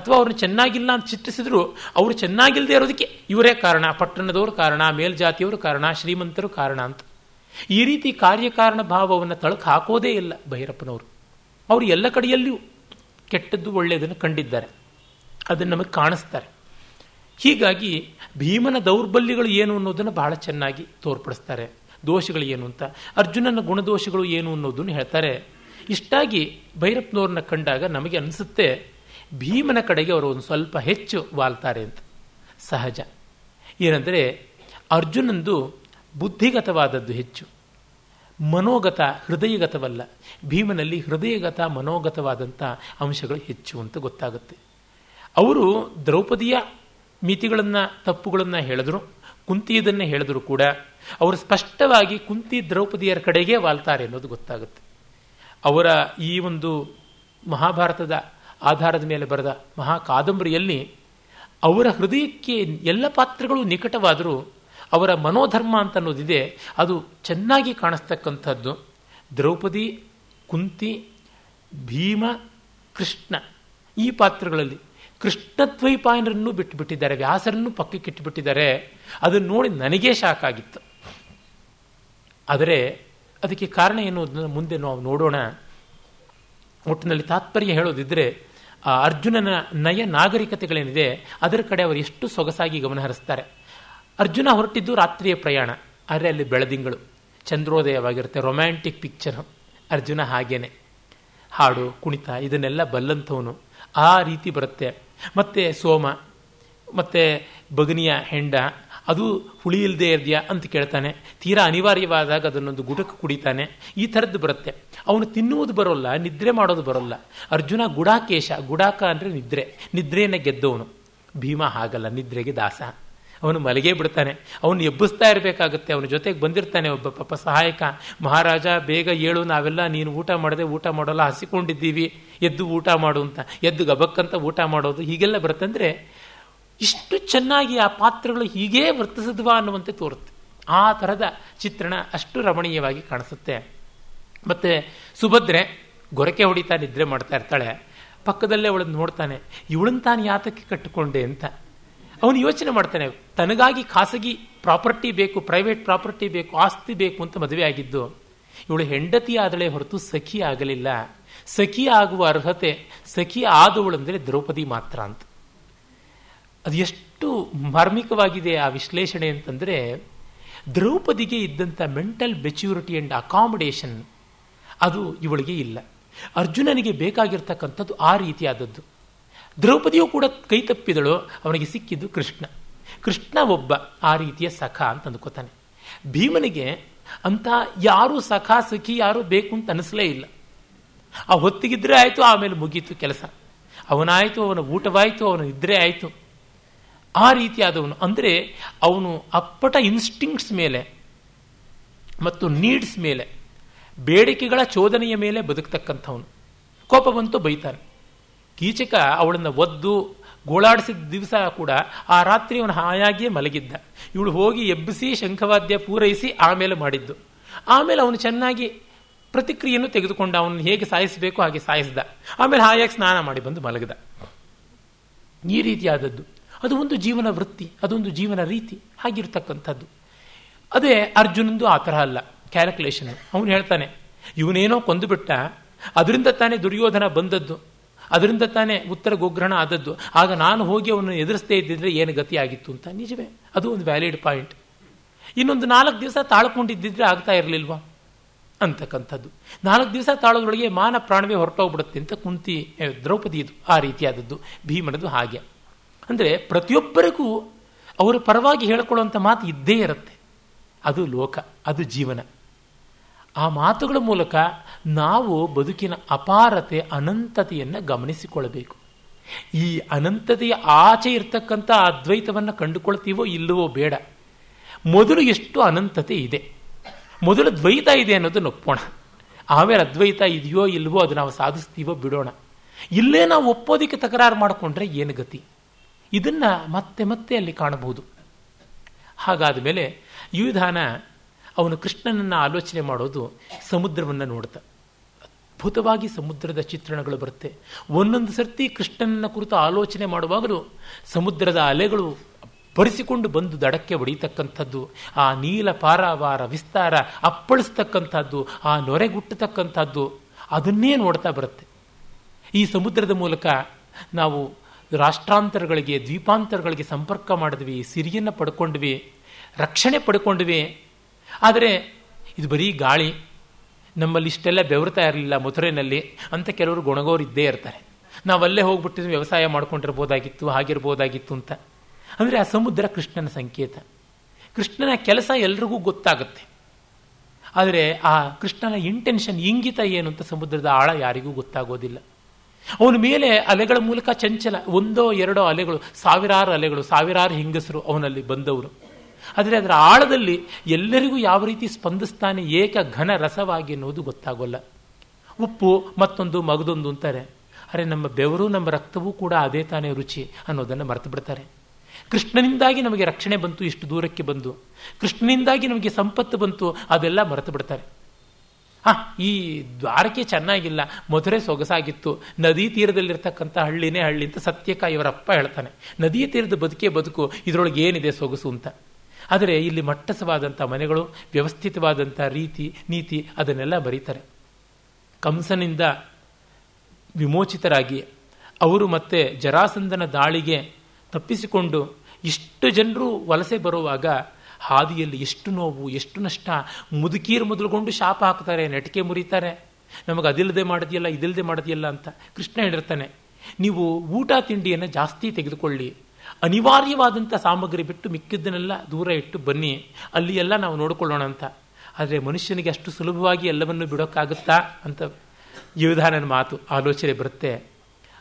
ಅಥವಾ ಅವ್ರನ್ನ ಚೆನ್ನಾಗಿಲ್ಲ ಅಂತ ಚಿತ್ರಿಸಿದ್ರು ಅವರು ಚೆನ್ನಾಗಿಲ್ಲದೆ ಇರೋದಕ್ಕೆ ಇವರೇ ಕಾರಣ, ಪಟ್ಟಣದವರು ಕಾರಣ, ಮೇಲ್ಜಾತಿಯವರು ಕಾರಣ, ಶ್ರೀಮಂತರು ಕಾರಣ ಅಂತ. ಈ ರೀತಿ ಕಾರ್ಯಕಾರಣ ಭಾವವನ್ನು ತಳಕು ಹಾಕೋದೇ ಇಲ್ಲ ಭೈರಪ್ಪನವರು. ಅವರು ಎಲ್ಲ ಕಡೆಯಲ್ಲಿಯೂ ಕೆಟ್ಟದ್ದು ಒಳ್ಳೆಯದನ್ನು ಕಂಡಿದ್ದಾರೆ, ಅದನ್ನು ನಮಗೆ ಕಾಣಿಸ್ತಾರೆ. ಹೀಗಾಗಿ ಭೀಮನ ದೌರ್ಬಲ್ಯಗಳು ಏನು ಅನ್ನೋದನ್ನು ಬಹಳ ಚೆನ್ನಾಗಿ ತೋರ್ಪಡಿಸ್ತಾರೆ, ದೋಷಗಳು ಏನು ಅಂತ. ಅರ್ಜುನನ ಗುಣದೋಷಗಳು ಏನು ಅನ್ನೋದನ್ನು ಹೇಳ್ತಾರೆ. ಇಷ್ಟಾಗಿ ಭೈರಪ್ಪನವ್ರನ್ನ ಕಂಡಾಗ ನಮಗೆ ಅನಿಸುತ್ತೆ ಭೀಮನ ಕಡೆಗೆ ಅವರು ಒಂದು ಸ್ವಲ್ಪ ಹೆಚ್ಚು ವಾಲ್ತಾರೆ ಅಂತ. ಸಹಜ. ಏನಂದರೆ ಅರ್ಜುನಂದು ಬುದ್ಧಿಗತವಾದದ್ದು ಹೆಚ್ಚು, ಮನೋಗತ ಹೃದಯಗತವಲ್ಲ. ಭೀಮನಲ್ಲಿ ಹೃದಯಗತ ಮನೋಗತವಾದಂಥ ಅಂಶಗಳು ಹೆಚ್ಚು ಅಂತ ಗೊತ್ತಾಗುತ್ತೆ. ಅವರು ದ್ರೌಪದಿಯ ಮಿತಿಗಳನ್ನು ತಪ್ಪುಗಳನ್ನು ಹೇಳಿದ್ರು, ಕುಂತಿಯದನ್ನೇ ಹೇಳಿದ್ರು ಕೂಡ ಅವರು ಸ್ಪಷ್ಟವಾಗಿ ಕುಂತಿ ದ್ರೌಪದಿಯರ ಕಡೆಗೆ ವಾಲ್ತಾರೆ ಅನ್ನೋದು ಗೊತ್ತಾಗುತ್ತೆ. ಅವರ ಈ ಒಂದು ಮಹಾಭಾರತದ ಆಧಾರದ ಮೇಲೆ ಬರೆದ ಮಹಾ ಕಾದಂಬರಿಯಲ್ಲಿ ಅವರ ಹೃದಯಕ್ಕೆ ಎಲ್ಲ ಪಾತ್ರಗಳು ನಿಕಟವಾದರೂ ಅವರ ಮನೋಧರ್ಮ ಅಂತ ಅನ್ನೋದಿದೆ, ಅದು ಚೆನ್ನಾಗಿ ಕಾಣಿಸ್ತಕ್ಕಂಥದ್ದು. ದ್ರೌಪದಿ, ಕುಂತಿ, ಭೀಮ, ಕೃಷ್ಣ, ಈ ಪಾತ್ರಗಳಲ್ಲಿ ಕೃಷ್ಣದ್ವೈಪಾಯನರನ್ನು ಬಿಟ್ಟುಬಿಟ್ಟಿದ್ದಾರೆ, ವ್ಯಾಸರನ್ನು ಪಕ್ಕಕ್ಕೆ ಇಟ್ಟುಬಿಟ್ಟಿದ್ದಾರೆ. ಅದನ್ನು ನೋಡಿ ನನಗೇ ಶಾಕ್ ಆಗಿತ್ತು. ಆದರೆ ಅದಕ್ಕೆ ಕಾರಣ ಏನು ಅದನ್ನು ಮುಂದೆ ನಾವು ನೋಡೋಣ. ಒಟ್ಟಿನಲ್ಲಿ ತಾತ್ಪರ್ಯ ಹೇಳೋದಿದ್ದರೆ, ಆ ಅರ್ಜುನನ ನಯ ನಾಗರಿಕತೆಗಳೇನಿದೆ ಅದರ ಕಡೆ ಅವರು ಎಷ್ಟು ಸೊಗಸಾಗಿ ಗಮನಹರಿಸ್ತಾರೆ. ಅರ್ಜುನ ಹೊರಟಿದ್ದು ರಾತ್ರಿಯ ಪ್ರಯಾಣ, ಆದರೆ ಅಲ್ಲಿ ಬೆಳದಿಂಗಳು, ಚಂದ್ರೋದಯವಾಗಿರುತ್ತೆ, ರೊಮ್ಯಾಂಟಿಕ್ ಪಿಕ್ಚರು. ಅರ್ಜುನ ಹಾಗೇನೆ ಹಾಡು, ಕುಣಿತ ಇದನ್ನೆಲ್ಲ ಬಲ್ಲಂಥವನು, ಆ ರೀತಿ ಬರುತ್ತೆ. ಮತ್ತು ಸೋಮ ಮತ್ತು ಬಗನಿಯ ಹೆಂಡ, ಅದು ಹುಳಿ ಇಲ್ಲದೆ ಇದೆಯಾ ಅಂತ ಕೇಳ್ತಾನೆ, ತೀರಾ ಅನಿವಾರ್ಯವಾದಾಗ ಅದನ್ನೊಂದು ಗುಡಕ್ಕೆ ಕುಡಿತಾನೆ, ಈ ಥರದ್ದು ಬರುತ್ತೆ. ಅವನು ತಿನ್ನುವುದು ಬರೋಲ್ಲ, ನಿದ್ರೆ ಮಾಡೋದು ಬರೋಲ್ಲ. ಅರ್ಜುನ ಗುಡಾಕೇಶ, ಗುಡಾಕ ಅಂದರೆ ನಿದ್ರೆ, ನಿದ್ರೆಯನ್ನು ಗೆದ್ದವನು. ಭೀಮ ಹಾಗಲ್ಲ, ನಿದ್ರೆಗೆ ದಾಸ, ಅವನು ಮಲಗೇ ಬಿಡ್ತಾನೆ. ಅವನು ಎಬ್ಬಿಸ್ತಾ ಇರಬೇಕಾಗುತ್ತೆ, ಅವನ ಜೊತೆಗೆ ಬಂದಿರ್ತಾನೆ ಒಬ್ಬ ಪಾಪ ಸಹಾಯಕ. ಮಹಾರಾಜ ಬೇಗ ಏಳು, ನಾವೆಲ್ಲ ನೀನು ಊಟ ಮಾಡದೆ ಊಟ ಮಾಡೋಲ್ಲ, ಹಸಿಕೊಂಡಿದ್ದೀವಿ, ಎದ್ದು ಊಟ ಮಾಡು ಅಂತ. ಎದ್ದು ಗಬಕ್ಕಂತ ಊಟ ಮಾಡೋದು, ಹೀಗೆಲ್ಲ ಬರುತ್ತಂದರೆ ಇಷ್ಟು ಚೆನ್ನಾಗಿ ಆ ಪಾತ್ರಗಳು ಹೀಗೇ ವರ್ತಿಸಿದ್ವಾ ಅನ್ನುವಂತೆ ತೋರುತ್ತೆ. ಆ ಥರದ ಚಿತ್ರಣ ಅಷ್ಟು ರಮಣೀಯವಾಗಿ ಕಾಣಿಸುತ್ತೆ. ಮತ್ತು ಸುಭದ್ರೆ ಗೊರಕೆ ಹೊಡಿತಾ ನಿದ್ರೆ ಮಾಡ್ತಾ ಇರ್ತಾಳೆ, ಪಕ್ಕದಲ್ಲೇ ಅವಳನ್ನು ನೋಡ್ತಾನೆ, ಇವಳನ್ನು ತಾನು ಯಾತಕ್ಕೆ ಕಟ್ಟಿಕೊಂಡೆ ಅಂತ ಅವನು ಯೋಚನೆ ಮಾಡ್ತಾನೆ. ತನಗಾಗಿ ಖಾಸಗಿ ಪ್ರಾಪರ್ಟಿ ಬೇಕು, ಪ್ರೈವೇಟ್ ಪ್ರಾಪರ್ಟಿ ಬೇಕು, ಆಸ್ತಿ ಬೇಕು ಅಂತ ಮದುವೆ ಆಗಿದ್ದು, ಇವಳು ಹೆಂಡತಿ ಆದಳೆ ಹೊರತು ಸಖಿ ಆಗಲಿಲ್ಲ. ಸಖಿ ಆಗುವ ಅರ್ಹತೆ ಸಖಿ ಆದವಳು ಅಂದರೆ ದ್ರೌಪದಿ ಮಾತ್ರ ಅಂತ. ಅದು ಎಷ್ಟು ಮಾರ್ಮಿಕವಾಗಿದೆ ಆ ವಿಶ್ಲೇಷಣೆ ಅಂತಂದರೆ, ದ್ರೌಪದಿಗೆ ಇದ್ದಂಥ ಮೆಂಟಲ್ ಮೆಚ್ಯೂರಿಟಿ ಆ್ಯಂಡ್ ಅಕಾಮಡೇಷನ್ ಅದು ಇವಳಿಗೆ ಇಲ್ಲ. ಅರ್ಜುನನಿಗೆ ಬೇಕಾಗಿರ್ತಕ್ಕಂಥದ್ದು ಆ ರೀತಿಯಾದದ್ದು. ದ್ರೌಪದಿಯು ಕೂಡ ಕೈ ತಪ್ಪಿದಳು, ಅವನಿಗೆ ಸಿಕ್ಕಿದ್ದು ಕೃಷ್ಣ. ಕೃಷ್ಣ ಒಬ್ಬ ಆ ರೀತಿಯ ಸಖ ಅಂತ ಅಂದ್ಕೋತಾನೆ. ಭೀಮನಿಗೆ ಅಂತ ಯಾರೂ ಸಖ ಸಖಿ ಯಾರೂ ಬೇಕು ಅಂತ ಅನಿಸಲೇ ಇಲ್ಲ. ಆ ಹೊತ್ತಿಗಿದ್ರೆ ಆಯಿತು, ಆಮೇಲೆ ಮುಗೀತು ಕೆಲಸ. ಅವನಾಯಿತು, ಅವನ ಊಟವಾಯಿತು, ಅವನ ನಿದ್ರೆ ಆಯಿತು, ಆ ರೀತಿಯಾದವನು. ಅಂದರೆ ಅವನು ಅಪ್ಪಟ ಇನ್ಸ್ಟಿಂಕ್ಟ್ಸ್ ಮೇಲೆ ಮತ್ತು ನೀಡ್ಸ್ ಮೇಲೆ, ಬೇಡಿಕೆಗಳ ಚೋದನೆಯ ಮೇಲೆ ಬದುಕ್ತಕ್ಕಂಥವನು. ಕೋಪ ಬಂತು ಬೈತಾನೆ. ಕೀಚಕ ಅವಳನ್ನು ಒದ್ದು ಗೋಳಾಡಿಸಿದ ದಿವಸ ಕೂಡ ಆ ರಾತ್ರಿ ಅವನು ಹಾಯಾಗಿಯೇ ಮಲಗಿದ್ದ. ಇವಳು ಹೋಗಿ ಎಬ್ಬಿಸಿ ಶಂಖವಾದ್ಯ ಪೂರೈಸಿ ಆಮೇಲೆ ಮಾಡಿದ್ದು. ಆಮೇಲೆ ಅವನು ಚೆನ್ನಾಗಿ ಪ್ರತಿಕ್ರಿಯೆಯನ್ನು ತೆಗೆದುಕೊಂಡ, ಅವನು ಹೇಗೆ ಸಾಯಿಸಬೇಕು ಹಾಗೆ ಸಾಯಿಸಿದ. ಆಮೇಲೆ ಹಾಯಾಗಿ ಸ್ನಾನ ಮಾಡಿ ಬಂದು ಮಲಗಿದ. ಈ ರೀತಿಯಾದದ್ದು ಅದು ಒಂದು ಜೀವನ ವೃತ್ತಿ, ಅದೊಂದು ಜೀವನ ರೀತಿ ಆಗಿರ್ತಕ್ಕಂಥದ್ದು. ಅದೇ ಅರ್ಜುನಂದು ಆ ತರಹ ಅಲ್ಲ ಕ್ಯಾಲ್ಕುಲೇಷನ್. ಅವನು ಹೇಳ್ತಾನೆ, ಇವನೇನೋ ಕೊಂದುಬಿಟ್ಟ, ಅದರಿಂದ ತಾನೇ ದುರ್ಯೋಧನ ಬಂದದ್ದು, ಅದರಿಂದ ತಾನೇ ಉತ್ತರ ಗೋಗ್ರಹಣ ಆದದ್ದು. ಆಗ ನಾನು ಹೋಗಿ ಅವನು ಎದುರಿಸ್ತೇ ಇದ್ದಿದ್ರೆ ಏನು ಗತಿ ಆಗಿತ್ತು ಅಂತ. ನಿಜವೇ, ಅದು ಒಂದು ವ್ಯಾಲಿಡ್ ಪಾಯಿಂಟ್. ಇನ್ನೊಂದು ನಾಲ್ಕು ದಿವಸ ತಾಳ್ಕೊಂಡಿದ್ದಿದ್ರೆ ಆಗ್ತಾ ಇರಲಿಲ್ವಾ ಅಂತಕ್ಕಂಥದ್ದು. ನಾಲ್ಕು ದಿವಸ ತಾಳೋದ್ರೊಳಗೆ ಮಾನ ಪ್ರಾಣವೇ ಹೊರಟೋಗ್ಬಿಡುತ್ತೆ ಅಂತ ಕುಂತಿ ದ್ರೌಪದಿದು ಆ ರೀತಿಯಾದದ್ದು, ಭೀಮನದು ಹಾಗೆ. ಅಂದರೆ ಪ್ರತಿಯೊಬ್ಬರಿಗೂ ಅವರ ಪರವಾಗಿ ಹೇಳಿಕೊಳ್ಳುವಂಥ ಮಾತು ಇದ್ದೇ ಇರುತ್ತೆ. ಅದು ಲೋಕ, ಅದು ಜೀವನ. ಆ ಮಾತುಗಳ ಮೂಲಕ ನಾವು ಬದುಕಿನ ಅಪಾರತೆ, ಅನಂತತೆಯನ್ನು ಗಮನಿಸಿಕೊಳ್ಳಬೇಕು. ಈ ಅನಂತತೆಯ ಆಚೆ ಇರ್ತಕ್ಕಂಥ ಅದ್ವೈತವನ್ನು ಕಂಡುಕೊಳ್ತೀವೋ ಇಲ್ಲವೋ ಬೇಡ, ಮೊದಲು ಎಷ್ಟು ಅನಂತತೆ ಇದೆ, ಮೊದಲು ದ್ವೈತ ಇದೆ ಅನ್ನೋದನ್ನು ಒಪ್ಪೋಣ. ಆಮೇಲೆ ಅದ್ವೈತ ಇದೆಯೋ ಇಲ್ವೋ ಅದು ನಾವು ಸಾಧಿಸ್ತೀವೋ ಬಿಡೋಣ. ಇಲ್ಲೇ ನಾವು ಒಪ್ಪೋದಕ್ಕೆ ತಕರಾರು ಮಾಡಿಕೊಂಡ್ರೆ ಏನು ಗತಿ? ಇದನ್ನು ಮತ್ತೆ ಮತ್ತೆ ಅಲ್ಲಿ ಕಾಣಬಹುದು. ಹಾಗಾದ ಮೇಲೆ ಯುಧಾನ ಅವನು ಕೃಷ್ಣನನ್ನು ಆಲೋಚನೆ ಮಾಡೋದು ಸಮುದ್ರವನ್ನು ನೋಡ್ತಾ. ಅದ್ಭುತವಾಗಿ ಸಮುದ್ರದ ಚಿತ್ರಣಗಳು ಬರುತ್ತೆ. ಒಂದೊಂದು ಸರ್ತಿ ಕೃಷ್ಣನನ್ನು ಕುರಿತು ಆಲೋಚನೆ ಮಾಡುವಾಗಲೂ ಸಮುದ್ರದ ಅಲೆಗಳು ಬರಿಸಿಕೊಂಡು ಬಂದು ದಡಕ್ಕೆ ಹೊಡೆಯತಕ್ಕಂಥದ್ದು, ಆ ನೀಲ ಪಾರಾವಾರ ವಿಸ್ತಾರ ಅಪ್ಪಳಿಸ್ತಕ್ಕಂಥದ್ದು, ಆ ನೊರೆಗುಟ್ಟತಕ್ಕಂಥದ್ದು, ಅದನ್ನೇ ನೋಡ್ತಾ ಬರುತ್ತೆ. ಈ ಸಮುದ್ರದ ಮೂಲಕ ನಾವು ರಾಷ್ಟ್ರಾಂತರಗಳಿಗೆ, ದ್ವೀಪಾಂತರಗಳಿಗೆ ಸಂಪರ್ಕ ಮಾಡಿದ್ವಿ, ಸಿರಿಯನ್ನು ಪಡ್ಕೊಂಡ್ವಿ, ರಕ್ಷಣೆ ಪಡ್ಕೊಂಡ್ವಿ. ಆದರೆ ಇದು ಬರೀ ಗಾಳಿ, ನಮ್ಮಲ್ಲಿ ಇಷ್ಟೆಲ್ಲ ಬೆವರ್ತಾ ಇರಲಿಲ್ಲ ಮಥುರೆಯಲ್ಲಿ ಅಂತ ಕೆಲವರು ಗೊಣಗೋರು ಇದ್ದೇ ಇರ್ತಾರೆ. ನಾವಲ್ಲೇ ಹೋಗ್ಬಿಟ್ಟು ವ್ಯವಸಾಯ ಮಾಡ್ಕೊಂಡಿರ್ಬೋದಾಗಿತ್ತು, ಹಾಗಿರ್ಬೋದಾಗಿತ್ತು ಅಂತ. ಅಂದರೆ ಆ ಸಮುದ್ರ ಕೃಷ್ಣನ ಸಂಕೇತ. ಕೃಷ್ಣನ ಕೆಲಸ ಎಲ್ರಿಗೂ ಗೊತ್ತಾಗುತ್ತೆ, ಆದರೆ ಆ ಕೃಷ್ಣನ ಇಂಟೆನ್ಷನ್, ಇಂಗಿತ ಏನು ಅಂತ ಸಮುದ್ರದ ಆಳ ಯಾರಿಗೂ ಗೊತ್ತಾಗೋದಿಲ್ಲ. ಅವನ ಮೇಲೆ ಅಲೆಗಳ ಮೂಲಕ ಚಂಚಲ, ಒಂದೋ ಎರಡೋ ಅಲೆಗಳು, ಸಾವಿರಾರು ಅಲೆಗಳು, ಸಾವಿರಾರು ಹೆಂಗಸರು ಅವನಲ್ಲಿ ಬಂದವರು. ಆದರೆ ಅದರ ಆಳದಲ್ಲಿ ಎಲ್ಲರಿಗೂ ಯಾವ ರೀತಿ ಸ್ಪಂದಿಸ್ತಾನೆ ಏಕ ಘನ ರಸವಾಗಿ ಅನ್ನೋದು ಗೊತ್ತಾಗೋಲ್ಲ. ಉಪ್ಪು ಮತ್ತೊಂದು, ಮಗದೊಂದು ಅಂತಾರೆ. ಅರೆ, ನಮ್ಮ ಬೆವರು ನಮ್ಮ ರಕ್ತವೂ ಕೂಡ ಅದೇ ತಾನೇ ರುಚಿ ಅನ್ನೋದನ್ನು ಮರೆತು ಬಿಡ್ತಾರೆ. ಕೃಷ್ಣನಿಂದಾಗಿ ನಮಗೆ ರಕ್ಷಣೆ ಬಂತು, ಇಷ್ಟು ದೂರಕ್ಕೆ ಬಂದು ಕೃಷ್ಣನಿಂದಾಗಿ ನಮಗೆ ಸಂಪತ್ತು ಬಂತು, ಅದೆಲ್ಲ ಮರೆತು ಬಿಡ್ತಾರೆ. ಹಾಂ, ಈ ದ್ವಾರಕೆ ಚೆನ್ನಾಗಿಲ್ಲ, ಮಧುರೆ ಸೊಗಸಾಗಿತ್ತು, ನದಿ ತೀರದಲ್ಲಿರ್ತಕ್ಕಂಥ ಹಳ್ಳಿನೇ ಹಳ್ಳಿ ಅಂತ ಸತ್ಯಕ ಇವರಪ್ಪ ಹೇಳ್ತಾನೆ. ನದಿಯ ತೀರದ ಬದುಕೇ ಬದುಕು, ಇದರೊಳಗೆ ಏನಿದೆ ಸೊಗಸು ಅಂತ. ಆದರೆ ಇಲ್ಲಿ ಮಟ್ಟಸವಾದಂಥ ಮನೆಗಳು, ವ್ಯವಸ್ಥಿತವಾದಂಥ ರೀತಿ ನೀತಿ, ಅದನ್ನೆಲ್ಲ ಬರೀತಾರೆ. ಕಂಸನಿಂದ ವಿಮೋಚಿತರಾಗಿ ಅವರು ಮತ್ತೆ ಜರಾಸಂಧನ ದಾಳಿಗೆ ತಪ್ಪಿಸಿಕೊಂಡು ಇಷ್ಟು ಜನರು ವಲಸೆ ಬರುವಾಗ ಹಾದಿಯಲ್ಲಿ ಎಷ್ಟು ನೋವು, ಎಷ್ಟು ನಷ್ಟ. ಮುದುಕೀರು ಮೊದಲುಗೊಂಡು ಶಾಪ ಹಾಕ್ತಾರೆ, ನೆಟಿಕೆ ಮುರಿತಾರೆ, ನಮಗೆ ಅದಿಲ್ಲದೆ ಮಾಡೋದಿಲ್ಲ, ಇದಿಲ್ಲದೆ ಮಾಡೋದಿಲ್ಲ ಅಂತ. ಕೃಷ್ಣ ಹೇಳಿರ್ತಾನೆ, ನೀವು ಊಟ ತಿಂಡಿಯನ್ನು ಜಾಸ್ತಿ ತೆಗೆದುಕೊಳ್ಳಿ, ಅನಿವಾರ್ಯವಾದಂಥ ಸಾಮಗ್ರಿ ಬಿಟ್ಟು ಮಿಕ್ಕಿದ್ದನ್ನೆಲ್ಲ ದೂರ ಇಟ್ಟು ಬನ್ನಿ, ಅಲ್ಲಿ ಎಲ್ಲ ನಾವು ನೋಡಿಕೊಳ್ಳೋಣ ಅಂತ. ಆದರೆ ಮನುಷ್ಯನಿಗೆ ಅಷ್ಟು ಸುಲಭವಾಗಿ ಎಲ್ಲವನ್ನು ಬಿಡೋಕ್ಕಾಗುತ್ತಾ ಅಂತ ಯುಧಾನನ ಮಾತು, ಆಲೋಚನೆ ಬರುತ್ತೆ.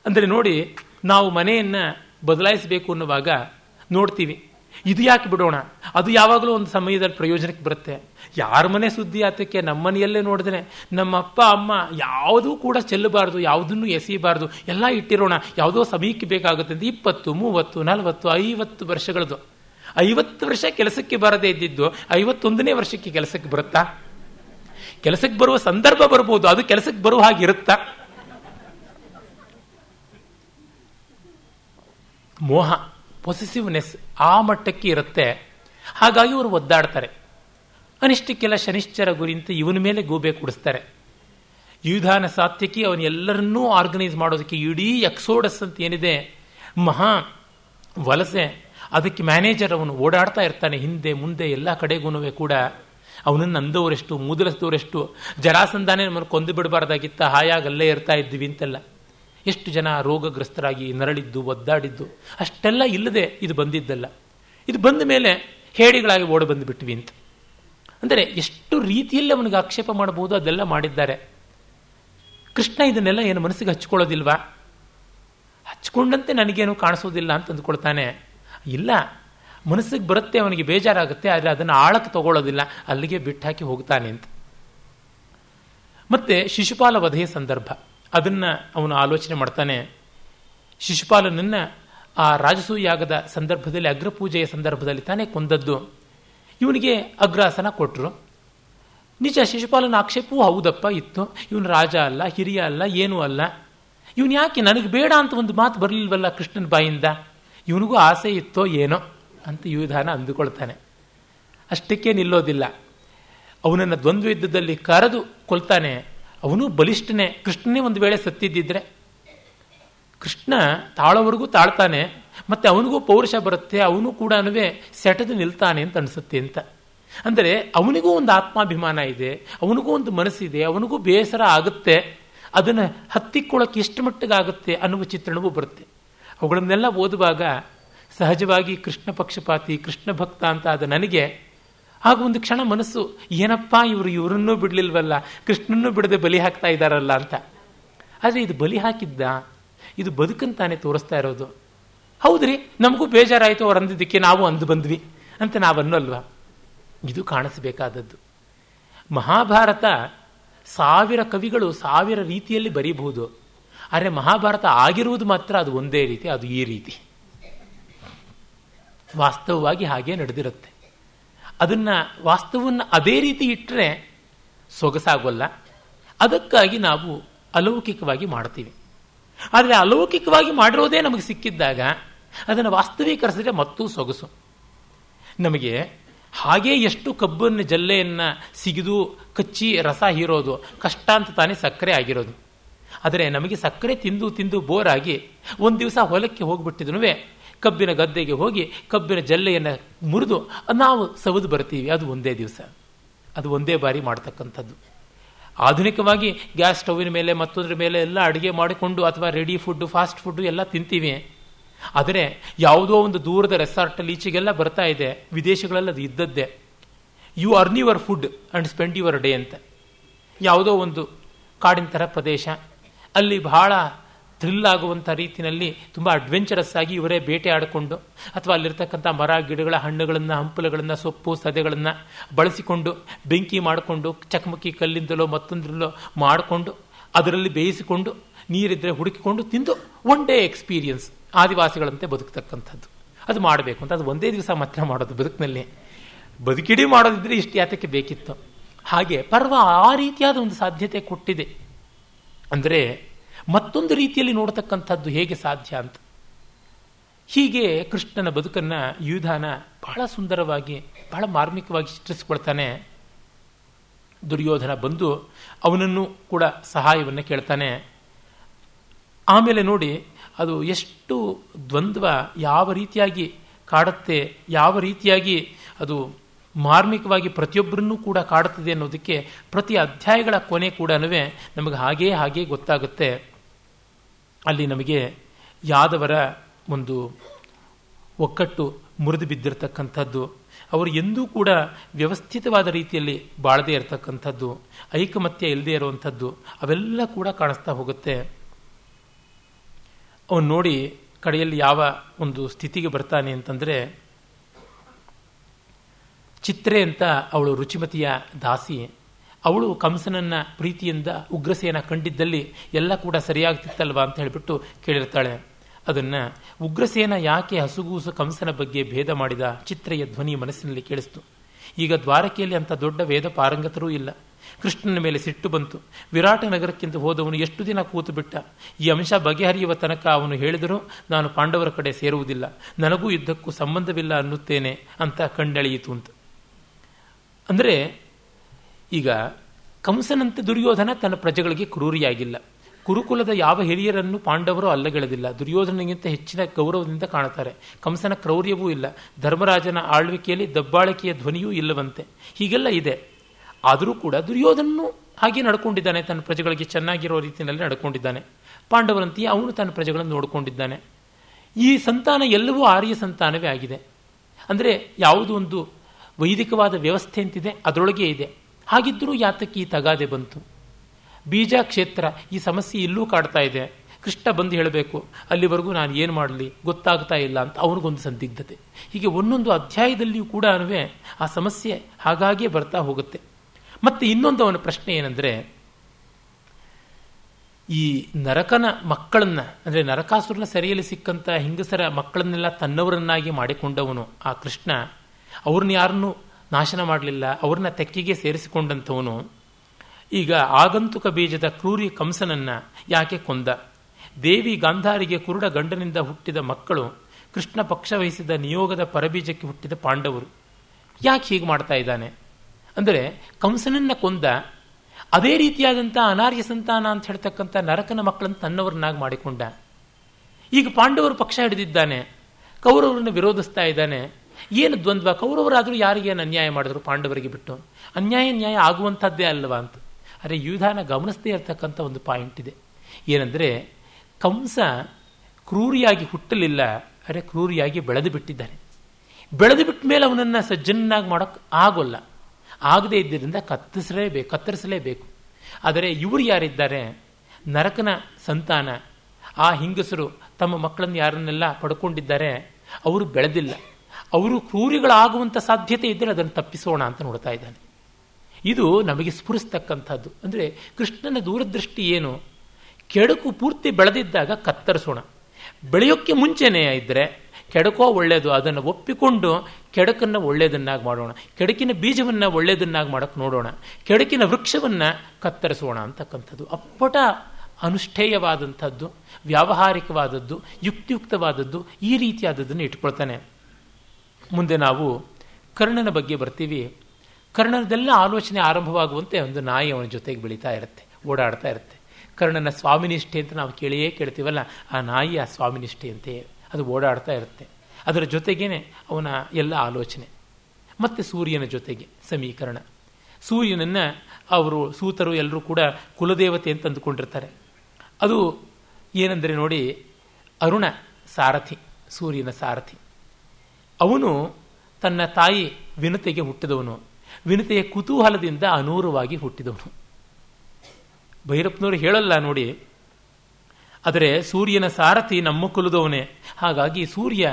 ಅಂದರೆ ನೋಡಿ, ನಾವು ಮನೆಯನ್ನು ಬದಲಾಯಿಸಬೇಕು ಅನ್ನುವಾಗ ನೋಡ್ತೀವಿ, ಇದು ಯಾಕೆ ಬಿಡೋಣ, ಅದು ಯಾವಾಗಲೂ ಒಂದು ಸಮಯದಲ್ಲಿ ಪ್ರಯೋಜನಕ್ಕೆ ಬರುತ್ತೆ. ಯಾರ ಮನೆ ಸುದ್ದಿ ಆತಕ್ಕೆ ನಮ್ಮ ಮನೆಯಲ್ಲೇ ನೋಡಿದ್ರೆ ನಮ್ಮ ಅಪ್ಪ ಅಮ್ಮ ಯಾವುದೂ ಕೂಡ ಚೆಲ್ಲಬಾರ್ದು, ಯಾವುದನ್ನು ಎಸೆಯಬಾರ್ದು, ಎಲ್ಲ ಇಟ್ಟಿರೋಣ, ಯಾವುದೋ ಸಮಯಕ್ಕೆ ಬೇಕಾಗುತ್ತೆ ಅಂತ ಇಪ್ಪತ್ತು ಮೂವತ್ತು ನಲವತ್ತು ಐವತ್ತು ವರ್ಷಗಳದ್ದು. ಐವತ್ತು ವರ್ಷ ಕೆಲಸಕ್ಕೆ ಬರದೇ ಇದ್ದಿದ್ದು ಐವತ್ತೊಂದನೇ ವರ್ಷಕ್ಕೆ ಕೆಲಸಕ್ಕೆ ಬರುತ್ತಾ? ಕೆಲಸಕ್ಕೆ ಬರುವ ಸಂದರ್ಭ ಬರ್ಬೋದು, ಅದು ಕೆಲಸಕ್ಕೆ ಬರುವ ಹಾಗಿರುತ್ತಾ? ಮೋಹ, ಪೊಸೆಸಿವ್ನೆಸ್ ಆ ಮಟ್ಟಕ್ಕೆ ಇರುತ್ತೆ. ಹಾಗಾಗಿ ಇವರು ಒದ್ದಾಡ್ತಾರೆ. ಅನಿಷ್ಟಕ್ಕೆಲ್ಲ ಶನಿಶ್ಚರ ಗುರಿ ಅಂತ ಇವನ ಮೇಲೆ ಗೂಬೆ ಕುಡಿಸ್ತಾರೆ. ಯುಧಾನ ಸಾತ್ಯಕಿ ಅವನ್ನೆಲ್ಲರನ್ನೂ ಆರ್ಗನೈಸ್ ಮಾಡೋದಕ್ಕೆ, ಇಡೀ ಎಕ್ಸೋಡಸ್ ಅಂತ ಏನಿದೆ ಮಹಾ ವಲಸೆ, ಅದಕ್ಕೆ ಮ್ಯಾನೇಜರ್ ಅವನು ಓಡಾಡ್ತಾ ಇರ್ತಾನೆ ಹಿಂದೆ ಮುಂದೆ ಎಲ್ಲ ಕಡೆಗೂ ಕೂಡ. ಅವನನ್ನು ಅಂದವರೆಷ್ಟು, ಮೂದಲಿಸಿದವರೆಷ್ಟು. ಜರಾಸಂಧಾನೇ ನಮ್ಮನ್ನು ಕೊಂದು ಬಿಡಬಾರ್ದಾಗಿತ್ತ, ಹಾಯಾಗಲ್ಲೇ ಇರ್ತಾ ಇದ್ವಿ ಅಂತೆಲ್ಲ ಎಷ್ಟು ಜನ ರೋಗಗ್ರಸ್ತರಾಗಿ ನರಳಿದ್ದು, ಒದ್ದಾಡಿದ್ದು, ಅಷ್ಟೆಲ್ಲ ಇಲ್ಲದೆ ಇದು ಬಂದಿದ್ದಲ್ಲ. ಇದು ಬಂದ ಮೇಲೆ ಹೇಡಿಗಳಾಗಿ ಓಡಿ ಬಂದುಬಿಟ್ವಿ ಅಂತ. ಅಂದರೆ ಎಷ್ಟು ರೀತಿಯಲ್ಲಿ ಅವನಿಗೆ ಆಕ್ಷೇಪ ಮಾಡಬಹುದು ಅದೆಲ್ಲ ಮಾಡಿದ್ದಾರೆ. ಕೃಷ್ಣ ಇದನ್ನೆಲ್ಲ ಏನು ಮನಸ್ಸಿಗೆ ಹಚ್ಕೊಳ್ಳೋದಿಲ್ವಾ? ಹಚ್ಕೊಂಡಂತೆ ನನಗೇನು ಕಾಣಿಸೋದಿಲ್ಲ ಅಂತ ಅಂದ್ಕೊಳ್ತಾನೆ. ಇಲ್ಲ, ಮನಸ್ಸಿಗೆ ಬರುತ್ತೆ, ಅವನಿಗೆ ಬೇಜಾರಾಗುತ್ತೆ, ಆದರೆ ಅದನ್ನು ಆಳಕ್ಕೆ ತಗೊಳ್ಳೋದಿಲ್ಲ, ಅಲ್ಲಿಗೆ ಬಿಟ್ಟಾಕಿ ಹೋಗ್ತಾನೆ ಅಂತ. ಮತ್ತೆ ಶಿಶುಪಾಲ ವಧೆಯ ಸಂದರ್ಭ ಅದನ್ನು ಅವನು ಆಲೋಚನೆ ಮಾಡ್ತಾನೆ. ಶಿಶುಪಾಲನನ್ನು ಆ ರಾಜಸೂಯಾಗದ ಸಂದರ್ಭದಲ್ಲಿ, ಅಗ್ರಪೂಜೆಯ ಸಂದರ್ಭದಲ್ಲಿ ತಾನೇ ಕೊಂದದ್ದು. ಇವನಿಗೆ ಅಗ್ರಾಸನ ಕೊಟ್ಟರು. ನಿಜ, ಶಿಶುಪಾಲನ ಆಕ್ಷೇಪವೂ ಹೌದಪ್ಪ ಇತ್ತು, ಇವನು ರಾಜ ಅಲ್ಲ, ಹಿರಿಯ ಅಲ್ಲ, ಏನೂ ಅಲ್ಲ, ಇವನು ಯಾಕೆ ನನಗೆ ಬೇಡ ಅಂತ ಒಂದು ಮಾತು ಬರಲಿಲ್ವಲ್ಲ ಕೃಷ್ಣನ ಬಾಯಿಂದ, ಇವನಿಗೂ ಆಸೆ ಇತ್ತೋ ಏನೋ ಅಂತ ಯುಧಾನ ಅಂದುಕೊಳ್ತಾನೆ. ಅಷ್ಟಕ್ಕೆ ನಿಲ್ಲೋದಿಲ್ಲ. ಅವನನ್ನು ದ್ವಂದ್ವ ಯುದ್ಧದಲ್ಲಿ ಕರೆದು ಕೊಲ್ತಾನೆ. ಅವನು ಬಲಿಷ್ಠನೇ, ಕೃಷ್ಣನೇ ಒಂದು ವೇಳೆ ಸತ್ತಿದ್ದಿದ್ರೆ. ಕೃಷ್ಣ ತಾಳೋವರೆಗೂ ತಾಳ್ತಾನೆ, ಮತ್ತು ಅವನಿಗೂ ಪೌರುಷ ಬರುತ್ತೆ, ಅವನು ಕೂಡ ಸೆಟದು ನಿಲ್ತಾನೆ ಅಂತ ಅನಿಸುತ್ತೆ ಅಂತ. ಅಂದರೆ ಅವನಿಗೂ ಒಂದು ಆತ್ಮಾಭಿಮಾನ ಇದೆ, ಅವನಿಗೂ ಒಂದು ಮನಸ್ಸಿದೆ, ಅವನಿಗೂ ಬೇಸರ ಆಗುತ್ತೆ, ಅದನ್ನು ಹತ್ತಿಕ್ಕೊಳ್ಳೋಕೆ ಎಷ್ಟು ಮಟ್ಟಿಗಾಗುತ್ತೆ ಅನ್ನುವ ಚಿತ್ರಣವೂ ಬರುತ್ತೆ. ಅವುಗಳನ್ನೆಲ್ಲ ಓದುವಾಗ ಸಹಜವಾಗಿ ಕೃಷ್ಣ ಪಕ್ಷಪಾತಿ, ಕೃಷ್ಣ ಭಕ್ತ ಅಂತ ಆದ ನನಗೆ ಆಗ ಒಂದು ಕ್ಷಣ ಮನಸ್ಸು ಏನಪ್ಪ ಇವರು ಇವರನ್ನೂ ಬಿಡಲಿಲ್ವಲ್ಲ, ಕೃಷ್ಣನ್ನೂ ಬಿಡದೆ ಬಲಿ ಹಾಕ್ತಾ ಇದ್ದಾರಲ್ಲ ಅಂತ. ಆದರೆ ಇದು ಬಲಿ ಹಾಕಿದ್ದ, ಇದು ಬದುಕಂತಾನೆ ತೋರಿಸ್ತಾ ಇರೋದು. ಹೌದ್ರಿ, ನಮಗೂ ಬೇಜಾರಾಯಿತು ಅವ್ರು ಅಂದಿದ್ದಕ್ಕೆ, ನಾವು ಅಂದು ಬಂದ್ವಿ ಅಂತ ನಾವು ಅನ್ನೋಲ್ವಾ? ಇದು ಕಾಣಿಸಬೇಕಾದದ್ದು. ಮಹಾಭಾರತ ಸಾವಿರ ಕವಿಗಳು ಸಾವಿರ ರೀತಿಯಲ್ಲಿ ಬರೀಬಹುದು, ಆದರೆ ಮಹಾಭಾರತ ಆಗಿರುವುದು ಮಾತ್ರ ಅದು ಒಂದೇ ರೀತಿ, ಅದು ಈ ರೀತಿ ವಾಸ್ತವವಾಗಿ ಹಾಗೆ ನಡೆದಿರುತ್ತೆ. ಅದನ್ನು ವಾಸ್ತವವನ್ನು ಅದೇ ರೀತಿ ಇಟ್ಟರೆ ಸೊಗಸಾಗೋಲ್ಲ. ಅದಕ್ಕಾಗಿ ನಾವು ಅಲೌಕಿಕವಾಗಿ ಮಾಡ್ತೀವಿ. ಆದರೆ ಅಲೌಕಿಕವಾಗಿ ಮಾಡಿರೋದೇ ನಮಗೆ ಸಿಕ್ಕಿದ್ದಾಗ ಅದನ್ನು ವಾಸ್ತವೀಕರಿಸಿದ್ರೆ ಮತ್ತೂ ಸೊಗಸು. ನಮಗೆ ಹಾಗೇ ಎಷ್ಟು ಕಬ್ಬನ್ನು ಜಲ್ಲೆಯನ್ನು ಸಿಗಿದು ಕಚ್ಚಿ ರಸ ಹೀರೋದು ಕಷ್ಟ ಅಂತ ತಾನೇ ಸಕ್ಕರೆ ಆಗಿರೋದು. ಆದರೆ ನಮಗೆ ಸಕ್ಕರೆ ತಿಂದು ತಿಂದು ಬೋರಾಗಿ ಒಂದು ದಿವಸ ಹೊಲಕ್ಕೆ ಹೋಗಿಬಿಟ್ಟಿದ್ರೂ ಕಬ್ಬಿನ ಗದ್ದೆಗೆ ಹೋಗಿ ಕಬ್ಬಿನ ಜಲ್ಲೆಯನ್ನು ಮುರಿದು ನಾವು ಸವದು ಬರ್ತೀವಿ. ಅದು ಒಂದೇ ದಿವಸ, ಅದು ಒಂದೇ ಬಾರಿ ಮಾಡ್ತಕ್ಕಂಥದ್ದು. ಆಧುನಿಕವಾಗಿ ಗ್ಯಾಸ್ ಸ್ಟೌವಿನ ಮೇಲೆ ಮತ್ತೊಂದ್ರ ಮೇಲೆ ಎಲ್ಲ ಅಡುಗೆ ಮಾಡಿಕೊಂಡು ಅಥವಾ ರೆಡಿ ಫುಡ್ಡು, ಫಾಸ್ಟ್ ಫುಡ್ಡು ಎಲ್ಲ ತಿಂತೀವಿ. ಆದರೆ ಯಾವುದೋ ಒಂದು ದೂರದ ರೆಸಾರ್ಟಲ್ಲಿ ಈಚೆಗೆಲ್ಲ ಬರ್ತಾ ಇದೆ, ವಿದೇಶಗಳಲ್ಲಿ ಅದು ಇದ್ದದ್ದೇ, you earn your food and spend your day ಅಂತ. ಯಾವುದೋ ಒಂದು ಕಾಡಿನ ಥರ ಪ್ರದೇಶ, ಅಲ್ಲಿ ಬಹಳ ಥ್ರಿಲ್ ಆಗುವಂಥ ರೀತಿಯಲ್ಲಿ ತುಂಬ ಅಡ್ವೆಂಚರಸ್ ಆಗಿ ಇವರೇ ಬೇಟೆ ಆಡಿಕೊಂಡು ಅಥವಾ ಅಲ್ಲಿರ್ತಕ್ಕಂಥ ಮರ ಗಿಡಗಳ ಹಣ್ಣುಗಳನ್ನು, ಹಂಪಲುಗಳನ್ನು, ಸೊಪ್ಪು ಸದೆಗಳನ್ನು ಬಳಸಿಕೊಂಡು ಬೆಂಕಿ ಮಾಡಿಕೊಂಡು, ಚಕಮಕಿ ಕಲ್ಲಿಂದಲೋ ಮತ್ತೊಂದರಲ್ಲೋ ಮಾಡಿಕೊಂಡು, ಅದರಲ್ಲಿ ಬೇಯಿಸಿಕೊಂಡು, ನೀರಿದ್ದರೆ ಹುಡುಕಿಕೊಂಡು ತಿಂದು ಒನ್ ಡೇ ಎಕ್ಸ್ಪೀರಿಯನ್ಸ್ ಆದಿವಾಸಿಗಳಂತೆ ಬದುಕ್ತಕ್ಕಂಥದ್ದು. ಅದು ಮಾಡಬೇಕು ಅಂತ ಅದು ಒಂದೇ ದಿವಸ ಮಾತ್ರ ಮಾಡೋದು. ಬದುಕಿನಲ್ಲಿ ಬದುಕಿಡೀ ಮಾಡೋದಿದ್ರೆ ಇಷ್ಟು ಯಾತಕ್ಕೆ ಬೇಕಿತ್ತು? ಹಾಗೆ ಪರ್ವ ಆ ರೀತಿಯಾದ ಒಂದು ಸಾಧ್ಯತೆ ಕೊಟ್ಟಿದೆ. ಅಂದರೆ ಮತ್ತೊಂದು ರೀತಿಯಲ್ಲಿ ನೋಡ್ತಕ್ಕಂಥದ್ದು ಹೇಗೆ ಸಾಧ್ಯ ಅಂತ. ಹೀಗೆ ಕೃಷ್ಣನ ಬದುಕನ್ನು ಯುಧಾನ ಬಹಳ ಸುಂದರವಾಗಿ, ಬಹಳ ಮಾರ್ಮಿಕವಾಗಿ ಚಿತ್ರಿಸಿಕೊಳ್ತಾನೆ. ದುರ್ಯೋಧನ ಬಂದು ಅವನನ್ನು ಕೂಡ ಸಹಾಯವನ್ನು ಕೇಳ್ತಾನೆ. ಆಮೇಲೆ ನೋಡಿ ಅದು ಎಷ್ಟು ದ್ವಂದ್ವ ಯಾವ ರೀತಿಯಾಗಿ ಕಾಡುತ್ತೆ, ಯಾವ ರೀತಿಯಾಗಿ ಅದು ಮಾರ್ಮಿಕವಾಗಿ ಪ್ರತಿಯೊಬ್ಬರನ್ನೂ ಕೂಡ ಕಾಡುತ್ತದೆ ಅನ್ನೋದಕ್ಕೆ ಪ್ರತಿ ಅಧ್ಯಾಯಗಳ ಕೊನೆ ಕೂಡ ನಮಗೆ ಹಾಗೇ ಹಾಗೇ ಗೊತ್ತಾಗುತ್ತೆ. ಅಲ್ಲಿ ನಮಗೆ ಯಾದವರ ಒಂದು ಒಕ್ಕಟ್ಟು ಮುರಿದು ಬಿದ್ದಿರತಕ್ಕಂಥದ್ದು, ಅವರು ಎಂದೂ ಕೂಡ ವ್ಯವಸ್ಥಿತವಾದ ರೀತಿಯಲ್ಲಿ ಬಾಳದೇ ಇರತಕ್ಕಂಥದ್ದು, ಐಕಮತ್ಯ ಇಲ್ಲದೇ ಇರುವಂಥದ್ದು, ಅವೆಲ್ಲ ಕೂಡ ಕಾಣಿಸ್ತಾ ಹೋಗುತ್ತೆ. ಅವನು ನೋಡಿ ಕಡೆಯಲ್ಲಿ ಯಾವ ಒಂದು ಸ್ಥಿತಿಗೆ ಬರ್ತಾನೆ ಅಂತಂದರೆ, ಚಿತ್ರೆ ಅಂತ ಅವಳು ರುಚಿಮತಿಯ ದಾಸಿ, ಅವಳು ಕಂಸನನ್ನು ಪ್ರೀತಿಯಿಂದ ಉಗ್ರಸೇನ ಕಂಡಿದ್ದಲ್ಲಿ ಎಲ್ಲ ಕೂಡ ಸರಿಯಾಗ್ತಿತ್ತಲ್ವಾ ಅಂತ ಹೇಳಿಬಿಟ್ಟು ಕೇಳಿರ್ತಾಳೆ. ಅದನ್ನು ಉಗ್ರಸೇನ ಯಾಕೆ ಹಸುಗೂಸು ಕಂಸನ ಬಗ್ಗೆ ಭೇದ ಮಾಡಿದ ಚಿತ್ರೆಯ ಧ್ವನಿ ಮನಸ್ಸಿನಲ್ಲಿ ಕೇಳಿಸ್ತು. ಈಗ ದ್ವಾರಕೆಯಲ್ಲಿ ಅಂಥ ದೊಡ್ಡ ವೇದ ಪಾರಂಗತರೂ ಇಲ್ಲ. ಕೃಷ್ಣನ ಮೇಲೆ ಸಿಟ್ಟು ಬಂತು. ವಿರಾಟ ನಗರಕ್ಕಿಂತ ಹೋದವನು ಎಷ್ಟು ದಿನ ಕೂತು ಬಿಟ್ಟ. ಈ ಅಂಶ ಬಗೆಹರಿಯುವ ತನಕ ಅವನು ಹೇಳಿದರೂ ನಾನು ಪಾಂಡವರ ಕಡೆ ಸೇರುವುದಿಲ್ಲ, ನನಗೂ ಯುದ್ಧಕ್ಕೂ ಸಂಬಂಧವಿಲ್ಲ ಅನ್ನುತ್ತೇನೆ ಅಂತ ಕಂಡೆಳೆಯಿತು ಅಂತ. ಅಂದರೆ ಈಗ ಕಂಸನಂತೆ ದುರ್ಯೋಧನ ತನ್ನ ಪ್ರಜೆಗಳಿಗೆ ಕ್ರೂರಿಯಾಗಿಲ್ಲ. ಕುರುಕುಲದ ಯಾವ ಹಿರಿಯರನ್ನು ಪಾಂಡವರು ಅಲ್ಲಗೆಳೆದಿಲ್ಲ. ದುರ್ಯೋಧನಗಿಂತ ಹೆಚ್ಚಿನ ಗೌರವದಿಂದ ಕಾಣುತ್ತಾರೆ. ಕಂಸನ ಕ್ರೌರ್ಯವೂ ಇಲ್ಲ. ಧರ್ಮರಾಜನ ಆಳ್ವಿಕೆಯಲ್ಲಿ ದಬ್ಬಾಳಿಕೆಯ ಧ್ವನಿಯೂ ಇಲ್ಲವಂತೆ. ಹೀಗೆಲ್ಲ ಇದೆ. ಆದರೂ ಕೂಡ ದುರ್ಯೋಧನನು ಹಾಗೆ ನಡ್ಕೊಂಡಿದ್ದಾನೆ, ತನ್ನ ಪ್ರಜೆಗಳಿಗೆ ಚೆನ್ನಾಗಿರೋ ರೀತಿಯಲ್ಲಿ ನಡ್ಕೊಂಡಿದ್ದಾನೆ. ಪಾಂಡವರಂತೆಯೇ ಅವನು ತನ್ನ ಪ್ರಜೆಗಳನ್ನು ನೋಡಿಕೊಂಡಿದ್ದಾನೆ. ಈ ಸಂತಾನ ಎಲ್ಲವೂ ಆರ್ಯ ಸಂತಾನವೇ ಆಗಿದೆ. ಅಂದರೆ ಯಾವುದೋ ಒಂದು ವೈದಿಕವಾದ ವ್ಯವಸ್ಥೆ ಅಂತಿದೆ, ಅದರೊಳಗೆ ಇದೆ. ಹಾಗಿದ್ದರೂ ಯಾತಕ್ಕೆ ಈ ತಗಾದೆ ಬಂತು? ಬೀಜ ಕ್ಷೇತ್ರ ಈ ಸಮಸ್ಯೆ ಇಲ್ಲೂ ಕಾಡ್ತಾ ಇದೆ. ಕೃಷ್ಣ ಬಂದು ಹೇಳಬೇಕು, ಅಲ್ಲಿವರೆಗೂ ನಾನು ಏನು ಮಾಡಲಿ ಗೊತ್ತಾಗ್ತಾ ಇಲ್ಲ ಅಂತ ಅವ್ರಿಗೊಂದು ಸಂದಿಗ್ಧತೆ. ಹೀಗೆ ಒಂದೊಂದು ಅಧ್ಯಾಯದಲ್ಲಿಯೂ ಕೂಡ ಆ ಸಮಸ್ಯೆ ಹಾಗಾಗಿಯೇ ಬರ್ತಾ ಹೋಗುತ್ತೆ. ಮತ್ತು ಇನ್ನೊಂದು ಅವನ ಪ್ರಶ್ನೆ ಏನಂದರೆ, ಈ ನರಕನ ಮಕ್ಕಳನ್ನು, ಅಂದರೆ ನರಕಾಸುರನ ಸೆರೆಯಲ್ಲಿ ಸಿಕ್ಕಂಥ ಹಿಂಗಸರ ಮಕ್ಕಳನ್ನೆಲ್ಲ ತನ್ನವರನ್ನಾಗಿ ಮಾಡಿಕೊಂಡವನು ಆ ಕೃಷ್ಣ. ಅವ್ರನ್ನ ಯಾರನ್ನೂ ನಾಶನ ಮಾಡಲಿಲ್ಲ, ಅವ್ರನ್ನ ತೆಕ್ಕಿಗೆ ಸೇರಿಸಿಕೊಂಡಂಥವನು. ಈಗ ಆಗಂತುಕ ಬೀಜದ ಕ್ರೂರಿ ಕಂಸನನ್ನು ಯಾಕೆ ಕೊಂದ? ದೇವಿ ಗಾಂಧಾರಿಗೆ ಕುರುಡ ಗಂಡನಿಂದ ಹುಟ್ಟಿದ ಮಕ್ಕಳು ಕೃಷ್ಣ ಪಕ್ಷ ವಹಿಸಿದ ನಿಯೋಗದ ಪರಬೀಜಕ್ಕೆ ಹುಟ್ಟಿದ ಪಾಂಡವರು. ಯಾಕೆ ಹೀಗೆ ಮಾಡ್ತಾ ಇದ್ದಾನೆ ಅಂದರೆ ಕಂಸನನ್ನು ಕೊಂದ, ಅದೇ ರೀತಿಯಾದಂಥ ಅನಾರ್ಯ ಸಂತಾನ ಅಂತ ಹೇಳ್ತಕ್ಕಂಥ ನರಕನ ಮಕ್ಕಳಂತ ತನ್ನವರನ್ನಾಗಿ ಮಾಡಿಕೊಂಡ. ಈಗ ಪಾಂಡವರು ಪಕ್ಷ ಹಿಡಿದಿದ್ದಾನೆ, ಕೌರವರನ್ನು ವಿರೋಧಿಸ್ತಾ ಇದ್ದಾನೆ. ಏನು ದ್ವಂದ್ವ? ಕೌರವರಾದರೂ ಯಾರಿಗೇನು ಅನ್ಯಾಯ ಮಾಡಿದ್ರು ಪಾಂಡವರಿಗೆ ಬಿಟ್ಟು? ಅನ್ಯಾಯ ನ್ಯಾಯ ಆಗುವಂಥದ್ದೇ ಅಲ್ವಾ ಅಂತ. ಆದರೆ ಯುಧಾನ ಗಮನಿಸದೇ ಇರತಕ್ಕಂಥ ಒಂದು ಪಾಯಿಂಟ್ ಇದೆ. ಏನಂದರೆ, ಕಂಸ ಕ್ರೂರಿಯಾಗಿ ಹುಟ್ಟಲಿಲ್ಲ, ಅರೆ ಕ್ರೂರಿಯಾಗಿ ಬೆಳೆದು ಬಿಟ್ಟಿದ್ದಾನೆ. ಬೆಳೆದು ಬಿಟ್ಟ ಮೇಲೆ ಅವನನ್ನು ಸಜ್ಜನನ್ನಾಗಿ ಮಾಡೋಕ್ಕೆ ಆಗೋಲ್ಲ. ಆಗದೇ ಇದ್ದರಿಂದ ಕತ್ತರಿಸಲೇಬೇಕು ಕತ್ತರಿಸಲೇಬೇಕು ಆದರೆ ಇವರು ಯಾರಿದ್ದಾರೆ? ನರಕನ ಸಂತಾನ, ಆ ಹಿಂಗಸರು ತಮ್ಮ ಮಕ್ಕಳನ್ನು ಯಾರನ್ನೆಲ್ಲ ಪಡ್ಕೊಂಡಿದ್ದಾರೆ, ಅವರು ಬೆಳೆದಿಲ್ಲ. ಅವರು ಕ್ರೂರಿಗಳಾಗುವಂಥ ಸಾಧ್ಯತೆ ಇದ್ದರೆ ಅದನ್ನು ತಪ್ಪಿಸೋಣ ಅಂತ ನೋಡ್ತಾ ಇದ್ದಾನೆ. ಇದು ನಮಗೆ ಸ್ಫುರಿಸ್ತಕ್ಕಂಥದ್ದು. ಅಂದರೆ ಕೃಷ್ಣನ ದೂರದೃಷ್ಟಿ ಏನು? ಕೆಡಕು ಪೂರ್ತಿ ಬೆಳೆದಿದ್ದಾಗ ಕತ್ತರಿಸೋಣ, ಬೆಳೆಯೋಕ್ಕೆ ಮುಂಚೆನೇ ಇದ್ದರೆ ಕೆಡಕೋ ಒಳ್ಳೆಯದು, ಅದನ್ನು ಒಪ್ಪಿಕೊಂಡು ಕೆಡಕನ್ನು ಒಳ್ಳೆಯದನ್ನಾಗಿ ಮಾಡೋಣ, ಕೆಡಕಿನ ಬೀಜವನ್ನು ಒಳ್ಳೆಯದನ್ನಾಗಿ ಮಾಡೋಕ್ಕೆ ನೋಡೋಣ, ಕೆಡಕಿನ ವೃಕ್ಷವನ್ನು ಕತ್ತರಿಸೋಣ ಅಂತಕ್ಕಂಥದ್ದು. ಅಪ್ಪಟ ಅನುಷ್ಠೇಯವಾದಂಥದ್ದು, ವ್ಯಾವಹಾರಿಕವಾದದ್ದು, ಯುಕ್ತಿಯುಕ್ತವಾದದ್ದು, ಈ ರೀತಿಯಾದದ್ದನ್ನು ಇಟ್ಕೊಳ್ತಾನೆ. ಮುಂದೆ ನಾವು ಕರ್ಣನ ಬಗ್ಗೆ ಬರ್ತೀವಿ. ಕರ್ಣನದೆಲ್ಲ ಆಲೋಚನೆ ಆರಂಭವಾಗುವಂತೆ ಒಂದು ನಾಯಿ ಅವನ ಜೊತೆಗೆ ಬೆಳೀತಾ ಇರುತ್ತೆ, ಓಡಾಡ್ತಾ ಇರುತ್ತೆ. ಕರ್ಣನ ಸ್ವಾಮಿನಿಷ್ಠೆ ಅಂತ ನಾವು ಕೇಳಿಯೇ ಕೇಳ್ತೀವಲ್ಲ, ಆ ನಾಯಿ ಆ ಸ್ವಾಮಿನಿಷ್ಠೆಯಂತೆಯೇ ಅದು ಓಡಾಡ್ತಾ ಇರುತ್ತೆ. ಅದರ ಜೊತೆಗೇನೆ ಅವನ ಎಲ್ಲ ಆಲೋಚನೆ. ಮತ್ತು ಸೂರ್ಯನ ಜೊತೆಗೆ ಸಮೀಕರಣ. ಸೂರ್ಯನನ್ನು ಅವರು ಸೂತರು ಎಲ್ಲರೂ ಕೂಡ ಕುಲದೇವತೆ ಅಂತ ಅಂದುಕೊಂಡಿರ್ತಾರೆ. ಅದು ಏನಂದರೆ ನೋಡಿ, ಅರುಣ ಸಾರಥಿ, ಸೂರ್ಯನ ಸಾರಥಿ. ಅವನು ತನ್ನ ತಾಯಿ ವಿನತೆಗೆ ಹುಟ್ಟಿದವನು, ವಿನತೆಯ ಕುತೂಹಲದಿಂದ ಅನೂರವಾಗಿ ಹುಟ್ಟಿದವನು. ಭೈರಪ್ಪನವರು ಹೇಳಲ್ಲ ನೋಡಿ, ಆದರೆ ಸೂರ್ಯನ ಸಾರಥಿ ನಮ್ಮ ಕುಲದವನೇ, ಹಾಗಾಗಿ ಸೂರ್ಯ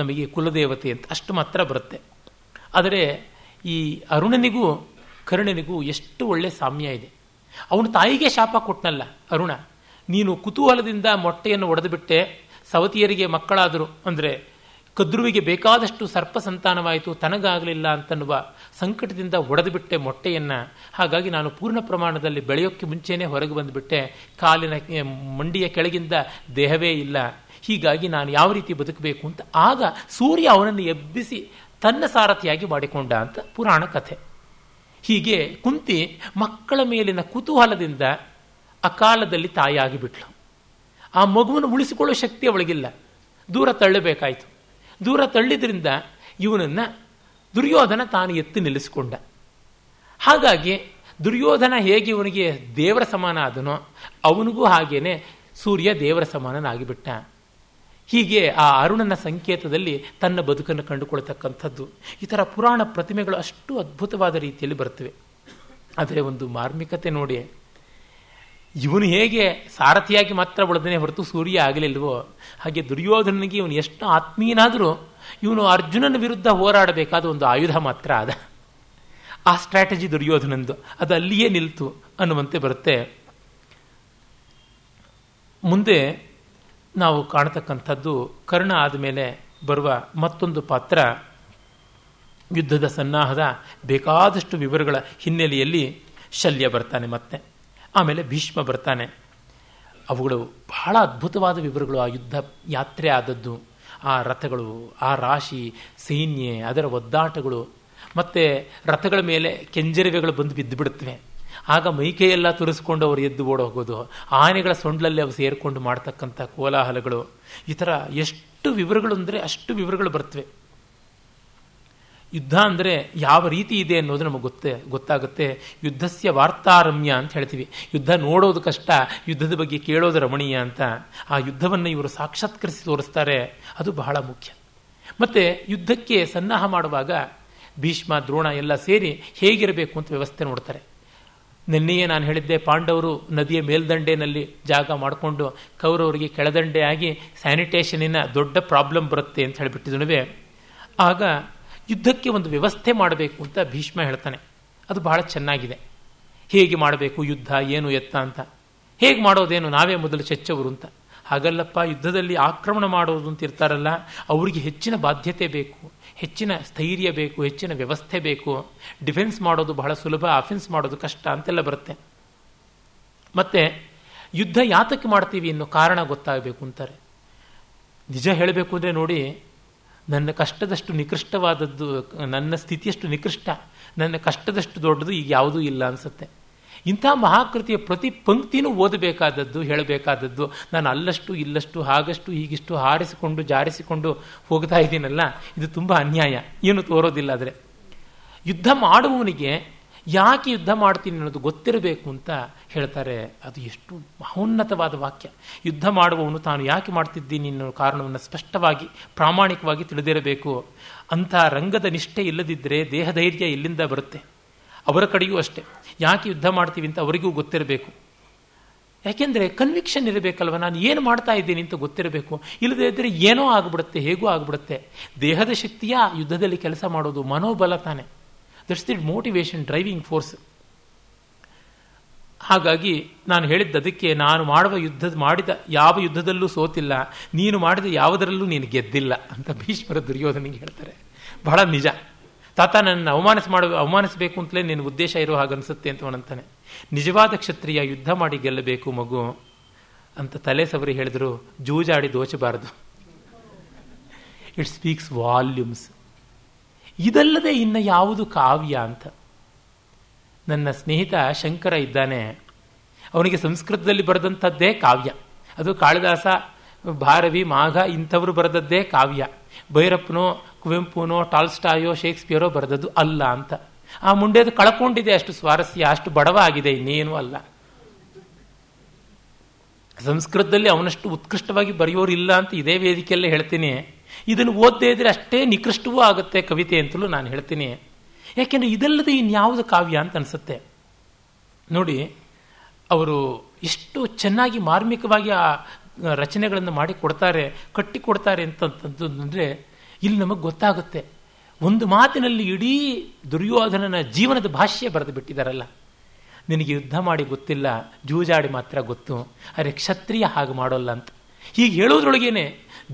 ನಮಗೆ ಕುಲದೇವತೆ ಅಂತ ಅಷ್ಟು ಮಾತ್ರ ಬರುತ್ತೆ. ಆದರೆ ಈ ಅರುಣನಿಗೂ ಕರ್ಣನಿಗೂ ಎಷ್ಟು ಒಳ್ಳೆ ಸಾಮ್ಯ ಇದೆ. ಅವನು ತಾಯಿಗೆ ಶಾಪ ಕೊಟ್ಟನಲ್ಲ ಅರುಣ, ನೀನು ಕುತೂಹಲದಿಂದ ಮೊಟ್ಟೆಯನ್ನು ಒಡೆದುಬಿಟ್ಟೆ, ಸವತಿಯರಿಗೆ ಮಕ್ಕಳಾದರು, ಅಂದರೆ ಕದ್ರುವಿಗೆ ಬೇಕಾದಷ್ಟು ಸರ್ಪ ಸಂತಾನವಾಯಿತು, ತನಗಾಗಲಿಲ್ಲ ಅಂತನ್ನುವ ಸಂಕಟದಿಂದ ಒಡೆದುಬಿಟ್ಟೆ ಮೊಟ್ಟೆಯನ್ನು, ಹಾಗಾಗಿ ನಾನು ಪೂರ್ಣ ಪ್ರಮಾಣದಲ್ಲಿ ಬೆಳೆಯೋಕ್ಕೆ ಮುಂಚೆನೇ ಹೊರಗೆ ಬಂದುಬಿಟ್ಟೆ, ಕಾಲಿನ ಮಂಡಿಯ ಕೆಳಗಿಂದ ದೇಹವೇ ಇಲ್ಲ, ಹೀಗಾಗಿ ನಾನು ಯಾವ ರೀತಿ ಬದುಕಬೇಕು ಅಂತ ಆಗ ಸೂರ್ಯ ಅವನನ್ನು ಎಬ್ಬಿಸಿ ತನ್ನ ಸಾರಥಿಯಾಗಿ ಮಾಡಿಕೊಂಡ ಅಂತ ಪುರಾಣ ಕಥೆ. ಹೀಗೆ ಕುಂತಿ ಮಕ್ಕಳ ಮೇಲಿನ ಕುತೂಹಲದಿಂದ ಅಕಾಲದಲ್ಲಿ ತಾಯಿಯಾಗಿಬಿಟ್ಲು. ಆ ಮಗುವನ್ನು ಉಳಿಸಿಕೊಳ್ಳೋ ಶಕ್ತಿ ಅವಳಿಗಿಲ್ಲ, ದೂರ ತಳ್ಳಬೇಕಾಯಿತು. ದೂರ ತಳ್ಳಿದ್ರಿಂದ ಇವನನ್ನು ದುರ್ಯೋಧನ ತಾನು ಎತ್ತಿ ನಿಲ್ಲಿಸಿಕೊಂಡ. ಹಾಗಾಗಿ ದುರ್ಯೋಧನ ಹೇಗೆ ಇವನಿಗೆ ದೇವರ ಸಮಾನ ಆದನೋ, ಅವನಿಗೂ ಹಾಗೇನೆ ಸೂರ್ಯ ದೇವರ ಸಮಾನನಾಗಿಬಿಟ್ಟ. ಹೀಗೆ ಆ ಅರುಣನ ಸಂಕೇತದಲ್ಲಿ ತನ್ನ ಬದುಕನ್ನು ಕಂಡುಕೊಳ್ತಕ್ಕಂಥದ್ದು. ಈ ಥರ ಪುರಾಣ ಪ್ರತಿಮೆಗಳು ಅಷ್ಟು ಅದ್ಭುತವಾದ ರೀತಿಯಲ್ಲಿ ಬರ್ತವೆ. ಆದರೆ ಒಂದು ಮಾರ್ಮಿಕತೆ ನೋಡಿ, ಇವನು ಹೇಗೆ ಸಾರಥಿಯಾಗಿ ಮಾತ್ರ ಒಳದನೆ ಹೊರತು ಸೂರ್ಯ ಆಗಲಿಲ್ವೋ ಹಾಗೆ ದುರ್ಯೋಧನನಿಗೆ ಇವನು ಎಷ್ಟು ಆತ್ಮೀಯನಾದರೂ ಇವನು ಅರ್ಜುನನ ವಿರುದ್ಧ ಹೋರಾಡಬೇಕಾದ ಒಂದು ಆಯುಧ ಮಾತ್ರ ಆದ. ಆ ಸ್ಟ್ರಾಟಜಿ ದುರ್ಯೋಧನಂದು ಅದು ಅಲ್ಲಿಯೇ ನಿಲ್ತು ಅನ್ನುವಂತೆ ಬರುತ್ತೆ. ಮುಂದೆ ನಾವು ಕಾಣತಕ್ಕಂಥದ್ದು ಕರ್ಣ ಆದಮೇಲೆ ಬರುವ ಮತ್ತೊಂದು ಪಾತ್ರ. ಯುದ್ಧದ ಸನ್ನಾಹದ ಬೇಕಾದಷ್ಟು ವಿವರಗಳ ಹಿನ್ನೆಲೆಯಲ್ಲಿ ಶಲ್ಯ ಬರ್ತಾನೆ, ಮತ್ತೆ ಆಮೇಲೆ ಭೀಷ್ಮ ಬರ್ತಾನೆ. ಅವುಗಳು ಬಹಳ ಅದ್ಭುತವಾದ ವಿವರಗಳು. ಆ ಯುದ್ಧ ಯಾತ್ರೆ ಆದದ್ದು, ಆ ರಥಗಳು, ಆ ರಾಶಿ ಸೈನ್ಯ, ಅದರ ಒದ್ದಾಟಗಳು, ಮತ್ತು ರಥಗಳ ಮೇಲೆ ಕೆಂಜರಿವೆಗಳು ಬಂದು ಬಿದ್ದು ಬಿಡುತ್ತವೆ. ಆಗ ಮೈಕೆಯೆಲ್ಲ ತುರಿಸ್ಕೊಂಡು ಅವರು ಎದ್ದು ಓಡೋಗೋದು, ಆನೆಗಳ ಸೊಂಡ್ಲಲ್ಲಿ ಅವು ಸೇರಿಕೊಂಡು ಮಾಡ್ತಕ್ಕಂಥ ಕೋಲಾಹಲಗಳು, ಈ ಥರ ಎಷ್ಟು ವಿವರಗಳು ಅಂದರೆ ಅಷ್ಟು ವಿವರಗಳು ಬರ್ತವೆ. ಯುದ್ಧ ಅಂದರೆ ಯಾವ ರೀತಿ ಇದೆ ಅನ್ನೋದು ನಮಗೆ ಗೊತ್ತೇ ಗೊತ್ತಾಗುತ್ತೆ. ಯುದ್ಧಸ್ಯ ವಾರ್ತಾರಮ್ಯ ಅಂತ ಹೇಳ್ತೀವಿ. ಯುದ್ಧ ನೋಡೋದು ಕಷ್ಟ, ಯುದ್ಧದ ಬಗ್ಗೆ ಕೇಳೋದು ರಮಣೀಯ ಅಂತ. ಆ ಯುದ್ಧವನ್ನು ಇವರು ಸಾಕ್ಷಾತ್ಕರಿಸಿ ತೋರಿಸ್ತಾರೆ, ಅದು ಬಹಳ ಮುಖ್ಯ. ಮತ್ತು ಯುದ್ಧಕ್ಕೆ ಸನ್ನಾಹ ಮಾಡುವಾಗ ಭೀಷ್ಮ ದ್ರೋಣ ಎಲ್ಲ ಸೇರಿ ಹೇಗಿರಬೇಕು ಅಂತ ವ್ಯವಸ್ಥೆ ನೋಡ್ತಾರೆ. ನಿನ್ನೆಯೇ ನಾನು ಹೇಳಿದ್ದೆ, ಪಾಂಡವರು ನದಿಯ ಮೇಲ್ದಂಡೆಯಲ್ಲಿ ಜಾಗ ಮಾಡಿಕೊಂಡು ಕೌರವರಿಗೆ ಕೆಳದಂಡೆ ಆಗಿ ಸ್ಯಾನಿಟೇಷನಿನ ದೊಡ್ಡ ಪ್ರಾಬ್ಲಮ್ ಬರುತ್ತೆ ಅಂತ ಹೇಳಿಬಿಟ್ಟಿದ್ನುವೆ. ಆಗ ಯುದ್ಧಕ್ಕೆ ಒಂದು ವ್ಯವಸ್ಥೆ ಮಾಡಬೇಕು ಅಂತ ಭೀಷ್ಮ ಹೇಳ್ತಾನೆ. ಅದು ಬಹಳ ಚೆನ್ನಾಗಿದೆ. ಹೇಗೆ ಮಾಡಬೇಕು ಯುದ್ಧ, ಏನು ಎತ್ತ ಅಂತ. ಹೇಗೆ ಮಾಡೋದೇನು, ನಾವೇ ಮೊದಲು ಚೆಚ್ಚವರು ಅಂತ. ಹಾಗಲ್ಲಪ್ಪ, ಯುದ್ಧದಲ್ಲಿ ಆಕ್ರಮಣ ಮಾಡೋದು ಅಂತ ಇರ್ತಾರಲ್ಲ, ಅವರಿಗೆ ಹೆಚ್ಚಿನ ಬಾಧ್ಯತೆ ಬೇಕು, ಹೆಚ್ಚಿನ ಸ್ಥೈರ್ಯ ಬೇಕು, ಹೆಚ್ಚಿನ ವ್ಯವಸ್ಥೆ ಬೇಕು. ಡಿಫೆನ್ಸ್ ಮಾಡೋದು ಬಹಳ ಸುಲಭ, ಅಫೆನ್ಸ್ ಮಾಡೋದು ಕಷ್ಟ ಅಂತೆಲ್ಲ ಬರುತ್ತೆ. ಮತ್ತು ಯುದ್ಧ ಯಾತಕ್ಕೆ ಮಾಡ್ತೀವಿ ಅನ್ನೋ ಕಾರಣ ಗೊತ್ತಾಗಬೇಕು ಅಂತಾರೆ. ನಿಜ ಹೇಳಬೇಕು ಅಂದರೆ ನೋಡಿ, ನನ್ನ ಕಷ್ಟದಷ್ಟು ನಿಕೃಷ್ಟವಾದದ್ದು, ನನ್ನ ಸ್ಥಿತಿಯಷ್ಟು ನಿಕೃಷ್ಟ, ನನ್ನ ಕಷ್ಟದಷ್ಟು ದೊಡ್ಡದು ಈಗ ಯಾವುದೂ ಇಲ್ಲ ಅನಿಸುತ್ತೆ. ಇಂಥ ಮಹಾಕೃತಿಯ ಪ್ರತಿ ಪಂಕ್ತಿನೂ ಓದಬೇಕಾದದ್ದು, ಹೇಳಬೇಕಾದದ್ದು. ನಾನು ಅಲ್ಲಷ್ಟು ಇಲ್ಲಷ್ಟು ಹಾಗಷ್ಟು ಹೀಗಿಷ್ಟು ಹಾರಿಸಿಕೊಂಡು ಜಾರಿಸಿಕೊಂಡು ಹೋಗ್ತಾ ಇದ್ದೀನಲ್ಲ, ಇದು ತುಂಬ ಅನ್ಯಾಯ, ಏನು ತೋರೋದಿಲ್ಲ. ಆದರೆ ಯುದ್ಧ ಮಾಡುವವನಿಗೆ ಯಾಕೆ ಯುದ್ಧ ಮಾಡ್ತೀನಿ ಅನ್ನೋದು ಗೊತ್ತಿರಬೇಕು ಅಂತ ಹೇಳ್ತಾರೆ. ಅದು ಎಷ್ಟು ಮಹೋನ್ನತವಾದ ವಾಕ್ಯ. ಯುದ್ಧ ಮಾಡುವವನು ತಾನು ಯಾಕೆ ಮಾಡ್ತಿದ್ದೀನಿ ಅನ್ನೋ ಕಾರಣವನ್ನು ಸ್ಪಷ್ಟವಾಗಿ ಪ್ರಾಮಾಣಿಕವಾಗಿ ತಿಳಿದಿರಬೇಕು. ಅಂಥ ರಂಗದ ನಿಷ್ಠೆ ಇಲ್ಲದಿದ್ದರೆ ದೇಹಧೈರ್ಯ ಎಲ್ಲಿಂದ ಬರುತ್ತೆ? ಅವರ ಕಡೆಯೂ ಅಷ್ಟೆ, ಯಾಕೆ ಯುದ್ಧ ಮಾಡ್ತೀವಿ ಅಂತ ಅವರಿಗೂ ಗೊತ್ತಿರಬೇಕು. ಯಾಕೆಂದರೆ ಕನ್ವಿಕ್ಷನ್ ಇರಬೇಕಲ್ವ, ನಾನು ಏನು ಮಾಡ್ತಾ ಇದ್ದೀನಿ ಅಂತ ಗೊತ್ತಿರಬೇಕು. ಇಲ್ಲದೇ ಇದ್ದರೆ ಏನೋ ಆಗಿಬಿಡುತ್ತೆ, ಹೇಗೂ ಆಗಿಬಿಡುತ್ತೆ. ದೇಹದ ಶಕ್ತಿಯ ಯುದ್ಧದಲ್ಲಿ ಕೆಲಸ ಮಾಡೋದು ಮನೋಬಲ ತಾನೆ. That's the motivation, driving force. ಹಾಗಾಗಿ ನಾನು ಹೇಳಿದ್ದದಕ್ಕೆ, ನಾನು ಮಾಡುವ ಯುದ್ಧದ ಮಾಡಿದ ಯಾವ ಯುದ್ಧದಲ್ಲೂ ಸೋತಿಲ್ಲ, ನೀನು ಮಾಡಿದ ಯಾವುದರಲ್ಲೂ ನೀನು ಗೆದ್ದಿಲ್ಲ ಅಂತ ಭೀಷ್ಮರ ದುರ್ಯೋಧನಿಗೆ ಹೇಳ್ತಾರೆ. ಬಹಳ ನಿಜ. ತಾತ ನನ್ನ ಅವಮಾನಿಸ ಮಾಡ ಅವಮಾನಿಸಬೇಕು ಅಂತಲೇ ನಿನ್ನ ಉದ್ದೇಶ ಇರೋ ಹಾಗನ್ಸುತ್ತೆ ಅಂತ ಅವನಂತಾನೆ. ನಿಜವಾದ ಕ್ಷತ್ರಿಯ ಯುದ್ಧ ಮಾಡಿ ಗೆಲ್ಲಬೇಕು ಮಗು ಅಂತ ತಲೆ ಸವರಿ ಹೇಳಿದ್ರು, ಜೂಜಾಡಿ ದೋಚಬಾರದು. It speaks volumes. ಇದಲ್ಲದೆ ಇನ್ನು ಯಾವುದು ಕಾವ್ಯ ಅಂತ. ನನ್ನ ಸ್ನೇಹಿತ ಶಂಕರ ಇದ್ದಾನೆ, ಅವನಿಗೆ ಸಂಸ್ಕೃತದಲ್ಲಿ ಬರೆದಂಥದ್ದೇ ಕಾವ್ಯ. ಅದು ಕಾಳಿದಾಸ, ಭಾರವಿ, ಮಾಘ ಇಂಥವರು ಬರೆದದ್ದೇ ಕಾವ್ಯ. ಭೈರಪ್ಪನೋ ಕುವೆಂಪುನೋ ಟಾಲ್ಸ್ಟಾಯೋ ಶೇಕ್ಸ್ಪಿಯರೋ ಬರೆದದ್ದು ಅಲ್ಲ ಅಂತ. ಆ ಮುಂಡೆದು ಕಳ್ಕೊಂಡಿದೆ ಅಷ್ಟು ಸ್ವಾರಸ್ಯ, ಅಷ್ಟು ಬಡವ ಆಗಿದೆ, ಇನ್ನೇನು ಅಲ್ಲ. ಸಂಸ್ಕೃತದಲ್ಲಿ ಅವನಷ್ಟು ಉತ್ಕೃಷ್ಟವಾಗಿ ಬರೆಯೋರಿಲ್ಲ ಅಂತ ಇದೇ ವೇದಿಕೆಯಲ್ಲೇ ಹೇಳ್ತೀನಿ. ಇದನ್ನು ಓದದೇ ಇದ್ರೆ ಅಷ್ಟೇ ನಿಕೃಷ್ಟವೂ ಆಗುತ್ತೆ ಕವಿತೆ ಅಂತಲೂ ನಾನು ಹೇಳ್ತೀನಿ. ಯಾಕೆಂದರೆ ಇದಲ್ಲದೆ ಇನ್ಯಾವುದು ಕಾವ್ಯ ಅಂತ ಅನಿಸುತ್ತೆ. ನೋಡಿ, ಅವರು ಎಷ್ಟು ಚೆನ್ನಾಗಿ ಮಾರ್ಮಿಕವಾಗಿ ಆ ರಚನೆಗಳನ್ನು ಮಾಡಿ ಕೊಡ್ತಾರೆ, ಕಟ್ಟಿಕೊಡ್ತಾರೆ ಅಂತಂತಂದರೆ ಇಲ್ಲಿ ನಮಗೆ ಗೊತ್ತಾಗುತ್ತೆ. ಒಂದು ಮಾತಿನಲ್ಲಿ ಇಡೀ ದುರ್ಯೋಧನನ ಜೀವನದ ಭಾಷ್ಯ ಬರೆದು ಬಿಟ್ಟಿದ್ದಾರಲ್ಲ. ನಿನಗೆ ಯುದ್ಧ ಮಾಡಿ ಗೊತ್ತಿಲ್ಲ, ಜೂಜಾಡಿ ಮಾತ್ರ ಗೊತ್ತು, ಆದರೆ ಕ್ಷತ್ರಿಯ ಹಾಗೆ ಮಾಡೋಲ್ಲ ಅಂತ. ಹೀಗೆ ಹೇಳೋದ್ರೊಳಗೇನೆ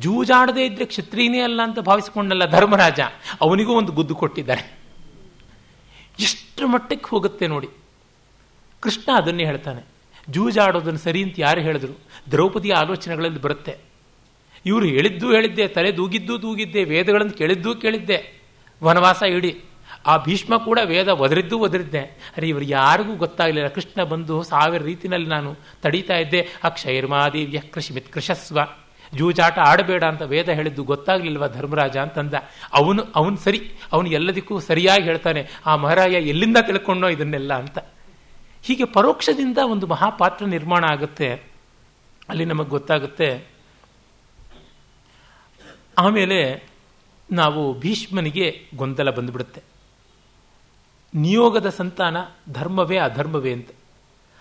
ಜೂಜಾಡದೇ ಇದ್ದರೆ ಕ್ಷತ್ರಿಯನೇ ಅಲ್ಲ ಅಂತ ಭಾವಿಸಿಕೊಂಡಲ್ಲ ಧರ್ಮರಾಜ, ಅವನಿಗೂ ಒಂದು ಗುದ್ದು ಕೊಟ್ಟಿದ್ದಾರೆ. ಎಷ್ಟು ಮಟ್ಟಕ್ಕೆ ಹೋಗುತ್ತೆ ನೋಡಿ. ಕೃಷ್ಣ ಅದನ್ನೇ ಹೇಳ್ತಾನೆ, ಜೂಜಾಡೋದನ್ನು ಸರಿ ಅಂತ ಯಾರು ಹೇಳಿದ್ರು? ದ್ರೌಪದಿಯ ಆಲೋಚನೆಗಳಲ್ಲಿ ಬರುತ್ತೆ. ಇವರು ಹೇಳಿದ್ದೂ ಹೇಳಿದ್ದೆ, ತಲೆ ದೂಗಿದ್ದೂ ದೂಗಿದ್ದೆ, ವೇದಗಳನ್ನು ಕೇಳಿದ್ದೂ ಕೇಳಿದ್ದೆ, ವನವಾಸ ಇಡಿ. ಆ ಭೀಷ್ಮ ಕೂಡ ವೇದ ಒದರಿದ್ದೂ ಒದರಿದ್ದೆ. ಅರೆ, ಇವರು ಯಾರಿಗೂ ಗೊತ್ತಾಗಲಿಲ್ಲ. ಕೃಷ್ಣ ಬಂದು ಸಾವಿರ ರೀತಿಯಲ್ಲಿ ನಾನು ತಡೀತಾ ಇದ್ದೆ, ಅಕ್ಷೈರ್ಮಾದೇವ್ಯ ಕೃಷಿ ಮಿತ್ ಕೃಷಸ್ವ, ಜೂಜಾಟ ಆಡಬೇಡ ಅಂತ ವೇದ ಹೇಳಿದ್ದು ಗೊತ್ತಾಗ್ಲಿಲ್ವ ಧರ್ಮರಾಜ ಅಂತಂದ. ಅವನು ಅವನು ಸರಿ, ಅವನು ಎಲ್ಲದಕ್ಕೂ ಸರಿಯಾಗಿ ಹೇಳ್ತಾನೆ. ಆ ಮಹಾರಾಯ ಎಲ್ಲಿಂದ ತಿಳ್ಕೊಂಡೋ ಇದನ್ನೆಲ್ಲ ಅಂತ. ಹೀಗೆ ಪರೋಕ್ಷದಿಂದ ಒಂದು ಮಹಾಪಾತ್ರ ನಿರ್ಮಾಣ ಆಗುತ್ತೆ, ಅಲ್ಲಿ ನಮಗೆ ಗೊತ್ತಾಗುತ್ತೆ. ಆಮೇಲೆ ನಾವು ಭೀಷ್ಮನಿಗೆ ಗೊಂದಲ ಬಂದುಬಿಡುತ್ತೆ. ನಿಯೋಗದ ಸಂತಾನ ಧರ್ಮವೇ ಅಧರ್ಮವೇ ಅಂತ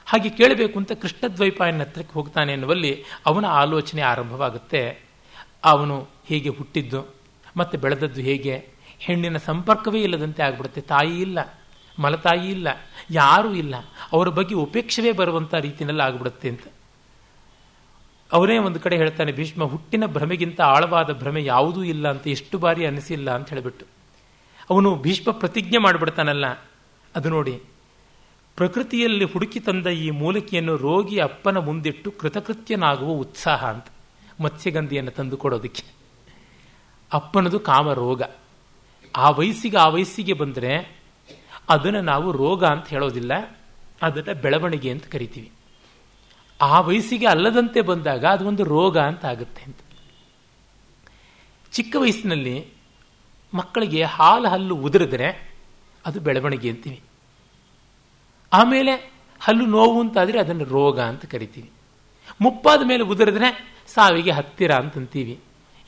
ಹಾಗೆ ಕೇಳಬೇಕು ಅಂತ ಕೃಷ್ಣದ್ವೈಪಾಯನ ಹತ್ರಕ್ಕೆ ಹೋಗ್ತಾನೆ ಎನ್ನುವಲ್ಲಿ ಅವನ ಆಲೋಚನೆ ಆರಂಭವಾಗುತ್ತೆ. ಅವನು ಹೇಗೆ ಹುಟ್ಟಿದ್ದು, ಮತ್ತೆ ಬೆಳೆದದ್ದು ಹೇಗೆ, ಹೆಣ್ಣಿನ ಸಂಪರ್ಕವೇ ಇಲ್ಲದಂತೆ ಆಗ್ಬಿಡುತ್ತೆ. ತಾಯಿ ಇಲ್ಲ, ಮಲತಾಯಿ ಇಲ್ಲ, ಯಾರೂ ಇಲ್ಲ, ಅವರ ಬಗ್ಗೆ ಉಪೇಕ್ಷವೇ ಬರುವಂಥ ರೀತಿಯಲ್ಲಿ ಆಗ್ಬಿಡುತ್ತೆ ಅಂತ ಅವನೇ ಒಂದು ಕಡೆ ಹೇಳ್ತಾನೆ. ಭೀಷ್ಮ, ಹುಟ್ಟಿನ ಭ್ರಮೆಗಿಂತ ಆಳವಾದ ಭ್ರಮೆ ಯಾವುದೂ ಇಲ್ಲ ಅಂತ ಎಷ್ಟು ಬಾರಿ ಅನಿಸಿಲ್ಲ ಅಂತ ಹೇಳಿಬಿಟ್ಟು ಅವನು ಭೀಷ್ಮ ಪ್ರತಿಜ್ಞೆ ಮಾಡಿಬಿಡ್ತಾನಲ್ಲ ಅದು ನೋಡಿ. ಪ್ರಕೃತಿಯಲ್ಲಿ ಹುಡುಕಿ ತಂದ ಈ ಮೂಲಿಕೆಯನ್ನು ರೋಗಿ ಅಪ್ಪನ ಮುಂದಿಟ್ಟು ಕೃತಕೃತ್ಯನಾಗುವ ಉತ್ಸಾಹ ಅಂತ, ಮತ್ಸ್ಯಗಂಧಿಯನ್ನು ತಂದುಕೊಡೋದಕ್ಕೆ. ಅಪ್ಪನದು ಕಾಮರೋಗ. ಆ ವಯಸ್ಸಿಗೆ ಆ ವಯಸ್ಸಿಗೆ ಬಂದರೆ ಅದನ್ನು ನಾವು ರೋಗ ಅಂತ ಹೇಳೋದಿಲ್ಲ, ಅದನ್ನು ಬೆಳವಣಿಗೆ ಅಂತ ಕರಿತೀವಿ. ಆ ವಯಸ್ಸಿಗೆ ಅಲ್ಲದಂತೆ ಬಂದಾಗ ಅದು ಒಂದು ರೋಗ ಅಂತ ಆಗುತ್ತೆ ಅಂತ. ಚಿಕ್ಕ ವಯಸ್ಸಿನಲ್ಲಿ ಮಕ್ಕಳಿಗೆ ಹಾಲು ಹಲ್ಲು ಉದುರಿದ್ರೆ ಅದು ಬೆಳವಣಿಗೆ ಅಂತೀವಿ. ಆಮೇಲೆ ಹಲ್ಲು ನೋವು ಅಂತಾದರೆ ಅದನ್ನು ರೋಗ ಅಂತ ಕರಿತೀವಿ. ಮುಪ್ಪಾದ ಮೇಲೆ ಉದುರಿದ್ರೆ ಸಾವಿಗೆ ಹತ್ತಿರ ಅಂತಂತೀವಿ.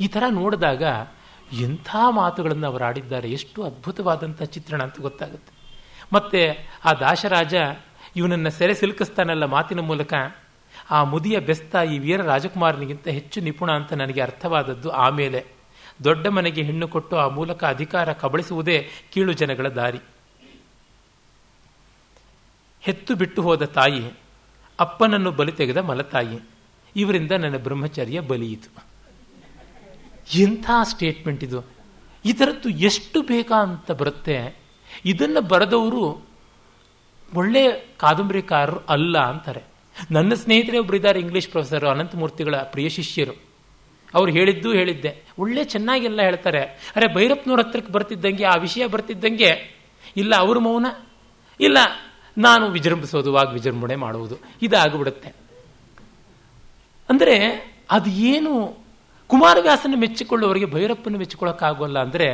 ಈ ಥರ ನೋಡಿದಾಗ ಎಂಥ ಮಾತುಗಳನ್ನು ಅವರು ಆಡಿದ್ದಾರೆ, ಎಷ್ಟು ಅದ್ಭುತವಾದಂಥ ಚಿತ್ರಣ ಅಂತ ಗೊತ್ತಾಗುತ್ತೆ. ಮತ್ತು ಆ ದಾಶರಾಜ ಇವನನ್ನು ಸೆರೆ ಸಿಲುಕಿಸ್ತಾನಲ್ಲ ಮಾತಿನ ಮೂಲಕ. ಆ ಮುದಿಯ ಬೆಸ್ತ ಈ ವೀರ ರಾಜಕುಮಾರನಿಗಿಂತ ಹೆಚ್ಚು ನಿಪುಣ ಅಂತ ನನಗೆ ಅರ್ಥವಾದದ್ದು ಆಮೇಲೆ. ದೊಡ್ಡ ಮನೆಗೆ ಹೆಣ್ಣು ಕೊಟ್ಟು ಆ ಮೂಲಕ ಅಧಿಕಾರ ಕಬಳಿಸುವುದೇ ಕೀಳು ಜನಗಳ ದಾರಿ. ಹೆತ್ತು ಬಿಟ್ಟು ಹೋದ ತಾಯಿ, ಅಪ್ಪನನ್ನು ಬಲಿ ತೆಗೆದ ಮಲತಾಯಿ, ಇವರಿಂದ ನನ್ನ ಬ್ರಹ್ಮಚರ್ಯ ಬಲಿಯಿತು. ಎಂಥ ಸ್ಟೇಟ್ಮೆಂಟ್ ಇದು! ಈ ಥರದ್ದು ಎಷ್ಟು ಬೇಕಾ ಅಂತ ಬರುತ್ತೆ. ಇದನ್ನು ಬರೆದವರು ಒಳ್ಳೆಯ ಕಾದಂಬರಿಕಾರರು ಅಲ್ಲ ಅಂತಾರೆ. ನನ್ನ ಸ್ನೇಹಿತರೆ ಒಬ್ಬರಿದ್ದಾರೆ, ಇಂಗ್ಲೀಷ್ ಪ್ರೊಫೆಸರು ಅನಂತಮೂರ್ತಿಗಳ ಪ್ರಿಯ ಶಿಷ್ಯರು. ಅವ್ರು ಹೇಳಿದ್ದು ಹೇಳಿದ್ದೆ ಒಳ್ಳೆ ಚೆನ್ನಾಗೆಲ್ಲ ಹೇಳ್ತಾರೆ. ಅರೆ ಭೈರಪ್ಪನವ್ರ ಹತ್ರಕ್ಕೆ ಬರ್ತಿದ್ದಂಗೆ ಆ ವಿಷಯ ಬರ್ತಿದ್ದಂಗೆ ಇಲ್ಲ ಅವ್ರ ಮೌನ, ಇಲ್ಲ ನಾನು ವಿಜೃಂಭಿಸೋದು, ವಾಗಿ ವಿಜೃಂಭಣೆ ಮಾಡುವುದು, ಇದಾಗ್ಬಿಡುತ್ತೆ. ಅಂದರೆ ಅದು ಏನು ಕುಮಾರವ್ಯಾಸನ ಮೆಚ್ಚಿಕೊಳ್ಳೋರಿಗೆ ಭೈರಪ್ಪನ ಮೆಚ್ಚಿಕೊಳ್ಳೋಕ್ಕಾಗೋಲ್ಲ ಅಂದರೆ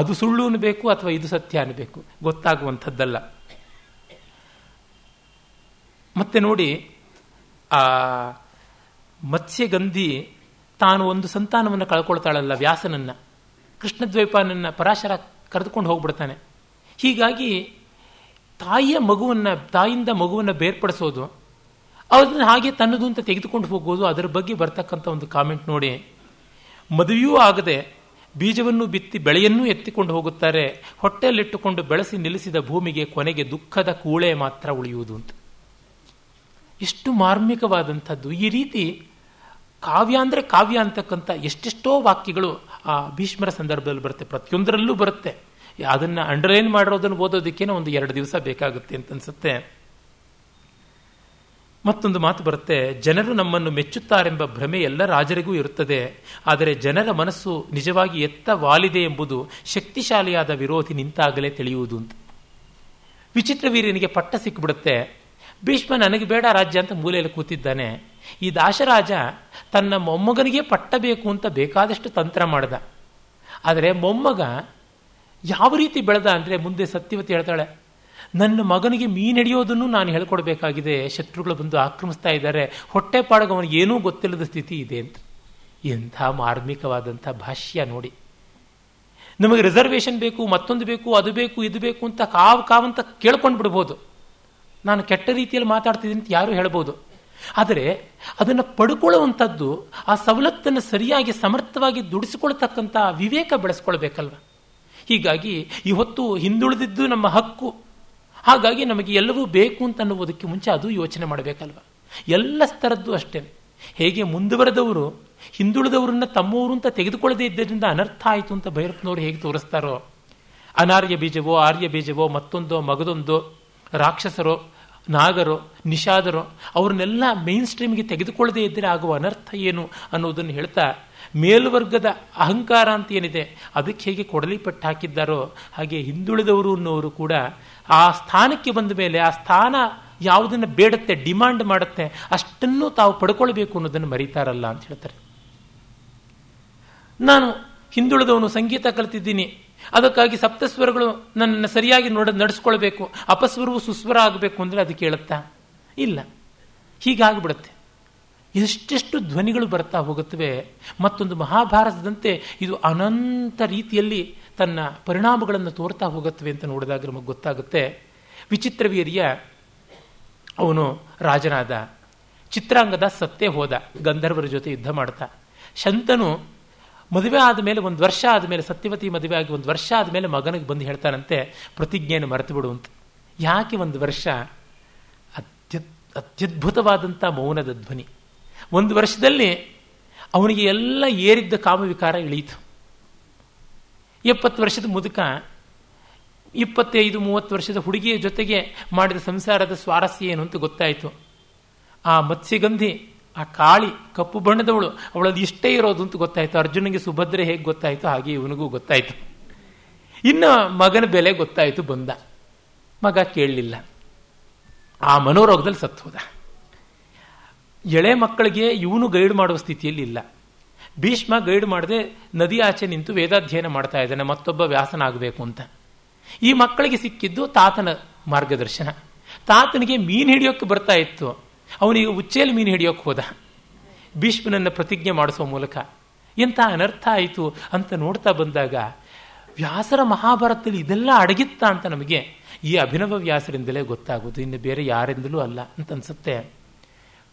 ಅದು ಸುಳ್ಳು ಅನ್ನಬೇಕು ಅಥವಾ ಇದು ಸತ್ಯ ಅನ್ನಬೇಕು, ಗೊತ್ತಾಗುವಂಥದ್ದಲ್ಲ. ಮತ್ತೆ ನೋಡಿ, ಆ ಮತ್ಸ್ಯಗಂಧಿ ತಾನು ಒಂದು ಸಂತಾನವನ್ನು ಕಳ್ಕೊಳ್ತಾಳಲ್ಲ ವ್ಯಾಸನನ್ನು, ಕೃಷ್ಣದ್ವೈಪಾಯನನ್ನು ಪರಾಶರ ಕರೆದುಕೊಂಡು ಹೋಗ್ಬಿಡ್ತಾನೆ. ಹೀಗಾಗಿ ತಾಯಿಯ ಮಗುವನ್ನು, ತಾಯಿಯಿಂದ ಮಗುವನ್ನು ಬೇರ್ಪಡಿಸೋದು, ಅದನ್ನು ಹಾಗೆ ತನ್ನದು ಅಂತ ತೆಗೆದುಕೊಂಡು ಹೋಗೋದು, ಅದರ ಬಗ್ಗೆ ಬರ್ತಕ್ಕಂಥ ಒಂದು ಕಾಮೆಂಟ್ ನೋಡಿ. ಮದುವೆಯೂ ಆಗದೆ ಬೀಜವನ್ನು ಬಿತ್ತಿ ಬೆಳೆಯನ್ನೂ ಎತ್ತಿಕೊಂಡು ಹೋಗುತ್ತಾರೆ, ಹೊಟ್ಟೆಯಲ್ಲಿಟ್ಟುಕೊಂಡು ಬೆಳೆಸಿ ನಿಲ್ಲಿಸಿದ ಭೂಮಿಗೆ ಕೊನೆಗೆ ದುಃಖದ ಕೂಳೆ ಮಾತ್ರ ಉಳಿಯುವುದು ಅಂತ. ಎಷ್ಟು ಮಾರ್ಮಿಕವಾದಂಥದ್ದು! ಈ ರೀತಿ ಕಾವ್ಯ ಅಂದರೆ ಕಾವ್ಯ ಅಂತಕ್ಕಂಥ ಎಷ್ಟೆಷ್ಟೋ ವಾಕ್ಯಗಳು ಆ ಭೀಷ್ಮರ ಸಂದರ್ಭದಲ್ಲಿ ಬರುತ್ತೆ, ಪ್ರತಿಯೊಂದರಲ್ಲೂ ಬರುತ್ತೆ. ಅದನ್ನು ಅಂಡರ್ಲೈನ್ ಮಾಡಿರೋದನ್ನು ಓದೋದಕ್ಕೇನೋ ಒಂದು ಎರಡು ದಿವಸ ಬೇಕಾಗುತ್ತೆ ಅಂತ ಅನಿಸುತ್ತೆ. ಮತ್ತೊಂದು ಮಾತು ಬರುತ್ತೆ, ಜನರು ನಮ್ಮನ್ನು ಮೆಚ್ಚುತ್ತಾರೆಂಬ ಭ್ರಮೆ ಎಲ್ಲ ರಾಜರಿಗೂ ಇರುತ್ತದೆ, ಆದರೆ ಜನರ ಮನಸ್ಸು ನಿಜವಾಗಿ ಎತ್ತ ವಾಲಿದೆ ಎಂಬುದು ಶಕ್ತಿಶಾಲಿಯಾದ ವಿರೋಧಿ ನಿಂತಾಗಲೇ ತಿಳಿಯುವುದು ಅಂತ. ವಿಚಿತ್ರ ವೀರ್ಯನಿಗೆ ಪಟ್ಟ ಸಿಕ್ಕಿಬಿಡುತ್ತೆ, ಭೀಷ್ಮ ನನಗೆ ಬೇಡ ರಾಜ್ಯ ಅಂತ ಮೂಲೆಯಲ್ಲಿ ಕೂತಿದ್ದಾನೆ. ಈ ದಾಶರಾಜ ತನ್ನ ಮೊಮ್ಮಗನಿಗೆ ಪಟ್ಟ ಬೇಕು ಅಂತ ಬೇಕಾದಷ್ಟು ತಂತ್ರ ಮಾಡ್ದ, ಆದರೆ ಮೊಮ್ಮಗ ಯಾವ ರೀತಿ ಬೆಳೆದ ಅಂದರೆ, ಮುಂದೆ ಸತ್ಯವತಿ ಹೇಳ್ತಾಳೆ, ನನ್ನ ಮಗನಿಗೆ ಮೀನು ಹಿಡಿಯೋದನ್ನು ನಾನು ಹೇಳ್ಕೊಡ್ಬೇಕಾಗಿದೆ, ಶತ್ರುಗಳು ಬಂದು ಆಕ್ರಮಿಸ್ತಾ ಇದ್ದಾರೆ, ಹೊಟ್ಟೆ ಪಾಡಗ ಅವನಿಗೆ ಏನೂ ಗೊತ್ತಿಲ್ಲದ ಸ್ಥಿತಿ ಇದೆ ಅಂತ. ಎಂಥ ಮಾರ್ಮಿಕವಾದಂಥ ಭಾಷ್ಯ ನೋಡಿ! ನಮಗೆ ರಿಸರ್ವೇಷನ್ ಬೇಕು, ಮತ್ತೊಂದು ಬೇಕು, ಅದು ಬೇಕು, ಇದು ಬೇಕು ಅಂತ ಕಾವು ಕಾವಂತ ಕೇಳ್ಕೊಂಡು ಬಿಡ್ಬೋದು, ನಾನು ಕೆಟ್ಟ ರೀತಿಯಲ್ಲಿ ಮಾತಾಡ್ತಿದ್ದೀನಿ ಅಂತ ಯಾರೂ ಹೇಳ್ಬೋದು. ಆದರೆ ಅದನ್ನು ಪಡ್ಕೊಳ್ಳುವಂಥದ್ದು, ಆ ಸವಲತ್ತನ್ನು ಸರಿಯಾಗಿ ಸಮರ್ಥವಾಗಿ ದುಡಿಸಿಕೊಳ್ತಕ್ಕಂಥ ವಿವೇಕ ಬೆಳೆಸ್ಕೊಳ್ಬೇಕಲ್ವ. ಹೀಗಾಗಿ ಇವತ್ತು ಹಿಂದುಳಿದಿದ್ದು ನಮ್ಮ ಹಕ್ಕು, ಹಾಗಾಗಿ ನಮಗೆ ಎಲ್ಲವೂ ಬೇಕು ಅಂತ ಅನ್ನುವುದಕ್ಕೆ ಮುಂಚೆ ಅದು ಯೋಚನೆ ಮಾಡಬೇಕಲ್ವ. ಎಲ್ಲ ಸ್ತರದ್ದು ಅಷ್ಟೇ. ಹೇಗೆ ಮುಂದುವರೆದವರು ಹಿಂದುಳಿದವರನ್ನ ತಮ್ಮವರು ಅಂತ ತೆಗೆದುಕೊಳ್ಳದೇ ಇದ್ದರಿಂದ ಅನರ್ಥ ಆಯಿತು ಅಂತ ಭೈರಪ್ಪನವರು ಹೇಗೆ ತೋರಿಸ್ತಾರೋ, ಅನಾರ್ಯ ಬೀಜವೋ ಆರ್ಯ ಬೀಜವೋ ಮತ್ತೊಂದೋ ಮಗದೊಂದೋ ರಾಕ್ಷಸರೋ ನಾಗರೋ ನಿಷಾದರೋ ಅವ್ರನ್ನೆಲ್ಲ ಮೇನ್ ಸ್ಟ್ರೀಮ್ಗೆ ತೆಗೆದುಕೊಳ್ಳದೇ ಇದ್ದರೆ ಆಗುವ ಅನರ್ಥ ಏನು ಅನ್ನೋದನ್ನು ಹೇಳ್ತಾ, ಮೇಲ್ವರ್ಗದ ಅಹಂಕಾರ ಅಂತ ಏನಿದೆ ಅದಕ್ಕೆ ಹೇಗೆ ಕೊಡಲಿಪಟ್ಟು ಹಾಕಿದ್ದಾರೋ ಹಾಗೆ ಹಿಂದುಳಿದವರು ಅನ್ನೋರು ಕೂಡ ಆ ಸ್ಥಾನಕ್ಕೆ ಬಂದ ಮೇಲೆ ಆ ಸ್ಥಾನ ಯಾವುದನ್ನು ಬೇಡುತ್ತೆ, ಡಿಮಾಂಡ್ ಮಾಡುತ್ತೆ, ಅಷ್ಟನ್ನು ತಾವು ಪಡ್ಕೊಳ್ಬೇಕು ಅನ್ನೋದನ್ನು ಮರೀತಾರಲ್ಲ ಅಂತ ಹೇಳ್ತಾರೆ. ನಾನು ಹಿಂದುಳಿದವನು, ಸಂಗೀತ ಕಲಿತಿದ್ದೀನಿ, ಅದಕ್ಕಾಗಿ ಸಪ್ತಸ್ವರಗಳು ನನ್ನನ್ನು ಸರಿಯಾಗಿ ನೋಡ ನಡೆಸ್ಕೊಳ್ಬೇಕು, ಅಪಸ್ವರವು ಸುಸ್ವರ ಆಗಬೇಕು ಅಂದರೆ ಅದು ಕೇಳುತ್ತಾ ಇಲ್ಲ, ಹೀಗಾಗ್ಬಿಡುತ್ತೆ. ಎಷ್ಟೆಷ್ಟು ಧ್ವನಿಗಳು ಬರ್ತಾ ಹೋಗುತ್ತವೆ. ಮತ್ತೊಂದು ಮಹಾಭಾರತದಂತೆ ಇದು ಅನಂತ ರೀತಿಯಲ್ಲಿ ತನ್ನ ಪರಿಣಾಮಗಳನ್ನು ತೋರ್ತಾ ಹೋಗುತ್ತವೆ ಅಂತ ನೋಡಿದಾಗ ನಮಗೆ ಗೊತ್ತಾಗುತ್ತೆ. ವಿಚಿತ್ರವೀರ್ಯ ಅವನು ರಾಜನಾದ, ಚಿತ್ರಾಂಗದ ಸತ್ತೇ ಹೋದ, ಗಂಧರ್ವರ ಜೊತೆ ಯುದ್ಧ ಮಾಡ್ತಾ. ಶಂತನು ಮದುವೆ ಆದಮೇಲೆ ಒಂದು ವರ್ಷ ಆದಮೇಲೆ, ಸತ್ಯವತಿ ಮದುವೆ ಆಗಿ ಒಂದು ವರ್ಷ ಆದಮೇಲೆ ಮಗನಿಗೆ ಬಂದು ಹೇಳ್ತಾನಂತೆ ಪ್ರತಿಜ್ಞೆಯನ್ನು ಮರೆತು ಬಿಡು ಅಂತ. ಯಾಕೆ ಒಂದು ವರ್ಷ? ಅತ್ಯ ಅತ್ಯದ್ಭುತವಾದಂಥ ಮೌನದ ಧ್ವನಿ. ಒಂದು ವರ್ಷದಲ್ಲಿ ಅವನಿಗೆ ಎಲ್ಲ ಏರಿದ್ದ ಕಾಮವಿಕಾರ ಇಳೀತು. ಎಪ್ಪತ್ತು ವರ್ಷದ ಮುದುಕ ಇಪ್ಪತ್ತೈದು ಮೂವತ್ತು ವರ್ಷದ ಹುಡುಗಿಯ ಜೊತೆಗೆ ಮಾಡಿದ ಸಂಸಾರದ ಸ್ವಾರಸ್ಯ ಏನು ಅಂತ ಗೊತ್ತಾಯಿತು. ಆ ಮತ್ಸ್ಯಗಂಧಿ, ಆ ಕಾಳಿ ಕಪ್ಪು ಬಣ್ಣದವಳು, ಅವಳಲ್ಲಿ ಇಷ್ಟೇ ಇರೋದು ಅಂತ ಗೊತ್ತಾಯಿತು. ಅರ್ಜುನಿಗೆ ಸುಭದ್ರೆ ಹೇಗೆ ಗೊತ್ತಾಯಿತು ಹಾಗೆ ಇವನಿಗೂ ಗೊತ್ತಾಯಿತು. ಇನ್ನು ಮಗನ ಬೆಲೆ ಗೊತ್ತಾಯಿತು, ಬಂದ. ಮಗ ಕೇಳಲಿಲ್ಲ, ಆ ಮನೋರೋಗದಲ್ಲಿ ಸತ್ತು ಹೋದ. ಎಳೆ ಮಕ್ಕಳಿಗೆ ಇವನು ಗೈಡ್ ಮಾಡುವ ಸ್ಥಿತಿಯಲ್ಲಿ ಇಲ್ಲ. ಭೀಷ್ಮ ಗೈಡ್ ಮಾಡದೆ ನದಿ ಆಚೆ ನಿಂತು ವೇದಾಧ್ಯಯನ ಮಾಡ್ತಾ ಇದ್ದಾನೆ, ಮತ್ತೊಬ್ಬ ವ್ಯಾಸನಾಗಬೇಕು ಅಂತ. ಈ ಮಕ್ಕಳಿಗೆ ಸಿಕ್ಕಿದ್ದು ತಾತನ ಮಾರ್ಗದರ್ಶನ. ತಾತನಿಗೆ ಮೀನು ಹಿಡಿಯೋಕ್ಕೆ ಬರ್ತಾ ಇತ್ತು, ಅವನಿಗೆ ಉಚ್ಚೇಲಿ ಮೀನು ಹಿಡಿಯೋಕ್ಕೆ ಹೋದ ಭೀಷ್ಮನನ್ನು ಪ್ರತಿಜ್ಞೆ ಮಾಡಿಸುವ ಮೂಲಕ. ಎಂಥ ಅನರ್ಥ ಆಯಿತು ಅಂತ ನೋಡ್ತಾ ಬಂದಾಗ ವ್ಯಾಸರ ಮಹಾಭಾರತದಲ್ಲಿ ಇದೆಲ್ಲ ಅಡಗಿತ್ತಾ ಅಂತ ನಮಗೆ ಈ ಅಭಿನವ ವ್ಯಾಸರಿಂದಲೇ ಗೊತ್ತಾಗೋದು, ಇನ್ನು ಬೇರೆ ಯಾರಿಂದಲೂ ಅಲ್ಲ ಅಂತ ಅನಿಸುತ್ತೆ.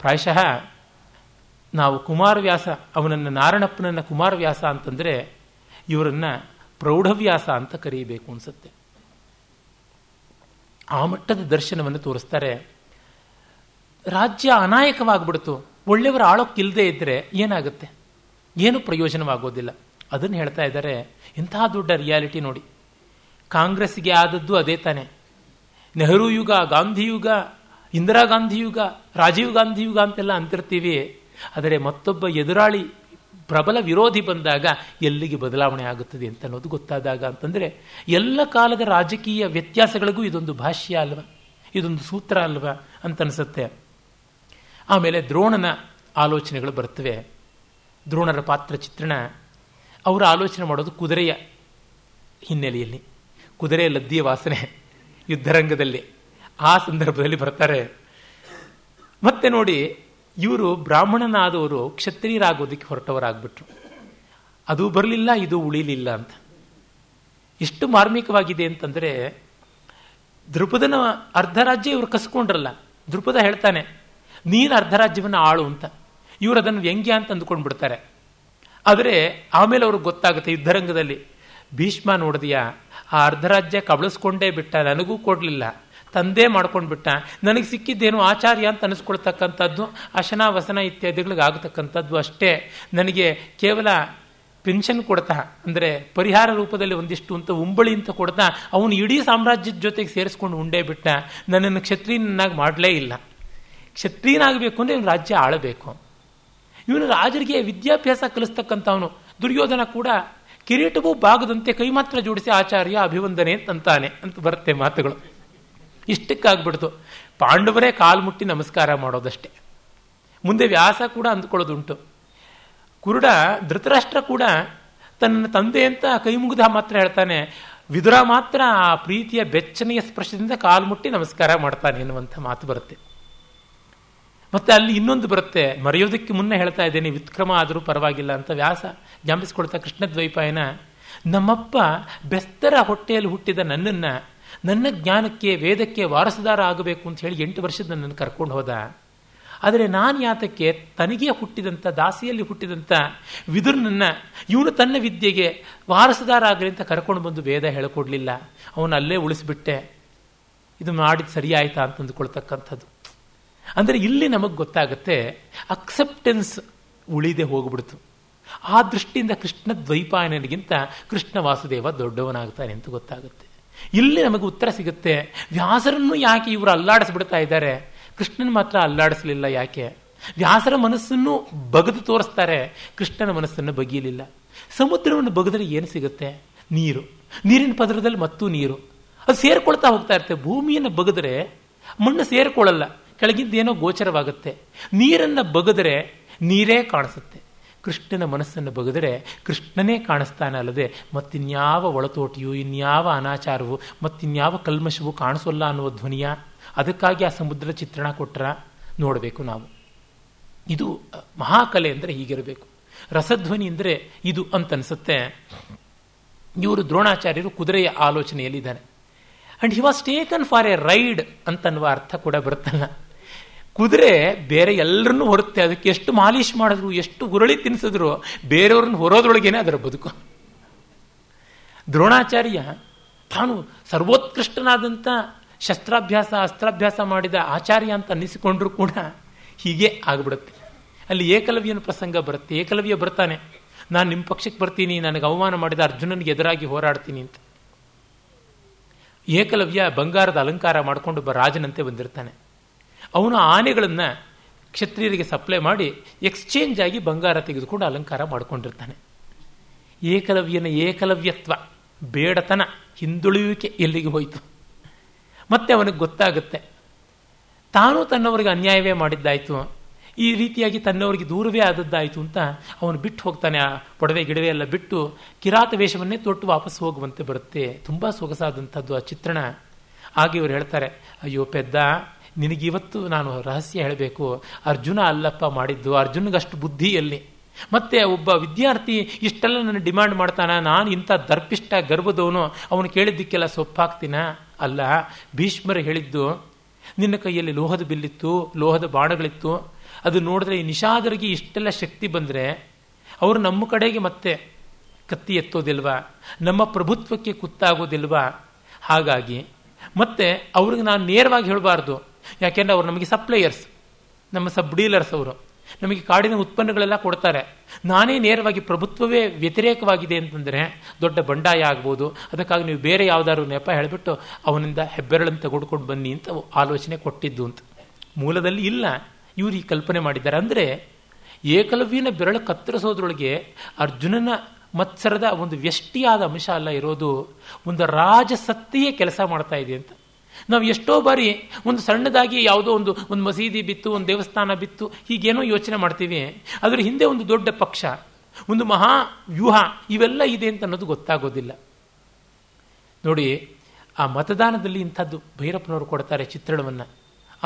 ಪ್ರಾಯಶಃ ನಾವು ಕುಮಾರವ್ಯಾಸ ಅವನನ್ನು, ನಾರಣಪ್ಪನನ್ನು ಕುಮಾರವ್ಯಾಸ ಅಂತಂದರೆ ಇವರನ್ನು ಪ್ರೌಢವ್ಯಾಸ ಅಂತ ಕರೀಬೇಕು ಅನಿಸುತ್ತೆ. ಆ ಮಟ್ಟದ ದರ್ಶನವನ್ನು ತೋರಿಸ್ತಾರೆ. ರಾಜ್ಯ ಅನಾಯಕವಾಗಿಬಿಡ್ತು, ಒಳ್ಳೆಯವರ ಆಳೋಕ್ಕಿಲ್ಲದೆ ಇದ್ದರೆ ಏನಾಗುತ್ತೆ, ಏನು ಪ್ರಯೋಜನವಾಗೋದಿಲ್ಲ, ಅದನ್ನು ಹೇಳ್ತಾ ಇದ್ದಾರೆ. ಇಂತಹ ದೊಡ್ಡ ರಿಯಾಲಿಟಿ ನೋಡಿ. ಕಾಂಗ್ರೆಸ್ಗೆ ಆದದ್ದು ಅದೇ ತಾನೆ. ನೆಹರು ಯುಗ, ಗಾಂಧಿ ಯುಗ, ಇಂದಿರಾ ಗಾಂಧಿ ಯುಗ, ರಾಜೀವ್ ಗಾಂಧಿ ಯುಗ ಅಂತೆಲ್ಲ ಅಂತಿರ್ತೀವಿ. ಆದರೆ ಮತ್ತೊಬ್ಬ ಎದುರಾಳಿ ಪ್ರಬಲ ವಿರೋಧಿ ಬಂದಾಗ ಎಲ್ಲಿಗೆ ಬದಲಾವಣೆ ಆಗುತ್ತದೆ ಅಂತ ಅನ್ನೋದು ಗೊತ್ತಾದಾಗ ಅಂತಂದರೆ, ಎಲ್ಲ ಕಾಲದ ರಾಜಕೀಯ ವ್ಯತ್ಯಾಸಗಳಿಗೂ ಇದೊಂದು ಭಾಷ್ಯ ಅಲ್ವ, ಇದೊಂದು ಸೂತ್ರ ಅಲ್ವ ಅಂತನಿಸುತ್ತೆ. ಆಮೇಲೆ ದ್ರೋಣನ ಆಲೋಚನೆಗಳು ಬರ್ತವೆ. ದ್ರೋಣರ ಪಾತ್ರ ಚಿತ್ರಣ, ಅವರು ಆಲೋಚನೆ ಮಾಡೋದು ಕುದುರೆಯ ಹಿನ್ನೆಲೆಯಲ್ಲಿ, ಕುದುರೆಯ ಲದ್ದಿಯ ವಾಸನೆ ಯುದ್ಧರಂಗದಲ್ಲಿ ಆ ಸಂದರ್ಭದಲ್ಲಿ ಬರ್ತಾರೆ. ಮತ್ತೆ ನೋಡಿ, ಇವರು ಬ್ರಾಹ್ಮಣನಾದವರು ಕ್ಷತ್ರಿಯರಾಗೋದಕ್ಕೆ ಹೊರಟವರಾಗ್ಬಿಟ್ರು. ಅದು ಬರಲಿಲ್ಲ, ಇದು ಉಳಿಲಿಲ್ಲ ಅಂತ. ಎಷ್ಟು ಮಾರ್ಮಿಕವಾಗಿದೆ ಅಂತಂದರೆ, ದ್ರುಪದನ ಅರ್ಧ ರಾಜ್ಯ ಇವರು ಕಸ್ಕೊಂಡ್ರಲ್ಲ. ದ್ರುಪದ ಹೇಳ್ತಾನೆ, ನೀನು ಅರ್ಧ ರಾಜ್ಯವನ್ನು ಆಳು ಅಂತ. ಇವರು ಅದನ್ನು ವ್ಯಂಗ್ಯ ಅಂತ ಅಂದುಕೊಂಡು ಬಿಡ್ತಾರೆ. ಆದರೆ ಆಮೇಲೆ ಅವ್ರಿಗೆ ಗೊತ್ತಾಗುತ್ತೆ ಯುದ್ಧರಂಗದಲ್ಲಿ, ಭೀಷ್ಮ ನೋಡಿದೆಯಾ, ಆ ಅರ್ಧ ರಾಜ್ಯ ಕಬಳಿಸ್ಕೊಂಡೇ ಬಿಟ್ಟ, ನನಗೂ ಕೊಡಲಿಲ್ಲ, ತಂದೆ ಮಾಡ್ಕೊಂಡು ಬಿಟ್ಟ, ನನಗೆ ಸಿಕ್ಕಿದ್ದೇನು ಆಚಾರ್ಯ ಅಂತ ಅನಿಸ್ಕೊಳ್ತಕ್ಕಂಥದ್ದು, ಅಶನ ವಸನ ಇತ್ಯಾದಿಗಳಿಗೆ ಆಗತಕ್ಕಂಥದ್ದು ಅಷ್ಟೇ, ನನಗೆ ಕೇವಲ ಪೆನ್ಷನ್ ಕೊಡ್ತಾ, ಅಂದರೆ ಪರಿಹಾರ ರೂಪದಲ್ಲಿ ಒಂದಿಷ್ಟು ಅಂತ ಉಂಬಳಿ ಅಂತ ಕೊಡ್ತಾ, ಅವನು ಇಡೀ ಸಾಮ್ರಾಜ್ಯದ ಜೊತೆಗೆ ಸೇರಿಸ್ಕೊಂಡು ಉಂಡೇ ಬಿಟ್ಟ, ನನ್ನನ್ನು ಕ್ಷತ್ರಿಯನಾಗಿ ಮಾಡಲೇ ಇಲ್ಲ. ಕ್ಷತ್ರಿಯನಾಗಬೇಕು ಅಂದರೆ ಇವನು ರಾಜ್ಯ ಆಳಬೇಕು. ಇವನು ರಾಜರಿಗೆ ವಿದ್ಯಾಭ್ಯಾಸ ಕಲಿಸ್ತಕ್ಕಂಥವನು. ದುರ್ಯೋಧನ ಕೂಡ ಕಿರೀಟವೂ ಬಾಗದಂತೆ ಕೈ ಮಾತ್ರ ಜೋಡಿಸಿ ಆಚಾರ್ಯ ಅಭಿವಂದನೆ ತಂತಾನೆ ಅಂತ ಬರುತ್ತೆ ಮಾತುಗಳು. ಇಷ್ಟಕ್ಕಾಗ್ಬಿಡ್ತು, ಪಾಂಡವರೇ ಕಾಲ್ಮುಟ್ಟಿ ನಮಸ್ಕಾರ ಮಾಡೋದಷ್ಟೆ. ಮುಂದೆ ವ್ಯಾಸ ಕೂಡ ಅಂದ್ಕೊಳ್ಳೋದುಂಟು. ಕುರುಡ ಧೃತರಾಷ್ಟ್ರ ಕೂಡ ತನ್ನ ತಂದೆ ಅಂತ ಕೈ ಮುಗಿದ ಮಾತ್ರ ಹೇಳ್ತಾನೆ, ವಿದುರ ಮಾತ್ರ ಆ ಪ್ರೀತಿಯ ಬೆಚ್ಚನೆಯ ಸ್ಪರ್ಶದಿಂದ ಕಾಲ್ಮುಟ್ಟಿ ನಮಸ್ಕಾರ ಮಾಡ್ತಾನೆ ಎನ್ನುವಂಥ ಮಾತು ಬರುತ್ತೆ. ಮತ್ತೆ ಅಲ್ಲಿ ಇನ್ನೊಂದು ಬರುತ್ತೆ, ಮರೆಯೋದಕ್ಕೆ ಮುನ್ನೆ ಹೇಳ್ತಾ ಇದ್ದೇನೆ, ವಿಕ್ರಮ ಆದರೂ ಪರವಾಗಿಲ್ಲ ಅಂತ ವ್ಯಾಸ ಜ್ಞಾಪಿಸ್ಕೊಳ್ತಾ ಕೃಷ್ಣದ್ವೈಪಾಯನ, ನಮ್ಮಪ್ಪ ಬೆಸ್ತರ ಹೊಟ್ಟೆಯಲ್ಲಿ ಹುಟ್ಟಿದ ನನ್ನನ್ನು ನನ್ನ ಜ್ಞಾನಕ್ಕೆ ವೇದಕ್ಕೆ ವಾರಸುದಾರ ಆಗಬೇಕು ಅಂತ ಹೇಳಿ ಎಂಟು ವರ್ಷದ ನನ್ನನ್ನು ಕರ್ಕೊಂಡು ಹೋದ. ಆದರೆ ನಾನು ಯಾತಕ್ಕೆ ತನಗೇ ಹುಟ್ಟಿದಂಥ ದಾಸಿಯಲ್ಲಿ ಹುಟ್ಟಿದಂಥ ವಿದುರನನ್ನು ಇವನು ತನ್ನ ವಿದ್ಯೆಗೆ ವಾರಸುದಾರ ಆಗಲಿ ಅಂತ ಕರ್ಕೊಂಡು ಬಂದು ವೇದ ಹೇಳಿಕೊಡ್ಲಿಲ್ಲ, ಅವನು ಅಲ್ಲೇ ಉಳಿಸ್ಬಿಟ್ಟೆ, ಇದು ಮಾಡಿದ ಸರಿ ಆಯಿತಾ ಅಂತ ಅಂದುಕೊಳ್ತಕ್ಕಂಥದ್ದು. ಅಂದರೆ ಇಲ್ಲಿ ನಮಗೆ ಗೊತ್ತಾಗುತ್ತೆ ಅಕ್ಸೆಪ್ಟೆನ್ಸ್ ಉಳಿದೆ ಹೋಗ್ಬಿಡ್ತು. ಆ ದೃಷ್ಟಿಯಿಂದ ಕೃಷ್ಣ ದ್ವೈಪಾಯನಗಿಂತ ಕೃಷ್ಣ ವಾಸುದೇವ ದೊಡ್ಡವನಾಗ್ತಾನೆ ಅಂತ ಗೊತ್ತಾಗುತ್ತೆ. ಇಲ್ಲಿ ನಮಗೆ ಉತ್ತರ ಸಿಗುತ್ತೆ, ವ್ಯಾಸರನ್ನು ಯಾಕೆ ಇವರು ಅಲ್ಲಾಡಿಸ್ಬಿಡ್ತಾ ಇದ್ದಾರೆ, ಕೃಷ್ಣನ ಮಾತ್ರ ಅಲ್ಲಾಡಿಸಲಿಲ್ಲ ಯಾಕೆ? ವ್ಯಾಸರ ಮನಸ್ಸನ್ನು ಬಗೆದು ತೋರಿಸ್ತಾರೆ, ಕೃಷ್ಣನ ಮನಸ್ಸನ್ನು ಬಗೆಯಲಿಲ್ಲ. ಸಮುದ್ರವನ್ನು ಬಗೆದರೆ ಏನು ಸಿಗುತ್ತೆ? ನೀರು. ನೀರಿನ ಪದರದಲ್ಲಿ ಮತ್ತೂ ನೀರು, ಅದು ಸೇರಿಕೊಳ್ತಾ ಹೋಗ್ತಾ ಇರುತ್ತೆ. ಭೂಮಿಯನ್ನು ಬಗೆದರೆ ಮಣ್ಣು ಸೇರಿಕೊಳ್ಳಲ್ಲ, ಕೆಳಗಿದ್ದೇನೋ ಗೋಚರವಾಗುತ್ತೆ. ನೀರನ್ನು ಬಗೆದರೆ ನೀರೇ ಕಾಣಿಸುತ್ತೆ. ಕೃಷ್ಣನ ಮನಸ್ಸನ್ನು ಬಗೆದರೆ ಕೃಷ್ಣನೇ ಕಾಣಿಸ್ತಾನೆ ಅಲ್ಲದೆ ಮತ್ತಿನ್ಯಾವ ಒಳತೋಟಿಯು, ಇನ್ಯಾವ ಅನಾಚಾರವು, ಮತ್ತಿನ್ಯಾವ ಕಲ್ಮಶವು ಕಾಣಿಸೋಲ್ಲ ಅನ್ನುವ ಧ್ವನಿಯ. ಅದಕ್ಕಾಗಿ ಆ ಸಮುದ್ರ ಚಿತ್ರಣ ಕೊಟ್ಟರ ನೋಡಬೇಕು ನಾವು. ಇದು ಮಹಾಕಲೆ ಅಂದರೆ ಹೀಗಿರಬೇಕು, ರಸಧ್ವನಿ ಅಂದರೆ ಇದು ಅಂತನಿಸುತ್ತೆ. ಇವರು ದ್ರೋಣಾಚಾರ್ಯರು ಕುದುರೆಯ ಆಲೋಚನೆಯಲ್ಲಿ ಇದ್ದಾನೆ. And he was taken for a ride ಅಂತನ್ನುವ ಅರ್ಥ ಕೂಡ ಬರುತ್ತಲ್ಲ. ಕುದುರೆ ಬೇರೆ ಎಲ್ಲರನ್ನೂ ಹೊರುತ್ತೆ, ಅದಕ್ಕೆ ಎಷ್ಟು ಮಾಲೀಶ್ ಮಾಡಿದ್ರು, ಎಷ್ಟು ಗುರಳಿ ತಿನ್ಸಿದ್ರು, ಬೇರೆಯವ್ರನ್ನ ಹೊರೋದ್ರೊಳಗೇನೆ ಅದರ ಬದುಕು. ದ್ರೋಣಾಚಾರ್ಯ ತಾನು ಸರ್ವೋತ್ಕೃಷ್ಟನಾದಂಥ ಶಸ್ತ್ರಾಭ್ಯಾಸ ಅಸ್ತ್ರಾಭ್ಯಾಸ ಮಾಡಿದ ಆಚಾರ್ಯ ಅಂತ ಅನ್ನಿಸಿಕೊಂಡ್ರೂ ಕೂಡ ಹೀಗೆ ಆಗ್ಬಿಡುತ್ತೆ. ಅಲ್ಲಿ ಏಕಲವ್ಯನ ಪ್ರಸಂಗ ಬರುತ್ತೆ. ಏಕಲವ್ಯ ಬರ್ತಾನೆ, ನಾನು ನಿಮ್ಮ ಪಕ್ಷಕ್ಕೆ ಬರ್ತೀನಿ, ನನಗೆ ಅವಮಾನ ಮಾಡಿದ ಅರ್ಜುನನಿಗೆ ಎದುರಾಗಿ ಹೋರಾಡ್ತೀನಿ ಅಂತ. ಏಕಲವ್ಯ ಬಂಗಾರದ ಅಲಂಕಾರ ಮಾಡಿಕೊಂಡು ಒಬ್ಬ ರಾಜನಂತೆ ಬಂದಿರ್ತಾನೆ. ಅವನು ಆನೆಗಳನ್ನು ಕ್ಷತ್ರಿಯರಿಗೆ ಸಪ್ಲೈ ಮಾಡಿ ಎಕ್ಸ್ಚೇಂಜ್ ಆಗಿ ಬಂಗಾರ ತೆಗೆದುಕೊಂಡು ಅಲಂಕಾರ ಮಾಡಿಕೊಂಡಿರ್ತಾನೆ. ಏಕಲವ್ಯನ ಏಕಲವ್ಯತ್ವ, ಬೇಡತನ, ಹಿಂದುಳಿಯುವಿಕೆ ಎಲ್ಲಿಗೆ ಹೋಯಿತು? ಮತ್ತೆ ಅವನಿಗೆ ಗೊತ್ತಾಗುತ್ತೆ ತಾನು ತನ್ನವರಿಗೆ ಅನ್ಯಾಯವೇ ಮಾಡಿದ್ದಾಯಿತು, ಈ ರೀತಿಯಾಗಿ ತನ್ನವರಿಗೆ ದೂರವೇ ಆದದ್ದಾಯಿತು ಅಂತ ಅವನು ಬಿಟ್ಟು ಹೋಗ್ತಾನೆ. ಆ ಪೊಡವೆ ಗಿಡವೆ ಎಲ್ಲ ಬಿಟ್ಟು ಕಿರಾತ ವೇಷವನ್ನೇ ತೊಟ್ಟು ವಾಪಸ್ ಹೋಗುವಂತೆ ಬರುತ್ತೆ. ತುಂಬ ಸೊಗಸಾದಂಥದ್ದು ಆ ಚಿತ್ರಣ. ಆಗ ಇವರು ಹೇಳ್ತಾರೆ, ಅಯ್ಯೋ ಪೆದ್ದ, ನಿನಗಿವತ್ತು ನಾನು ರಹಸ್ಯ ಹೇಳಬೇಕು, ಅರ್ಜುನ ಅಲ್ಲಪ್ಪ ಮಾಡಿದ್ದು, ಅರ್ಜುನಗಷ್ಟು ಬುದ್ಧಿಯಲ್ಲಿ. ಮತ್ತೆ ಒಬ್ಬ ವಿದ್ಯಾರ್ಥಿ ಇಷ್ಟೆಲ್ಲ ನನ್ನ ಡಿಮ್ಯಾಂಡ್ ಮಾಡ್ತಾನೆ, ನಾನು ಇಂಥ ದರ್ಪಿಷ್ಟ ಗರ್ಭದವನು, ಅವನು ಕೇಳಿದ್ದಕ್ಕೆಲ್ಲ ಸೊಪ್ಪಾಗ್ತೀನ? ಅಲ್ಲ, ಭೀಷ್ಮರು ಹೇಳಿದ್ದು, ನಿನ್ನ ಕೈಯಲ್ಲಿ ಲೋಹದ ಬಿಲ್ಲಿತ್ತು, ಲೋಹದ ಬಾಣಗಳಿತ್ತು, ಅದು ನೋಡಿದ್ರೆ ಈ ನಿಷಾದರಿಗೆ ಇಷ್ಟೆಲ್ಲ ಶಕ್ತಿ ಬಂದರೆ ಅವರು ನಮ್ಮ ಕಡೆಗೆ ಮತ್ತೆ ಕತ್ತಿ ಎತ್ತೋದಿಲ್ವಾ, ನಮ್ಮ ಪ್ರಭುತ್ವಕ್ಕೆ ಕುತ್ತಾಗೋದಿಲ್ವಾ? ಹಾಗಾಗಿ ಮತ್ತೆ ಅವ್ರಿಗೆ ನಾನು ನೇರವಾಗಿ ಹೇಳಬಾರ್ದು, ಯಾಕೆಂದರೆ ಅವರು ನಮಗೆ ಸಪ್ಲೈಯರ್ಸ್, ನಮ್ಮ ಸಬ್ ಡೀಲರ್ಸ್, ಅವರು ನಮಗೆ ಕಾಡಿನ ಉತ್ಪನ್ನಗಳೆಲ್ಲ ಕೊಡ್ತಾರೆ. ನಾನೇ ನೇರವಾಗಿ ಪ್ರಭುತ್ವವೇ ವ್ಯತಿರೇಕವಾಗಿದೆ ಅಂತಂದರೆ ದೊಡ್ಡ ಬಂಡಾಯ ಆಗ್ಬೋದು, ಅದಕ್ಕಾಗಿ ನೀವು ಬೇರೆ ಯಾವುದಾದ್ರು ನೆಪ ಹೇಳಿಬಿಟ್ಟು ಅವನಿಂದ ಹೆಬ್ಬೆರಳನ್ನು ತೆಗೆದುಕೊಂಡು ಬನ್ನಿ ಅಂತ ಆಲೋಚನೆ ಕೊಟ್ಟಿದ್ದು ಅಂತ ಮೂಲದಲ್ಲಿ ಇಲ್ಲ, ಇವರು ಈ ಕಲ್ಪನೆ ಮಾಡಿದ್ದಾರೆ. ಅಂದರೆ ಏಕಲವ್ಯನ ಬೆರಳು ಕತ್ತರಿಸೋದ್ರೊಳಗೆ ಅರ್ಜುನನ ಮತ್ಸರದ ಒಂದು ವ್ಯಷ್ಟಿಯಾದ ಅಂಶ ಅಲ್ಲ ಇರೋದು, ಒಂದು ರಾಜಸತ್ತೆಯೇ ಕೆಲಸ ಮಾಡ್ತಾ ಇದೆ ಅಂತ. ನಾವು ಎಷ್ಟೋ ಬಾರಿ ಒಂದು ಸಣ್ಣದಾಗಿ ಯಾವುದೋ ಒಂದು ಒಂದು ಮಸೀದಿ ಬಿತ್ತು, ಒಂದು ದೇವಸ್ಥಾನ ಬಿತ್ತು, ಹೀಗೇನೋ ಯೋಚನೆ ಮಾಡ್ತೀವಿ. ಅದರ ಹಿಂದೆ ಒಂದು ದೊಡ್ಡ ಪಕ್ಷ, ಒಂದು ಮಹಾ ವ್ಯೂಹ ಇವೆಲ್ಲ ಇದೆ ಅಂತ ಅನ್ನೋದು ಗೊತ್ತಾಗೋದಿಲ್ಲ ನೋಡಿ. ಆ ಮತದಾನದಲ್ಲಿ ಇಂಥದ್ದು ಭೈರಪ್ಪನವರು ಕೊಡ್ತಾರೆ ಚಿತ್ರಣವನ್ನು,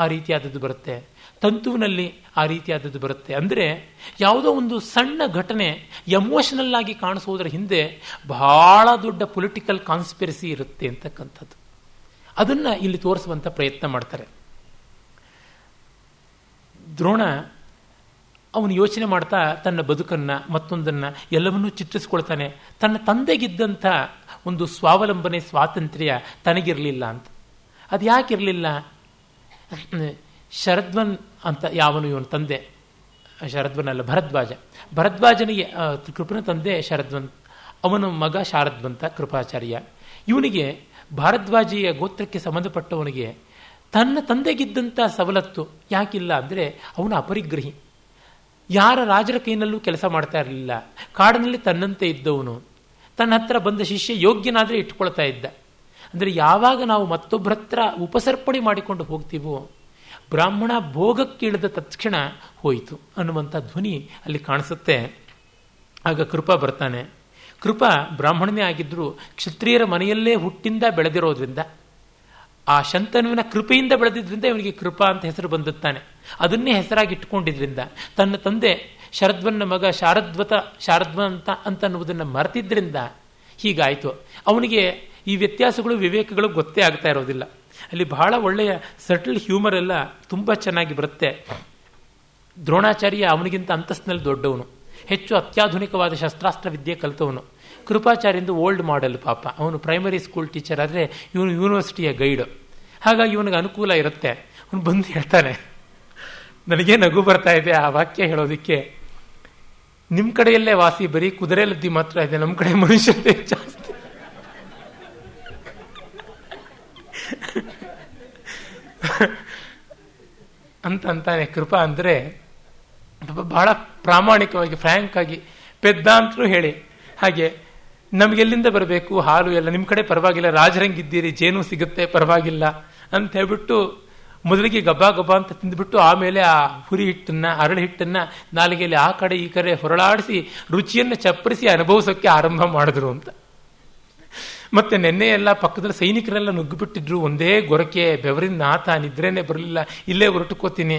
ಆ ರೀತಿಯಾದದ್ದು ಬರುತ್ತೆ. ತಂತುವಿನಲ್ಲಿ ಆ ರೀತಿಯಾದದ್ದು ಬರುತ್ತೆ. ಅಂದರೆ ಯಾವುದೋ ಒಂದು ಸಣ್ಣ ಘಟನೆ ಎಮೋಷನಲ್ ಆಗಿ ಕಾಣಿಸೋದ್ರ ಹಿಂದೆ ಬಹಳ ದೊಡ್ಡ ಪೊಲಿಟಿಕಲ್ ಕಾನ್ಸ್ಪಿರಸಿ ಇರುತ್ತೆ ಅಂತಕ್ಕಂಥದ್ದು ಅದನ್ನು ಇಲ್ಲಿ ತೋರಿಸುವಂಥ ಪ್ರಯತ್ನ ಮಾಡ್ತಾರೆ. ದ್ರೋಣ ಅವನು ಯೋಚನೆ ಮಾಡ್ತಾ ತನ್ನ ಬದುಕನ್ನು ಮತ್ತೊಂದನ್ನು ಎಲ್ಲವನ್ನೂ ಚಿತ್ರಿಸ್ಕೊಳ್ತಾನೆ. ತನ್ನ ತಂದೆಗಿದ್ದಂಥ ಒಂದು ಸ್ವಾವಲಂಬನೆ ಸ್ವಾತಂತ್ರ್ಯ ತನಗಿರಲಿಲ್ಲ ಅಂತ. ಅದು ಯಾಕಿರಲಿಲ್ಲ? ಶರದ್ವನ್ ಅಂತ ಯಾವನು ಇವನ ತಂದೆ, ಶರದ್ವನ್ ಅಲ್ಲ ಭರದ್ವಾಜ, ಭರದ್ವಾಜನಿಗೆ ಕೃಪನ ತಂದೆ ಶರದ್ವನ್, ಅವನ ಮಗ ಶಾರದ್ವಂತ ಕೃಪಾಚಾರ್ಯ. ಇವನಿಗೆ ಭಾರದ್ವಾಜಿಯ ಗೋತ್ರಕ್ಕೆ ಸಂಬಂಧಪಟ್ಟವನಿಗೆ ತನ್ನ ತಂದೆಗಿದ್ದಂಥ ಸವಲತ್ತು ಯಾಕಿಲ್ಲ ಅಂದರೆ ಅವನ ಅಪರಿಗ್ರಹಿ, ಯಾರ ರಾಜರ ಕೈನಲ್ಲೂ ಕೆಲಸ ಮಾಡ್ತಾ ಇರಲಿಲ್ಲ, ಕಾಡಿನಲ್ಲಿ ತನ್ನಂತೆ ಇದ್ದವನು, ತನ್ನ ಹತ್ರ ಬಂದ ಶಿಷ್ಯ ಯೋಗ್ಯನಾದರೆ ಇಟ್ಕೊಳ್ತಾ ಇದ್ದ. ಅಂದರೆ ಯಾವಾಗ ನಾವು ಮತ್ತೊಬ್ಬರ ಹತ್ರ ಉಪಸರ್ಪಣೆ ಮಾಡಿಕೊಂಡು ಹೋಗ್ತೀವೋ ಬ್ರಾಹ್ಮಣ ಭೋಗಕ್ಕಿಳಿದ ತಕ್ಷಣ ಹೋಯಿತು ಅನ್ನುವಂಥ ಧ್ವನಿ ಅಲ್ಲಿ ಕಾಣಿಸುತ್ತೆ. ಆಗ ಕೃಪಾ ಬರ್ತಾನೆ. ಕೃಪಾ ಬ್ರಾಹ್ಮಣನೇ ಆಗಿದ್ದರೂ ಕ್ಷತ್ರಿಯರ ಮನೆಯಲ್ಲೇ ಹುಟ್ಟಿಂದ ಬೆಳೆದಿರೋದ್ರಿಂದ, ಆ ಶಂತನುವಿನ ಕೃಪೆಯಿಂದ ಬೆಳೆದಿದ್ದರಿಂದ ಇವನಿಗೆ ಕೃಪಾ ಅಂತ ಹೆಸರು ಬಂದುತ್ತಾನೆ. ಅದನ್ನೇ ಹೆಸರಾಗಿ ಇಟ್ಕೊಂಡಿದ್ರಿಂದ, ತನ್ನ ತಂದೆ ಶರದ್ವನ್ನ ಮಗ ಶಾರದ್ವತ ಶಾರದ್ವಂತ ಅಂತ ಅನ್ನುವುದನ್ನು ಮರೆತಿದ್ದರಿಂದ ಹೀಗಾಯಿತು. ಅವನಿಗೆ ಈ ವ್ಯತ್ಯಾಸಗಳು ವಿವೇಕಗಳು ಗೊತ್ತೇ ಆಗ್ತಾ ಇರೋದಿಲ್ಲ. ಅಲ್ಲಿ ಬಹಳ ಒಳ್ಳೆಯ ಸಟಲ್ ಹ್ಯೂಮರ್ ಎಲ್ಲ ತುಂಬ ಚೆನ್ನಾಗಿ ಬರುತ್ತೆ. ದ್ರೋಣಾಚಾರ್ಯ ಅವನಿಗಿಂತ ಅಂತಸ್ತಿನಲ್ಲಿ ದೊಡ್ಡವನು, ಹೆಚ್ಚು ಅತ್ಯಾಧುನಿಕವಾದ ಶಸ್ತ್ರಾಸ್ತ್ರ ವಿದ್ಯೆ ಕಲಿತವನು. ಕೃಪಾಚಾರ್ಯಂದು ಓಲ್ಡ್ ಮಾಡೆಲ್ ಪಾಪ, ಅವನು ಪ್ರೈಮರಿ ಸ್ಕೂಲ್ ಟೀಚರ್ ಆದರೆ ಇವನು ಯೂನಿವರ್ಸಿಟಿಯ ಗೈಡು, ಹಾಗಾಗಿ ಇವನಿಗೆ ಅನುಕೂಲ ಇರುತ್ತೆ. ಅವನು ಬಂದು ಹೇಳ್ತಾನೆ, ನನಗೇ ನಗು ಬರ್ತಾ ಇದೆ ಆ ವಾಕ್ಯ ಹೇಳೋದಕ್ಕೆ, ನಿಮ್ಮ ಕಡೆಯಲ್ಲೇ ವಾಸಿ ಬರೀ ಕುದುರೆಲದ್ದಿ ಮಾತ್ರ ಇದೆ, ನಮ್ಮ ಕಡೆ ಮನುಷ್ಯತೆ ಜಾಸ್ತಿ. ಅಂತ ಅಂತಾನೆ ಕೃಪಾ. ಅಂದರೆ ಬಹಳ ಪ್ರಾಮಾಣಿಕವಾಗಿ ಫ್ರ್ಯಾಂಕ್ ಆಗಿ ಪೆದ್ದ ಅಂತಲೂ ಹೇಳಿ, ಹಾಗೆ ನಮಗೆಲ್ಲಿಂದ ಬರಬೇಕು ಹಾಲು ಎಲ್ಲ ನಿಮ್ಮ ಕಡೆ ಪರವಾಗಿಲ್ಲ, ರಾಜರಂಗಿದ್ದೀರಿ ಜೇನು ಸಿಗುತ್ತೆ ಪರವಾಗಿಲ್ಲ ಅಂತ ಹೇಳ್ಬಿಟ್ಟು ಮೊದಲಿಗೆ ಗಬ್ಬಾ ಗಬ್ಬಾ ಅಂತ ತಿಂದುಬಿಟ್ಟು ಆಮೇಲೆ ಆ ಹುರಿ ಹಿಟ್ಟನ್ನು ಅರಳು ಹಿಟ್ಟನ್ನು ನಾಲಿಗೆಯಲ್ಲಿ ಆ ಕಡೆ ಈ ಕಡೆ ಹೊರಳಾಡಿಸಿ ರುಚಿಯನ್ನು ಚಪ್ಪರಿಸಿ ಅನುಭವಿಸೋಕ್ಕೆ ಆರಂಭ ಮಾಡಿದ್ರು ಅಂತ. ಮತ್ತೆ ನೆನ್ನೆ ಎಲ್ಲ ಪಕ್ಕದಲ್ಲಿ ಸೈನಿಕರೆಲ್ಲ ನುಗ್ಗಿಬಿಟ್ಟಿದ್ರು, ಒಂದೇ ಗೊರಕೆ, ಬೆವರಿನ ನಾಥ, ನಿದ್ರೆನೇ ಬರಲಿಲ್ಲ, ಇಲ್ಲೇ ಹೊರಟುಕೋತೀನಿ,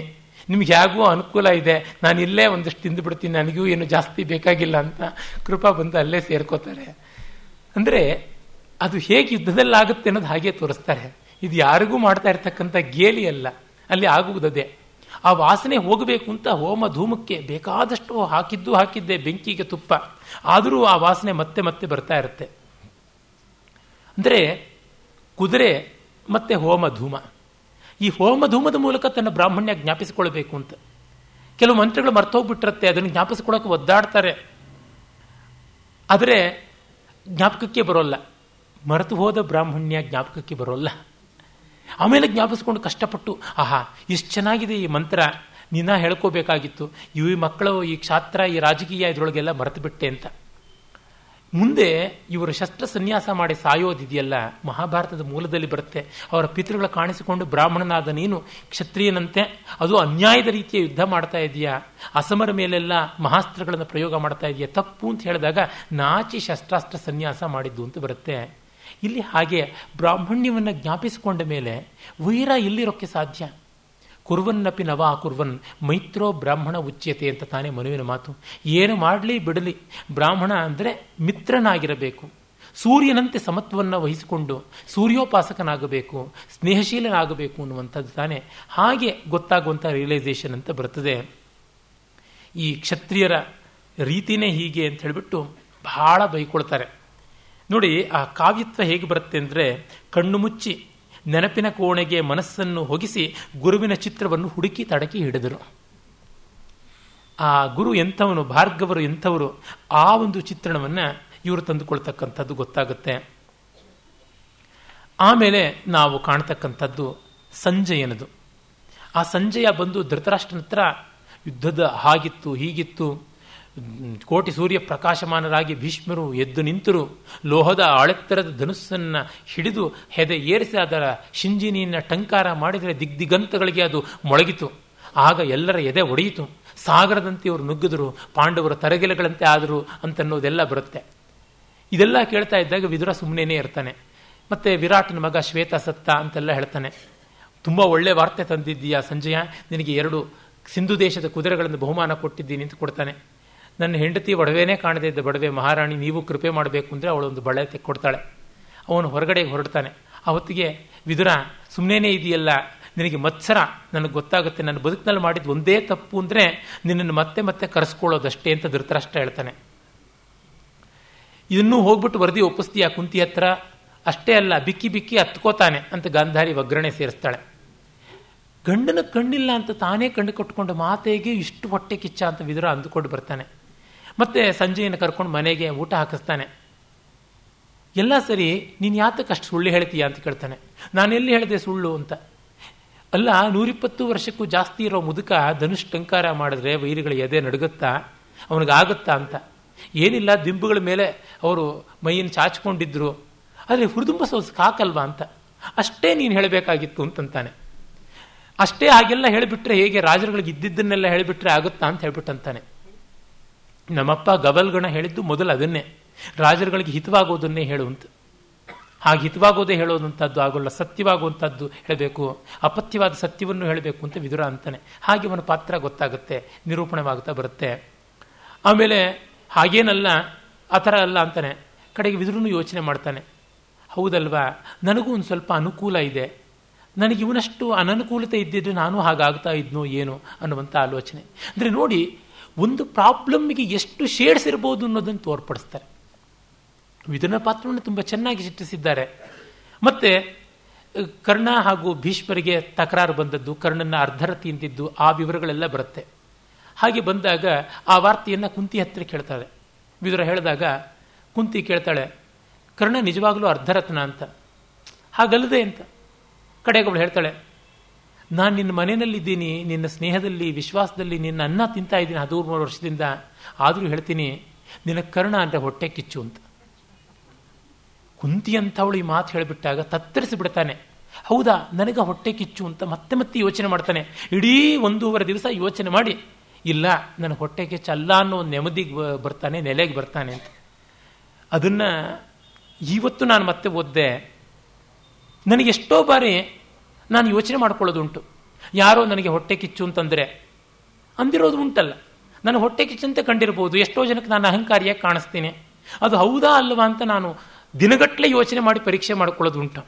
ನಿಮ್ಗೆ ಹೇಗೂ ಅನುಕೂಲ ಇದೆ, ನಾನು ಇಲ್ಲೇ ಒಂದಷ್ಟು ತಿಂದುಬಿಡ್ತೀನಿ, ನನಗೂ ಏನು ಜಾಸ್ತಿ ಬೇಕಾಗಿಲ್ಲ ಅಂತ ಕೃಪಾ ಬಂದು ಅಲ್ಲೇ ಸೇರ್ಕೋತಾರೆ. ಅಂದರೆ ಅದು ಹೇಗೆ ಯುದ್ಧದಲ್ಲಾಗುತ್ತೆ ಅನ್ನೋದು ಹಾಗೆ ತೋರಿಸ್ತಾರೆ. ಇದು ಯಾರಿಗೂ ಮಾಡ್ತಾ ಇರ್ತಕ್ಕಂಥ ಗೇಲಿ ಅಲ್ಲ, ಅಲ್ಲಿ ಆಗುವುದೇ. ಆ ವಾಸನೆ ಹೋಗಬೇಕು ಅಂತ ಹೋಮ ಧೂಮಕ್ಕೆ ಬೇಕಾದಷ್ಟು ಹಾಕಿದ್ದು ಹಾಕಿದ್ದೆ ಬೆಂಕಿಗೆ ತುಪ್ಪ, ಆದರೂ ಆ ವಾಸನೆ ಮತ್ತೆ ಮತ್ತೆ ಬರ್ತಾ ಇರುತ್ತೆ. ಅಂದರೆ ಕುದುರೆ ಮತ್ತು ಹೋಮ ಧೂಮ, ಈ ಹೋಮ ಧೂಮದ ಮೂಲಕ ತನ್ನ ಬ್ರಾಹ್ಮಣ್ಯ ಜ್ಞಾಪಿಸಿಕೊಳ್ಬೇಕು ಅಂತ. ಕೆಲವು ಮಂತ್ರಗಳು ಮರ್ತೋಗ್ಬಿಟ್ಟಿರುತ್ತೆ, ಅದನ್ನು ಜ್ಞಾಪಿಸ್ಕೊಳ್ಳೋಕೆ ಒದ್ದಾಡ್ತಾರೆ, ಆದರೆ ಜ್ಞಾಪಕಕ್ಕೆ ಬರೋಲ್ಲ. ಮರೆತು ಹೋದ ಬ್ರಾಹ್ಮಣ್ಯ ಜ್ಞಾಪಕಕ್ಕೆ ಬರೋಲ್ಲ. ಆಮೇಲೆ ಜ್ಞಾಪಿಸ್ಕೊಂಡು ಕಷ್ಟಪಟ್ಟು, ಆಹಾ ಇಷ್ಟು ಚೆನ್ನಾಗಿದೆ ಈ ಮಂತ್ರ, ನಿನ್ನ ಹೇಳ್ಕೋಬೇಕಾಗಿತ್ತು, ಇವು ಈ ಮಕ್ಕಳು ಈ ಕ್ಷಾತ್ರ ಈ ರಾಜಕೀಯ ಇದರೊಳಗೆಲ್ಲ ಮರೆತು ಬಿಟ್ಟೆ ಅಂತ. ಮುಂದೆ ಇವರು ಶಸ್ತ್ರ ಸನ್ಯಾಸ ಮಾಡಿ ಸಾಯೋದಿದೆಯಲ್ಲ, ಮಹಾಭಾರತದ ಮೂಲದಲ್ಲಿ ಬರುತ್ತೆ. ಅವರ ಪಿತೃಗಳು ಕಾಣಿಸಿಕೊಂಡು ಬ್ರಾಹ್ಮಣನಾದ ನೀನು ಕ್ಷತ್ರಿಯನಂತೆ ಅದು ಅನ್ಯಾಯದ ರೀತಿಯ ಯುದ್ಧ ಮಾಡ್ತಾ ಇದೆಯಾ, ಅಸಮರ ಮೇಲೆಲ್ಲ ಮಹಾಸ್ತ್ರಗಳನ್ನು ಪ್ರಯೋಗ ಮಾಡ್ತಾ ಇದೆಯಾ, ತಪ್ಪು ಅಂತ ಹೇಳಿದಾಗ ನಾಚಿ ಶಸ್ತ್ರಾಸ್ತ್ರ ಸನ್ಯಾಸ ಮಾಡಿದ್ದು ಅಂತ ಬರುತ್ತೆ. ಇಲ್ಲಿ ಹಾಗೆ ಬ್ರಾಹ್ಮಣ್ಯವನ್ನು ಜ್ಞಾಪಿಸಿಕೊಂಡ ಮೇಲೆ ವೀರ ಇಲ್ಲಿರೋಕ್ಕೆ ಸಾಧ್ಯ. ಕುರ್ವನ್ನಪಿ ನವ ಕುರ್ವನ್ ಮೈತ್ರೋ ಬ್ರಾಹ್ಮಣ ಉಚ್ಯತೆ ಅಂತ ತಾನೇ ಮನುವಿನ ಮಾತು. ಏನು ಮಾಡಲಿ ಬಿಡಲಿ, ಬ್ರಾಹ್ಮಣ ಅಂದರೆ ಮಿತ್ರನಾಗಿರಬೇಕು, ಸೂರ್ಯನಂತೆ ಸಮತ್ವವನ್ನು ವಹಿಸಿಕೊಂಡು ಸೂರ್ಯೋಪಾಸಕನಾಗಬೇಕು, ಸ್ನೇಹಶೀಲನಾಗಬೇಕು ಅನ್ನುವಂಥದ್ದು ತಾನೇ. ಹಾಗೆ ಗೊತ್ತಾಗುವಂಥ ರಿಯಲೈಸೇಷನ್ ಅಂತ ಬರ್ತದೆ. ಈ ಕ್ಷತ್ರಿಯರ ರೀತಿನೇ ಹೀಗೆ ಅಂತ ಹೇಳಿಬಿಟ್ಟು ಬಹಳ ಬೈಕೊಳ್ತಾರೆ ನೋಡಿ. ಆ ಕಾವ್ಯತ್ವ ಹೇಗೆ ಬರುತ್ತೆ ಅಂದರೆ, ಕಣ್ಣು ಮುಚ್ಚಿ ನೆನಪಿನ ಕೋಣೆಗೆ ಮನಸ್ಸನ್ನು ಹೊಗಿಸಿ ಗುರುವಿನ ಚಿತ್ರವನ್ನು ಹುಡುಕಿ ತಡಕಿ ಹಿಡಿದರು. ಆ ಗುರು ಎಂಥವನು, ಭಾರ್ಗವರು ಎಂಥವರು, ಆ ಒಂದು ಚಿತ್ರಣವನ್ನು ಇವರು ತಂದುಕೊಳ್ತಕ್ಕಂಥದ್ದು ಗೊತ್ತಾಗುತ್ತೆ. ಆಮೇಲೆ ನಾವು ಕಾಣ್ತಕ್ಕಂಥದ್ದು ಸಂಜಯನದು. ಆ ಸಂಜಯ ಬಂದು ಧೃತರಾಷ್ಟ್ರನ ಹತ್ರ ಯುದ್ಧದ ಹಾಗಿತ್ತು ಹೀಗಿತ್ತು. ಕೋಟಿ ಸೂರ್ಯ ಪ್ರಕಾಶಮಾನರಾಗಿ ಭೀಷ್ಮರು ಎದ್ದು ನಿಂತರು. ಲೋಹದ ಆಳೆತ್ತರದ ಧನುಸ್ಸನ್ನು ಹಿಡಿದು ಹೆದೆ ಏರಿಸಿ ಅದರ ಶಿಂಜಿನಿಯನ್ನು ಟಂಕಾರ ಮಾಡಿದರೆ ದಿಗ್ದಿಗಂತಗಳಿಗೆ ಅದು ಮೊಳಗಿತು. ಆಗ ಎಲ್ಲರ ಎದೆ ಒಡೆಯಿತು. ಸಾಗರದಂತೆ ಇವರು ನುಗ್ಗಿದರು, ಪಾಂಡವರ ತರಗೆಲೆಗಳಂತೆ ಆದರು ಅಂತನ್ನೋದೆಲ್ಲ ಬರುತ್ತೆ. ಇದೆಲ್ಲ ಕೇಳ್ತಾ ಇದ್ದಾಗ ವಿದುರ ಸುಮ್ಮನೆ ಇರ್ತಾನೆ. ಮತ್ತು ವಿರಾಟನ ಮಗ ಶ್ವೇತ ಸತ್ತ ಅಂತೆಲ್ಲ ಹೇಳ್ತಾನೆ. ತುಂಬ ಒಳ್ಳೆಯ ವಾರ್ತೆ ತಂದಿದ್ದೀಯಾ ಸಂಜಯ, ನಿನಗೆ ಎರಡು ಸಿಂಧು ದೇಶದ ಕುದುರೆಗಳನ್ನು ಬಹುಮಾನ ಕೊಟ್ಟಿದ್ದೀನಿ ಅಂತ ಕೊಡ್ತಾನೆ. ನನ್ನ ಹೆಂಡತಿ ಒಡವೆನೇ ಕಾಣದೇ ಇದ್ದ ಬಡವೆ ಮಹಾರಾಣಿ, ನೀವು ಕೃಪೆ ಮಾಡಬೇಕು ಅಂದರೆ ಅವಳೊಂದು ಬಳೆ ತೆಕ್ಕೊಡ್ತಾಳೆ. ಅವನು ಹೊರಗಡೆ ಹೊರಡ್ತಾನೆ. ಆವತ್ತಿಗೆ ವಿದುರ, ಸುಮ್ಮನೆ ಇದೆಯಲ್ಲ, ನಿನಗೆ ಮತ್ಸರ, ನನಗೆ ಗೊತ್ತಾಗುತ್ತೆ, ನನ್ನ ಬದುಕಿನಲ್ಲಿ ಮಾಡಿದ್ದು ಒಂದೇ ತಪ್ಪು ಅಂದರೆ ನಿನ್ನನ್ನು ಮತ್ತೆ ಮತ್ತೆ ಕರೆಸ್ಕೊಳ್ಳೋದಷ್ಟೇ ಅಂತ ಧೃತರಾಷ್ಟ್ರ ಹೇಳ್ತಾನೆ. ಇದನ್ನೂ ಹೋಗ್ಬಿಟ್ಟು ವರದಿ ಒಪ್ಪಿಸ್ತೀಯ ಕುಂತಿ ಹತ್ರ, ಅಷ್ಟೇ ಅಲ್ಲ ಬಿಕ್ಕಿ ಬಿಕ್ಕಿ ಹತ್ಕೋತಾನೆ ಅಂತ ಗಾಂಧಾರಿ ಒಗ್ಗರಣೆ ಸೇರಿಸ್ತಾಳೆ. ಗಂಡನ ಕಣ್ಣಿಲ್ಲ ಅಂತ ತಾನೇ ಕಣ್ಣು ಕಟ್ಕೊಂಡು ಮಾತೆಗೆ ಇಷ್ಟು ಹೊಟ್ಟೆ ಕಿಚ್ಚ ಅಂತ ವಿದುರ ಅಂದುಕೊಂಡು ಬರ್ತಾನೆ. ಮತ್ತೆ ಸಂಜೆಯನ್ನು ಕರ್ಕೊಂಡು ಮನೆಗೆ ಊಟ ಹಾಕಿಸ್ತಾನೆ. ಎಲ್ಲ ಸರಿ, ನೀನು ಯಾತಕ್ಕಷ್ಟು ಸುಳ್ಳು ಹೇಳ್ತೀಯಾ ಅಂತ ಕೇಳ್ತಾನೆ. ನಾನೆಲ್ಲಿ ಹೇಳಿದೆ ಸುಳ್ಳು ಅಂತ? ಅಲ್ಲ, ನೂರಿಪ್ಪತ್ತು ವರ್ಷಕ್ಕೂ ಜಾಸ್ತಿ ಇರೋ ಮುದುಕ ಧನುಷ್ ಟಂಕಾರ ಮಾಡಿದ್ರೆ ವೈರಿಗಳ ಎದೆ ನಡುಗುತ್ತಾ, ಅವನಿಗಾಗುತ್ತಾ ಅಂತ. ಏನಿಲ್ಲ, ದಿಂಬುಗಳ ಮೇಲೆ ಅವರು ಮೈಯನ್ನು ಚಾಚಿಕೊಂಡಿದ್ರು, ಆದರೆ ಹುರಿದುಂಬ ಸೋಸ್ ಕಾಕಲ್ವಾ ಅಂತ. ಅಷ್ಟೇ ನೀನು ಹೇಳಬೇಕಾಗಿತ್ತು ಅಂತಂತಾನೆ. ಅಷ್ಟೇ ಹಾಗೆಲ್ಲ ಹೇಳಿಬಿಟ್ರೆ ಹೇಗೆ, ರಾಜರುಗಳಿಗೆ ಇದ್ದಿದ್ದನ್ನೆಲ್ಲ ಹೇಳಿಬಿಟ್ರೆ ಆಗುತ್ತಾ ಅಂತ ಹೇಳ್ಬಿಟ್ಟಂತಾನೆ. ನಮ್ಮಪ್ಪ ಗಬಲ್ಗಣ ಹೇಳಿದ್ದು ಮೊದಲು ಅದನ್ನೇ, ರಾಜರುಗಳಿಗೆ ಹಿತವಾಗೋದನ್ನೇ ಹೇಳು ಅಂತ. ಹಾಗೆ ಹಿತವಾಗೋದೇ ಹೇಳೋದಂಥದ್ದು ಆಗೋಲ್ಲ, ಸತ್ಯವಾಗುವಂಥದ್ದು ಹೇಳಬೇಕು, ಅಪತ್ಯವಾದ ಸತ್ಯವನ್ನು ಹೇಳಬೇಕು ಅಂತ ವಿದುರ ಅಂತಾನೆ. ಹಾಗೆ ಅವನ ಪಾತ್ರ ಗೊತ್ತಾಗುತ್ತೆ, ನಿರೂಪಣವಾಗ್ತಾ ಬರುತ್ತೆ. ಆಮೇಲೆ ಹಾಗೇನಲ್ಲ, ಆ ಥರ ಅಲ್ಲ ಅಂತಾನೆ. ಕಡೆಗೆ ವಿದುರನು ಯೋಚನೆ ಮಾಡ್ತಾನೆ, ಹೌದಲ್ವಾ, ನನಗೂ ಒಂದು ಸ್ವಲ್ಪ ಅನುಕೂಲ ಇದೆ, ನನಗೆ ಇವನಷ್ಟು ಅನನುಕೂಲತೆ ಇದ್ದಿದ್ರೆ ನಾನು ಹಾಗಾಗ್ತಾ ಇದ್ನೋ ಏನೋ ಅನ್ನುವಂಥ ಆಲೋಚನೆ. ಅಂದರೆ ನೋಡಿ, ಒಂದು ಪ್ರಾಬ್ಲಮ್ಮಿಗೆ ಎಷ್ಟು ಶೇಡ್ಸ್ ಇರ್ಬೋದು ಅನ್ನೋದನ್ನು ತೋರ್ಪಡಿಸ್ತಾರೆ. ವಿದುರನ ಪಾತ್ರವನ್ನು ತುಂಬ ಚೆನ್ನಾಗಿ ಚಿತ್ರಿಸಿದ್ದಾರೆ. ಮತ್ತು ಕರ್ಣ ಹಾಗೂ ಭೀಷ್ಮರಿಗೆ ತಕರಾರು ಬಂದದ್ದು, ಕರ್ಣನ ಅರ್ಧರತಿ ಅಂತಿದ್ದು, ಆ ವಿವರಗಳೆಲ್ಲ ಬರುತ್ತೆ. ಹಾಗೆ ಬಂದಾಗ ಆ ವಾರ್ತೆಯನ್ನು ಕುಂತಿ ಹತ್ತಿರ ಕೇಳ್ತಾಳೆ. ವಿದುರ ಹೇಳಿದಾಗ ಕುಂತಿ ಕೇಳ್ತಾಳೆ, ಕರ್ಣ ನಿಜವಾಗಲೂ ಅರ್ಧರತ್ನ ಅಂತ, ಹಾಗಲ್ಲದೆ ಅಂತ. ಕಡೆಗೆ ಅವಳು ಹೇಳ್ತಾಳೆ, ನಾನು ನಿನ್ನ ಮನೆಯಲ್ಲಿದ್ದೀನಿ, ನಿನ್ನ ಸ್ನೇಹದಲ್ಲಿ ವಿಶ್ವಾಸದಲ್ಲಿ ನಿನ್ನ ಅನ್ನ ತಿಂತಾ ಇದ್ದೀನಿ ಹದಿಮೂರು ವರ್ಷದಿಂದ, ಆದರೂ ಹೇಳ್ತೀನಿ ನಿನಗೆ ಕರ್ಣ ಅಂದರೆ ಹೊಟ್ಟೆ ಕಿಚ್ಚು ಅಂತ. ಕುಂತಿ ಅಂತ ಅವಳು ಈ ಮಾತು ಹೇಳಿಬಿಟ್ಟಾಗ ತತ್ತರಿಸಿ ಬಿಡ್ತಾನೆ. ಹೌದಾ, ನನಗೆ ಹೊಟ್ಟೆ ಕಿಚ್ಚು ಅಂತ ಮತ್ತೆ ಮತ್ತೆ ಯೋಚನೆ ಮಾಡ್ತಾನೆ. ಇಡೀ ಒಂದೂವರೆ ದಿವಸ ಯೋಚನೆ ಮಾಡಿ, ಇಲ್ಲ ನನ್ನ ಹೊಟ್ಟೆ ಕಿಚ್ಚು ಅಲ್ಲ ಅನ್ನೋ ಒಂದು ನೆಮ್ಮದಿಗೆ ಬರ್ತಾನೆ, ನೆಲೆಗೆ ಬರ್ತಾನೆ ಅಂತ. ಅದನ್ನು ಇವತ್ತು ನಾನು ಮತ್ತೆ ಓದ್ದೆ. ನನಗೆಷ್ಟೋ ಬಾರಿ ನಾನು ಯೋಚನೆ ಮಾಡ್ಕೊಳ್ಳೋದುಂಟು, ಯಾರೋ ನನಗೆ ಹೊಟ್ಟೆ ಕಿಚ್ಚು ಅಂತಂದರೆ ಅಂದಿರೋದು ಉಂಟಲ್ಲ, ನಾನು ಹೊಟ್ಟೆ ಕಿಚ್ಚಂತೆ ಕಂಡಿರ್ಬೋದು. ಎಷ್ಟೋ ಜನಕ್ಕೆ ನಾನು ಅಹಂಕಾರಿಯಾಗಿ ಕಾಣಿಸ್ತೀನಿ, ಅದು ಹೌದಾ ಅಲ್ವಾ ಅಂತ ನಾನು ದಿನಗಟ್ಟಲೆ ಯೋಚನೆ ಮಾಡಿ ಪರೀಕ್ಷೆ ಮಾಡ್ಕೊಳ್ಳೋದು ಉಂಟು.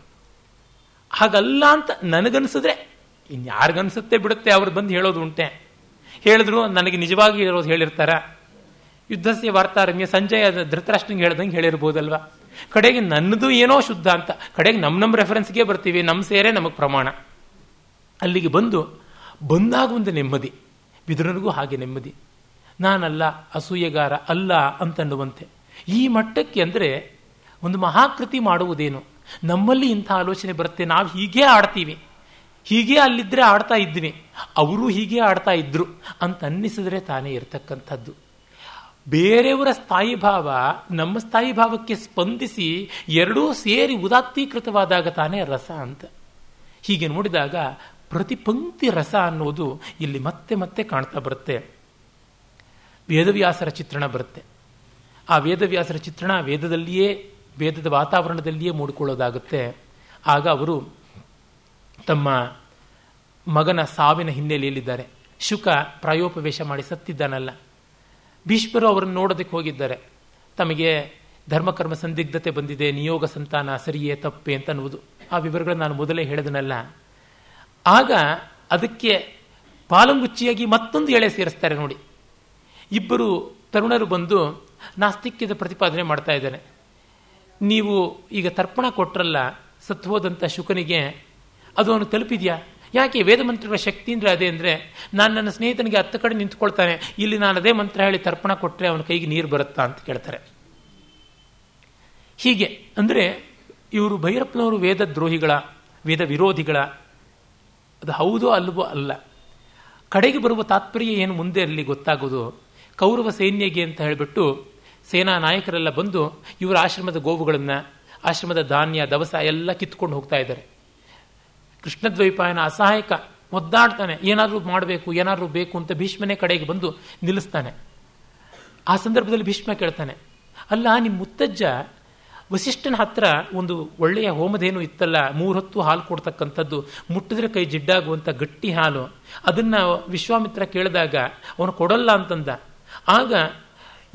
ಹಾಗಲ್ಲ ಅಂತ ನನಗನ್ಸಿದ್ರೆ ಇನ್ಯಾರಿಗನ್ಸುತ್ತೆ ಬಿಡುತ್ತೆ, ಅವ್ರು ಬಂದು ಹೇಳೋದು ಉಂಟೆ. ಹೇಳಿದ್ರು ನನಗೆ ನಿಜವಾಗಿ ಇರೋದು ಹೇಳಿರ್ತಾರ. ಯುದ್ಧಸ್ಯ ವಾರ್ತಾರಮ್ಯ ಸಂಜಯ ಧೃತರಾಷ್ಟ್ರಂಗೆ ಹೇಳ್ದಂಗೆ ಹೇಳಿರ್ಬೋದಲ್ವ. ಕಡೆಗೆ ನನ್ನದು ಏನೋ ಶುದ್ಧ ಅಂತ, ಕಡೆಗೆ ನಮ್ಮ ನಮ್ಮ ರೆಫರೆನ್ಸ್ಗೆ ಬರ್ತೀವಿ, ನಮ್ಮ ಸೇರೆ ನಮಗೆ ಪ್ರಮಾಣ. ಅಲ್ಲಿಗೆ ಬಂದು ಬಂದಾಗ ಒಂದು ನೆಮ್ಮದಿ, ವಿದುರನಿಗೂ ಹಾಗೆ ನೆಮ್ಮದಿ. ನಾನಲ್ಲ, ಅಸೂಯೆಗಾರ ಅಲ್ಲ ಅಂತನ್ನುವಂತೆ ಈ ಮಟ್ಟಕ್ಕೆ. ಅಂದರೆ ಒಂದು ಮಹಾಕೃತಿ ಮಾಡುವುದೇನು, ನಮ್ಮಲ್ಲಿ ಇಂಥ ಆಲೋಚನೆ ಬರುತ್ತೆ, ನಾವು ಹೀಗೇ ಆಡ್ತೀವಿ, ಹೀಗೆ ಅಲ್ಲಿದ್ದರೆ ಆಡ್ತಾ ಇದ್ವಿ, ಅವರು ಹೀಗೆ ಆಡ್ತಾ ಇದ್ರು ಅಂತ ಅನ್ನಿಸಿದ್ರೆ ತಾನೇ ಇರತಕ್ಕಂಥದ್ದು. ಬೇರೆಯವರ ಸ್ಥಾಯಿ ಭಾವ ನಮ್ಮ ಸ್ಥಾಯಿ ಭಾವಕ್ಕೆ ಸ್ಪಂದಿಸಿ ಎರಡೂ ಸೇರಿ ಉದಾತ್ತೀಕೃತವಾದಾಗ ತಾನೇ ರಸ ಅಂತ. ಹೀಗೆ ನೋಡಿದಾಗ ಪ್ರತಿಪಂಕ್ತಿ ರಸ ಅನ್ನೋದು ಇಲ್ಲಿ ಮತ್ತೆ ಮತ್ತೆ ಕಾಣ್ತಾ ಬರುತ್ತೆ. ವೇದವ್ಯಾಸರ ಚಿತ್ರಣ ಬರುತ್ತೆ. ಆ ವೇದವ್ಯಾಸರ ಚಿತ್ರಣ ವೇದದಲ್ಲಿಯೇ, ವೇದದ ವಾತಾವರಣದಲ್ಲಿಯೇ ಮೂಡಿಕೊಳ್ಳೋದಾಗುತ್ತೆ. ಆಗ ಅವರು ತಮ್ಮ ಮಗನ ಸಾವಿನ ಹಿನ್ನೆಲೆಯಲ್ಲಿದ್ದಾರೆ. ಶುಕ ಪ್ರಾಯೋಪವೇಶ ಮಾಡಿ ಸತ್ತಿದ್ದಾನಲ್ಲ. ಭೀಷ್ಮರು ಅವರನ್ನು ನೋಡೋದಕ್ಕೆ ಹೋಗಿದ್ದಾರೆ. ತಮಗೆ ಧರ್ಮಕರ್ಮ ಸಂದಿಗ್ಧತೆ ಬಂದಿದೆ, ನಿಯೋಗ ಸಂತಾನ ಸರಿಯೇ ತಪ್ಪೆ ಅಂತ ಅನ್ನುವುದು, ಆ ವಿವರಗಳನ್ನು ನಾನು ಮೊದಲೇ ಹೇಳಿದನಲ್ಲ. ಆಗ ಅದಕ್ಕೆ ಪಾಲಂಗುಚ್ಚಿಯಾಗಿ ಮತ್ತೊಂದು ಎಳೆ ಸೇರಿಸ್ತಾರೆ ನೋಡಿ. ಇಬ್ಬರು ತರುಣರು ಬಂದು ನಾಸ್ತಿಕ್ಯದ ಪ್ರತಿಪಾದನೆ ಮಾಡ್ತಾ ಇದ್ದಾರೆ. ನೀವು ಈಗ ತರ್ಪಣ ಕೊಟ್ಟರಲ್ಲ ಸತ್ವೋದಂಥ ಶುಕನಿಗೆ, ಅದು ಅವನು ತಲುಪಿದೆಯಾ? ಯಾಕೆ? ವೇದ ಮಂತ್ರಗಳ ಶಕ್ತಿ ಅಂದರೆ ಅದೇ. ಅಂದರೆ ನಾನು ನನ್ನ ಸ್ನೇಹಿತನಿಗೆ ಹತ್ತ ಕಡೆ ನಿಂತ್ಕೊಳ್ತಾನೆ, ಇಲ್ಲಿ ನಾನು ಅದೇ ಮಂತ್ರ ಹೇಳಿ ತರ್ಪಣ ಕೊಟ್ಟರೆ ಅವನ ಕೈಗೆ ನೀರು ಬರುತ್ತಾ ಅಂತ ಕೇಳ್ತಾರೆ. ಹೀಗೆ ಅಂದರೆ ಇವರು ಭೈರಪ್ಪನವರು ವೇದ ದ್ರೋಹಿಗಳ, ವೇದ ವಿರೋಧಿಗಳ, ಅದು ಹೌದೋ ಅಲ್ವೋ ಅಲ್ಲ. ಕಡೆಗೆ ಬರುವ ತಾತ್ಪರ್ಯ ಏನು ಮುಂದೆ ಅಲ್ಲಿ ಗೊತ್ತಾಗೋದು. ಕೌರವ ಸೈನ್ಯಗೆ ಅಂತ ಹೇಳಿಬಿಟ್ಟು ಸೇನಾ ನಾಯಕರೆಲ್ಲ ಬಂದು ಇವರ ಆಶ್ರಮದ ಗೋವುಗಳನ್ನು, ಆಶ್ರಮದ ಧಾನ್ಯ ದವಸ ಎಲ್ಲ ಕಿತ್ಕೊಂಡು ಹೋಗ್ತಾ ಇದ್ದಾರೆ. ಕೃಷ್ಣದ್ವೈಪಾಯನ ಅಸಹಾಯಕ ಒದ್ದಾಡ್ತಾನೆ, ಏನಾದರೂ ಮಾಡಬೇಕು ಏನಾದರೂ ಬೇಕು ಅಂತ ಭೀಷ್ಮನೇ ಕಡೆಗೆ ಬಂದು ನಿಲ್ಲಿಸ್ತಾನೆ. ಆ ಸಂದರ್ಭದಲ್ಲಿ ಭೀಷ್ಮ ಕೇಳ್ತಾನೆ, ಅಲ್ಲ ನಿಮ್ಮ ಮುತ್ತಜ್ಜ ವಸಿಷ್ಠನ ಹತ್ರ ಒಂದು ಒಳ್ಳೆಯ ಹೋಮದೇನು ಇತ್ತಲ್ಲ, ಮೂರು ಹೊತ್ತು ಹಾಲು ಕೊಡ್ತಕ್ಕಂಥದ್ದು, ಮುಟ್ಟಿದ್ರೆ ಕೈ ಜಿಡ್ಡಾಗುವಂಥ ಗಟ್ಟಿ ಹಾಲು, ಅದನ್ನು ವಿಶ್ವಾಮಿತ್ರ ಕೇಳಿದಾಗ ಅವನು ಕೊಡಲ್ಲ ಅಂತಂದ. ಆಗ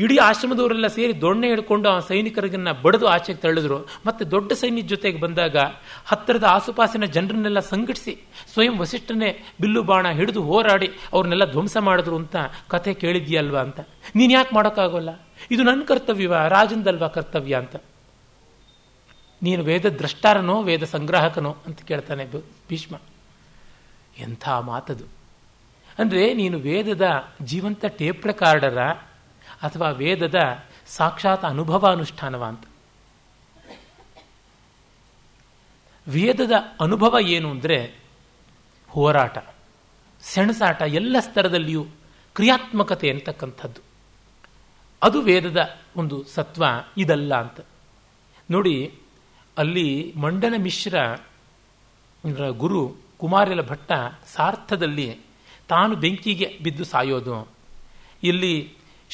ಇಡೀ ಆಶ್ರಮದವರೆಲ್ಲ ಸೇರಿ ದೊಣ್ಣೆ ಹಿಡ್ಕೊಂಡು ಆ ಸೈನಿಕರಿಗನ್ನು ಬಡಿದು ಆಚೆಗೆ ತಳ್ಳಿದ್ರು. ಮತ್ತು ದೊಡ್ಡ ಸೈನಿಕ ಜೊತೆಗೆ ಬಂದಾಗ ಹತ್ತಿರದ ಆಸುಪಾಸಿನ ಜನರನ್ನೆಲ್ಲ ಸಂಘಟಿಸಿ ಸ್ವಯಂ ವಸಿಷ್ಠನೇ ಬಿಲ್ಲು ಬಾಣ ಹಿಡಿದು ಹೋರಾಡಿ ಅವ್ರನ್ನೆಲ್ಲ ಧ್ವಂಸ ಮಾಡಿದ್ರು ಅಂತ ಕಥೆ ಕೇಳಿದ್ಯಲ್ವಾ ಅಂತ. ನೀನು ಯಾಕೆ ಮಾಡೋಕ್ಕಾಗೋಲ್ಲ, ಇದು ನನ್ನ ಕರ್ತವ್ಯವ, ರಾಜನದಲ್ವಾ ಕರ್ತವ್ಯ ಅಂತ. ನೀನು ವೇದ ದ್ರಷ್ಟಾರನೋ ವೇದ ಸಂಗ್ರಾಹಕನೋ ಅಂತ ಕೇಳ್ತಾನೆ ಭೀಷ್ಮ. ಎಂಥ ಮಾತದು ಅಂದರೆ, ನೀನು ವೇದದ ಜೀವಂತ ಟೇಪ್ ರೆಕಾರ್ಡರ ಅಥವಾ ವೇದದ ಸಾಕ್ಷಾತ್ ಅನುಭವ ಅನುಷ್ಠಾನವ ಅಂತ. ವೇದದ ಅನುಭವ ಏನು ಅಂದರೆ ಹೋರಾಟ, ಸೆಣಸಾಟ, ಎಲ್ಲ ಸ್ತರದಲ್ಲಿಯೂ ಕ್ರಿಯಾತ್ಮಕತೆ ಅಂತಕ್ಕಂಥದ್ದು. ಅದು ವೇದದ ಒಂದು ಸತ್ವ ಇದಲ್ಲ ಅಂತ ನೋಡಿ. ಅಲ್ಲಿ ಮಂಡನ ಮಿಶ್ರ ಗುರು ಕುಮಾರಲ ಭಟ್ಟ ಸಾರ್ಥದಲ್ಲಿ ತಾನು ಬೆಂಕಿಗೆ ಬಿದ್ದು ಸಾಯೋದು, ಇಲ್ಲಿ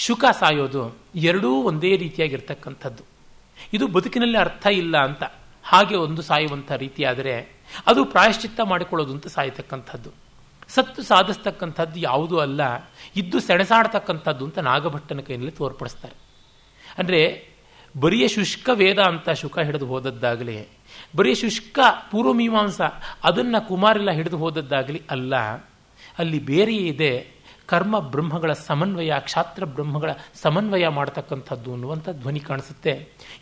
ಶುಕ ಸಾಯೋದು, ಎರಡೂ ಒಂದೇ ರೀತಿಯಾಗಿರ್ತಕ್ಕಂಥದ್ದು. ಇದು ಬದುಕಿನಲ್ಲಿ ಅರ್ಥ ಇಲ್ಲ ಅಂತ ಹಾಗೆ ಒಂದು ಸಾಯುವಂಥ ರೀತಿಯಾದರೆ, ಅದು ಪ್ರಾಯಶ್ಚಿತ್ತ ಮಾಡಿಕೊಳ್ಳೋದು ಅಂತ ಸಾಯತಕ್ಕಂಥದ್ದು. ಸತ್ತು ಸಾಧಿಸ್ತಕ್ಕಂಥದ್ದು ಯಾವುದೂ ಅಲ್ಲ, ಇದ್ದು ಸೆಣಸಾಡ್ತಕ್ಕಂಥದ್ದು ಅಂತ ನಾಗಭಟ್ಟನ ಕೈಯಲ್ಲಿ ತೋರ್ಪಡಿಸ್ತಾರೆ. ಅಂದರೆ ಬರಿಯ ಶುಷ್ಕ ವೇದ ಅಂತ ಶುಕ ಹಿಡಿದು ಹೋದದ್ದಾಗಲಿ, ಬರಿಯ ಶುಷ್ಕ ಪೂರ್ವಮೀಮಾಂಸ ಅದನ್ನು ಕುಮಾರಲ್ಲ ಹಿಡಿದು ಹೋದದ್ದಾಗಲಿ ಅಲ್ಲ. ಅಲ್ಲಿ ಬೇರೆಯೇ ಇದೆ, ಕರ್ಮ ಬ್ರಹ್ಮಗಳ ಸಮನ್ವಯ, ಕ್ಷಾತ್ರ ಬ್ರಹ್ಮಗಳ ಸಮನ್ವಯ ಮಾಡತಕ್ಕಂಥದ್ದು ಅನ್ನುವಂಥ ಧ್ವನಿ ಕಾಣಿಸುತ್ತೆ.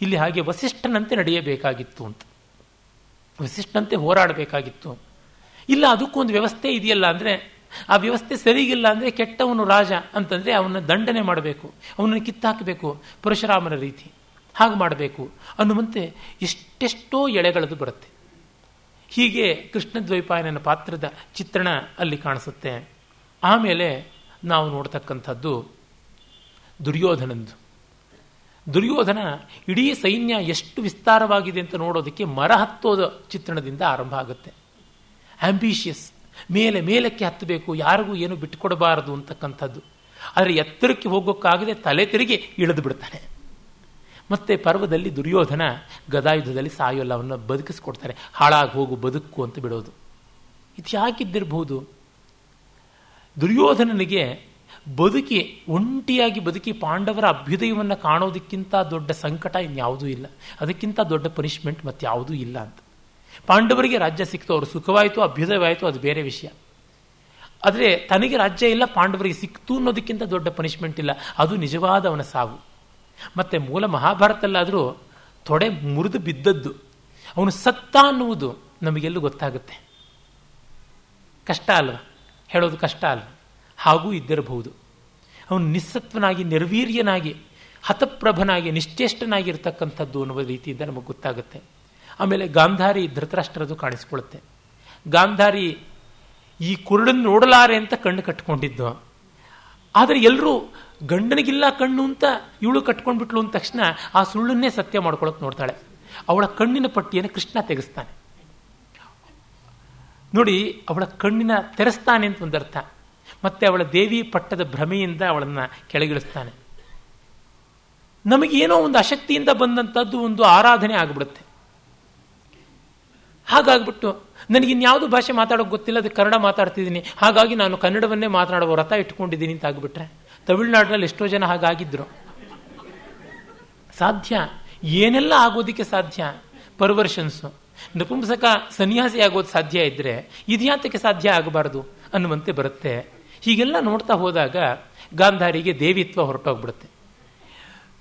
ಇಲ್ಲಿ ಹಾಗೆ ವಸಿಷ್ಠನಂತೆ ನಡೆಯಬೇಕಾಗಿತ್ತು ಅಂತ, ವಸಿಷ್ಠನಂತೆ ಹೋರಾಡಬೇಕಾಗಿತ್ತು. ಇಲ್ಲ ಅದಕ್ಕೂ ಒಂದು ವ್ಯವಸ್ಥೆ ಇದೆಯಲ್ಲ ಅಂದರೆ, ಆ ವ್ಯವಸ್ಥೆ ಸರಿಗಿಲ್ಲ ಅಂದರೆ ಕೆಟ್ಟವನು ರಾಜ ಅಂತಂದರೆ ಅವನ ದಂಡನೆ ಮಾಡಬೇಕು, ಅವನನ್ನು ಕಿತ್ತಾಕಬೇಕು, ಪರಶುರಾಮನ ರೀತಿ ಹಾಗೆ ಮಾಡಬೇಕು ಅನ್ನುವಂತೆ ಎಷ್ಟೆಷ್ಟೋ ಎಳೆಗಳದು ಬರುತ್ತೆ. ಹೀಗೆ ಕೃಷ್ಣದ್ವೈಪಾಯನ ಪಾತ್ರದ ಚಿತ್ರಣ ಅಲ್ಲಿ ಕಾಣಿಸುತ್ತೆ. ಆಮೇಲೆ ನಾವು ನೋಡ್ತಕ್ಕಂಥದ್ದು ದುರ್ಯೋಧನಂದು. ದುರ್ಯೋಧನ ಇಡೀ ಸೈನ್ಯ ಎಷ್ಟು ವಿಸ್ತಾರವಾಗಿದೆ ಅಂತ ನೋಡೋದಕ್ಕೆ ಮರ ಹತ್ತೋದ ಚಿತ್ರಣದಿಂದ ಆರಂಭ ಆಗುತ್ತೆ. ಆಂಬಿಷಿಯಸ್, ಮೇಲೆ ಮೇಲಕ್ಕೆ ಹತ್ತಬೇಕು, ಯಾರಿಗೂ ಏನು ಬಿಟ್ಟುಕೊಡಬಾರದು ಅಂತಕ್ಕಂಥದ್ದು. ಆದರೆ ಎತ್ತರಕ್ಕೆ ಹೋಗೋಕ್ಕಾಗದೆ ತಲೆ ತಿರುಗಿ ಇಳಿದು ಬಿಡ್ತಾನೆ. ಮತ್ತೆ ಪರ್ವದಲ್ಲಿ ದುರ್ಯೋಧನ ಗದಾಯುದ್ಧದಲ್ಲಿ ಸಾಯೋಲ್ಲ, ಅವನ್ನ ಬದುಕಿಸ್ಕೊಡ್ತಾರೆ. ಹಾಳಾಗಿ ಹೋಗು ಬದುಕು ಅಂತ ಬಿಡೋದು ಇದು ಯಾಕಿದ್ದಿರಬಹುದು? ದುರ್ಯೋಧನನಿಗೆ ಬದುಕಿ ಒಂಟಿಯಾಗಿ ಬದುಕಿ ಪಾಂಡವರ ಅಭ್ಯುದಯವನ್ನು ಕಾಣೋದಕ್ಕಿಂತ ದೊಡ್ಡ ಸಂಕಟ ಇನ್ಯಾವುದೂ ಇಲ್ಲ, ಅದಕ್ಕಿಂತ ದೊಡ್ಡ ಪನಿಷ್ಮೆಂಟ್ ಮತ್ಯಾವುದೂ ಇಲ್ಲ ಅಂತ. ಪಾಂಡವರಿಗೆ ರಾಜ್ಯ ಸಿಕ್ತು, ಅವರು ಸುಖವಾಯಿತು ಅಭ್ಯುದಯವಾಯಿತು ಅದು ಬೇರೆ ವಿಷಯ. ಆದರೆ ತನಗೆ ರಾಜ್ಯ ಇಲ್ಲ ಪಾಂಡವರಿಗೆ ಸಿಕ್ತು ಅನ್ನೋದಕ್ಕಿಂತ ದೊಡ್ಡ ಪನಿಷ್ಮೆಂಟ್ ಇಲ್ಲ, ಅದು ನಿಜವಾದ ಅವನ ಸಾವು. ಮತ್ತು ಮೂಲ ಮಹಾಭಾರತಲ್ಲಾದರೂ ತೊಡೆ ಮುರಿದು ಬಿದ್ದದ್ದು, ಅವನು ಸತ್ತ ಅನ್ನುವುದು ನಮಗೆಲ್ಲೂ ಗೊತ್ತಾಗುತ್ತೆ. ಕಷ್ಟ ಅಲ್ವಾ ಹೇಳೋದು, ಕಷ್ಟ ಅಲ್ಲ, ಹಾಗೂ ಇದ್ದಿರಬಹುದು. ಅವನು ನಿಸ್ಸತ್ವನಾಗಿ ನಿರ್ವೀರ್ಯನಾಗಿ ಹತಪ್ರಭನಾಗಿ ನಿಶ್ಚೇಷ್ಟನಾಗಿರ್ತಕ್ಕಂಥದ್ದು ಅನ್ನುವ ರೀತಿಯಿಂದ ನಮಗೆ ಗೊತ್ತಾಗುತ್ತೆ. ಆಮೇಲೆ ಗಾಂಧಾರಿ ಧೃತರಾಷ್ಟ್ರದ್ದು ಕಾಣಿಸ್ಕೊಳ್ಳುತ್ತೆ. ಗಾಂಧಾರಿ ಈ ಕುರುಡನ್ನು ನೋಡಲಾರೆ ಅಂತ ಕಣ್ಣು ಕಟ್ಕೊಂಡಿದ್ದು, ಆದರೆ ಎಲ್ಲರೂ ಗಂಡನಿಗಿಲ್ಲ ಕಣ್ಣು ಅಂತ ಇವಳು ಕಟ್ಕೊಂಡ್ಬಿಟ್ಲು ಅಂದ ತಕ್ಷಣ ಆ ಸುಳ್ಳನ್ನೇ ಸತ್ಯ ಮಾಡ್ಕೊಳ್ಳೋಕೆ ನೋಡ್ತಾಳೆ. ಅವಳ ಕಣ್ಣಿನ ಪಟ್ಟಿಯನ್ನು ಕೃಷ್ಣ ತೆಗೆಸ್ತಾನೆ ನೋಡಿ, ಅವಳ ಕಣ್ಣಿನ ತೆರೆಸ್ತಾನೆ ಅಂತ ಒಂದರ್ಥ. ಮತ್ತೆ ಅವಳ ದೇವಿ ಪಟ್ಟದ ಭ್ರಮೆಯಿಂದ ಅವಳನ್ನು ಕೆಳಗಿಳಿಸ್ತಾನೆ. ನಮಗೇನೋ ಒಂದು ಅಶಕ್ತಿಯಿಂದ ಬಂದಂಥದ್ದು ಒಂದು ಆರಾಧನೆ ಆಗಿಬಿಡುತ್ತೆ. ಹಾಗಾಗ್ಬಿಟ್ಟು ನನಗಿನ್ಯಾವುದು ಭಾಷೆ ಮಾತಾಡೋಕೆ ಗೊತ್ತಿಲ್ಲ, ಅದು ಕನ್ನಡ ಮಾತಾಡ್ತಿದ್ದೀನಿ, ಹಾಗಾಗಿ ನಾನು ಕನ್ನಡವನ್ನೇ ಮಾತನಾಡುವ ವ್ರತ ಇಟ್ಕೊಂಡಿದ್ದೀನಿ ಅಂತ ಆಗಿಬಿಟ್ರೆ, ತಮಿಳುನಾಡಿನಲ್ಲಿ ಎಷ್ಟೋ ಜನ ಹಾಗಾಗಿದ್ದರು. ಸಾಧ್ಯ, ಏನೆಲ್ಲ ಆಗೋದಕ್ಕೆ ಸಾಧ್ಯ. ಪರ್ವರ್ಷನ್ಸು, ನಪುಂಸಕ ಸನ್ಯಾಸಿ ಆಗೋದು ಸಾಧ್ಯ ಇದ್ದರೆ ಇದ್ಯಾತಕ್ಕೆ ಸಾಧ್ಯ ಆಗಬಾರ್ದು ಅನ್ನುವಂತೆ ಬರುತ್ತೆ. ಹೀಗೆಲ್ಲ ನೋಡ್ತಾ ಹೋದಾಗ ಗಾಂಧಾರಿಗೆ ದೇವಿತ್ವ ಹೊರಟೋಗ್ಬಿಡುತ್ತೆ.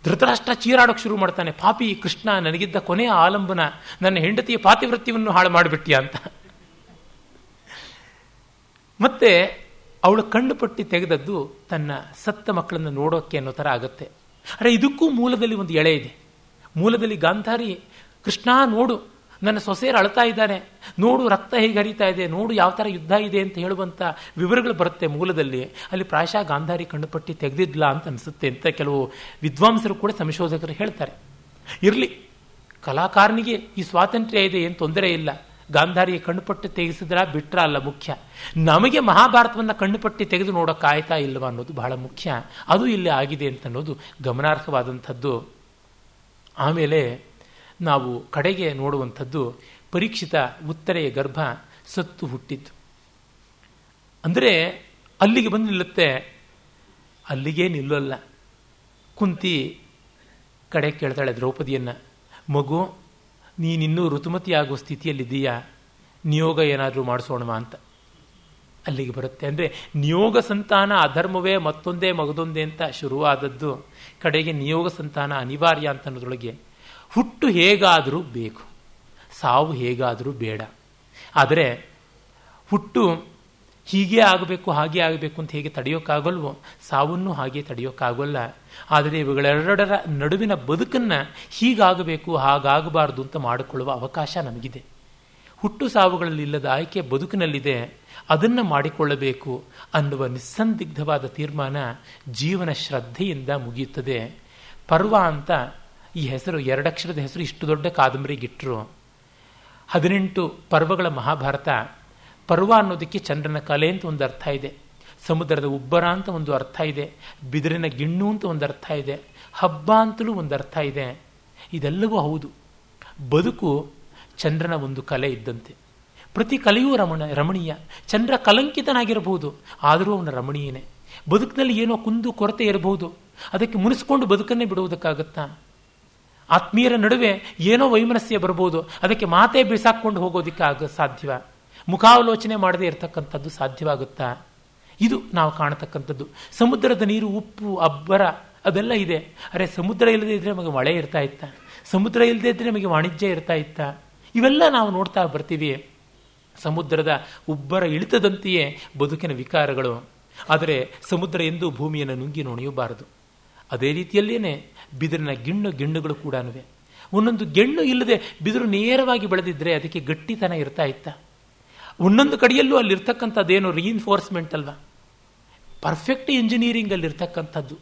ಧೃತರಾಷ್ಟ್ರ ಚೀರಾಡೋಕೆ ಶುರು ಮಾಡ್ತಾನೆ, ಪಾಪಿ ಕೃಷ್ಣ, ನನಗಿದ್ದ ಕೊನೆಯ ಆಲಂಬನ, ನನ್ನ ಹೆಂಡತಿಯ ಪಾತಿವೃತ್ಯವನ್ನು ಹಾಳು ಮಾಡಿಬಿಟ್ಟಿಯಾ ಅಂತ. ಮತ್ತೆ ಅವಳ ಕಣ್ಣು ಪಟ್ಟಿ ತೆಗೆದದ್ದು ತನ್ನ ಸತ್ತ ಮಕ್ಕಳನ್ನು ನೋಡೋಕ್ಕೆ ಅನ್ನೋ ಥರ ಆಗುತ್ತೆ. ಅರೆ ಇದಕ್ಕೂ ಮೂಲದಲ್ಲಿ ಒಂದು ಎಳೆ ಇದೆ. ಮೂಲದಲ್ಲಿ ಗಾಂಧಾರಿ ಕೃಷ್ಣ ನೋಡು, ನನ್ನ ಸೊಸೆಯರು ಅಳ್ತಾ ಇದ್ದಾನೆ ನೋಡು, ರಕ್ತ ಹೇಗೆ ಹರಿತಾ ಇದೆ ನೋಡು, ಯಾವ ಥರ ಯುದ್ಧ ಇದೆ ಅಂತ ಹೇಳುವಂಥ ವಿವರಗಳು ಬರುತ್ತೆ ಮೂಲದಲ್ಲಿ. ಅಲ್ಲಿ ಪ್ರಾಯಶಃ ಗಾಂಧಾರಿ ಕಣ್ಣುಪಟ್ಟಿ ತೆಗೆದಿದ್ಲ ಅಂತ ಅನಿಸುತ್ತೆ ಅಂತ ಕೆಲವು ವಿದ್ವಾಂಸರು ಕೂಡ ಸಂಶೋಧಕರು ಹೇಳ್ತಾರೆ. ಇರಲಿ, ಕಲಾಕಾರನಿಗೆ ಈ ಸ್ವಾತಂತ್ರ್ಯ ಇದೆ, ಏನು ತೊಂದರೆ ಇಲ್ಲ. ಗಾಂಧಾರಿಯ ಕಣ್ಣುಪಟ್ಟಿ ತೆಗೆಸಿದ್ರ ಬಿಟ್ರ ಅಲ್ಲ ಮುಖ್ಯ. ನಮಗೆ ಮಹಾಭಾರತವನ್ನು ಕಣ್ಣುಪಟ್ಟಿ ತೆಗೆದು ನೋಡೋಕ್ಕಾಯ್ತಾ ಇಲ್ವಾ ಅನ್ನೋದು ಬಹಳ ಮುಖ್ಯ. ಅದು ಇಲ್ಲಿ ಆಗಿದೆ ಅಂತ ಅನ್ನೋದು ಗಮನಾರ್ಹವಾದಂಥದ್ದು. ಆಮೇಲೆ ನಾವು ಕಡೆಗೆ ನೋಡುವಂಥದ್ದು ಪರೀಕ್ಷಿತ ಉತ್ತರೆಯ ಗರ್ಭ ಸತ್ತು ಹುಟ್ಟಿದ್ದು. ಅಂದರೆ ಅಲ್ಲಿಗೆ ಬಂದು ನಿಲ್ಲುತ್ತೆ, ಅಲ್ಲಿಗೇ ನಿಲ್ಲಲ್ಲ. ಕುಂತಿ ಕಡೆ ಕೇಳ್ತಾಳೆ ದ್ರೌಪದಿಯನ್ನು, ಮಗು ನೀನಿನ್ನೂ ಋತುಮತಿಯಾಗೋ ಸ್ಥಿತಿಯಲ್ಲಿದ್ದೀಯಾ, ನಿಯೋಗ ಏನಾದರೂ ಮಾಡಿಸೋಣವಾ ಅಂತ. ಅಲ್ಲಿಗೆ ಬರುತ್ತೆ. ಅಂದರೆ ನಿಯೋಗ ಸಂತಾನ ಅಧರ್ಮವೇ, ಮತ್ತೊಂದೇ ಮಗದೊಂದೇ ಅಂತ ಶುರುವಾದದ್ದು ಕಡೆಗೆ ನಿಯೋಗ ಸಂತಾನ ಅನಿವಾರ್ಯ ಅಂತ ಅನ್ನೋದ್ರೊಳಗೆ ಹುಟ್ಟು ಹೇಗಾದರೂ ಬೇಕು, ಸಾವು ಹೇಗಾದರೂ ಬೇಡ. ಆದರೆ ಹುಟ್ಟು ಹೀಗೆ ಆಗಬೇಕು ಹಾಗೆ ಆಗಬೇಕು ಅಂತ ಹೇಗೆ ತಡೆಯೋಕ್ಕಾಗಲ್ವೋ, ಸಾವನ್ನು ಹಾಗೆ ತಡೆಯೋಕ್ಕಾಗಲ್ಲ. ಆದರೆ ಇವುಗಳೆರಡರ ನಡುವಿನ ಬದುಕನ್ನು ಹೀಗಾಗಬೇಕು ಹಾಗಾಗಬಾರ್ದು ಅಂತ ಮಾಡಿಕೊಳ್ಳುವ ಅವಕಾಶ ನಮಗಿದೆ. ಹುಟ್ಟು ಸಾವುಗಳಲ್ಲಿ ಇಲ್ಲದ ಆಯ್ಕೆ ಬದುಕಿನಲ್ಲಿದೆ, ಅದನ್ನು ಮಾಡಿಕೊಳ್ಳಬೇಕು ಅನ್ನುವ ನಿಸ್ಸಂದಿಗ್ಧವಾದ ತೀರ್ಮಾನ ಜೀವನ ಶ್ರದ್ಧೆಯಿಂದ ಮುಗಿಯುತ್ತದೆ. ಪರ್ವ ಅಂತ ಈ ಹೆಸರು, ಎರಡಕ್ಷರದ ಹೆಸರು ಇಷ್ಟು ದೊಡ್ಡ ಕಾದಂಬರಿಗಿಟ್ಟರು. ಹದಿನೆಂಟು ಪರ್ವಗಳ ಮಹಾಭಾರತ. ಪರ್ವ ಅನ್ನೋದಕ್ಕೆ ಚಂದ್ರನ ಕಲೆ ಅಂತ ಒಂದು ಅರ್ಥ ಇದೆ, ಸಮುದ್ರದ ಉಬ್ಬರ ಅಂತ ಒಂದು ಅರ್ಥ ಇದೆ, ಬಿದಿರಿನ ಗಿಣ್ಣು ಅಂತ ಒಂದು ಅರ್ಥ ಇದೆ, ಹಬ್ಬ ಅಂತಲೂ ಒಂದು ಅರ್ಥ ಇದೆ. ಇದೆಲ್ಲವೂ ಹೌದು. ಬದುಕು ಚಂದ್ರನ ಒಂದು ಕಲೆ ಇದ್ದಂತೆ. ಪ್ರತಿ ಕಲೆಯೂ ರಮಣ ರಮಣೀಯ. ಚಂದ್ರ ಕಲಂಕಿತನಾಗಿರಬಹುದು, ಆದರೂ ಅವನ ರಮಣೀಯನೇ. ಬದುಕಿನಲ್ಲಿ ಏನೋ ಕುಂದು ಕೊರತೆ ಇರಬಹುದು, ಅದಕ್ಕೆ ಮುನಿಸ್ಕೊಂಡು ಬದುಕನ್ನೇ ಬಿಡುವುದಕ್ಕಾಗತ್ತಾ? ಆತ್ಮೀಯರ ನಡುವೆ ಏನೋ ವೈಮನಸ್ಯ ಬರಬಹುದು, ಅದಕ್ಕೆ ಮಾತೇ ಬಿಸಾಕ್ಕೊಂಡು ಹೋಗೋದಕ್ಕಾಗ ಸಾಧ್ಯವ? ಮುಖಾವಲೋಚನೆ ಮಾಡದೇ ಇರತಕ್ಕಂಥದ್ದು ಸಾಧ್ಯವಾಗುತ್ತಾ? ಇದು ನಾವು ಕಾಣತಕ್ಕಂಥದ್ದು. ಸಮುದ್ರದ ನೀರು ಉಪ್ಪು ಅಬ್ಬರ ಅದೆಲ್ಲ ಇದೆ. ಅರೆ, ಸಮುದ್ರ ಇಲ್ಲದೇ ಇದ್ದರೆ ನಮಗೆ ಮಳೆ ಇರ್ತಾ ಇತ್ತ? ಸಮುದ್ರ ಇಲ್ಲದೇ ಇದ್ದರೆ ನಮಗೆ ವಾಣಿಜ್ಯ ಇರ್ತಾ ಇತ್ತ? ಇವೆಲ್ಲ ನಾವು ನೋಡ್ತಾ ಬರ್ತೀವಿ. ಸಮುದ್ರದ ಉಬ್ಬರ ಇಳಿತದಂತೆಯೇ ಬದುಕಿನ ವಿಕಾರಗಳು. ಆದರೆ ಸಮುದ್ರ ಎಂದೂ ಭೂಮಿಯನ್ನು ನುಂಗಿ ನುಣಿಯಬಾರದು. ಅದೇ ರೀತಿಯಲ್ಲೇ ಬಿದಿರಿನ ಗಿಣ್ಣು ಗಿಣ್ಣುಗಳು ಕೂಡ ಒಂದೊಂದು ಗೆಣ್ಣು ಇಲ್ಲದೆ ಬಿದಿರು ನೇರವಾಗಿ ಬೆಳೆದಿದ್ದರೆ ಅದಕ್ಕೆ ಗಟ್ಟಿತನ ಇರ್ತಾ ಇತ್ತ? ಒಂದೊಂದು ಕಡೆಯಲ್ಲೂ ಅಲ್ಲಿರ್ತಕ್ಕಂಥದ್ದೇನು ರೀಇನ್ಫೋರ್ಸ್ಮೆಂಟ್ ಅಲ್ವಾ, ಪರ್ಫೆಕ್ಟ್ ಇಂಜಿನಿಯರಿಂಗ್ ಅಲ್ಲಿರ್ತಕ್ಕಂಥದ್ದು.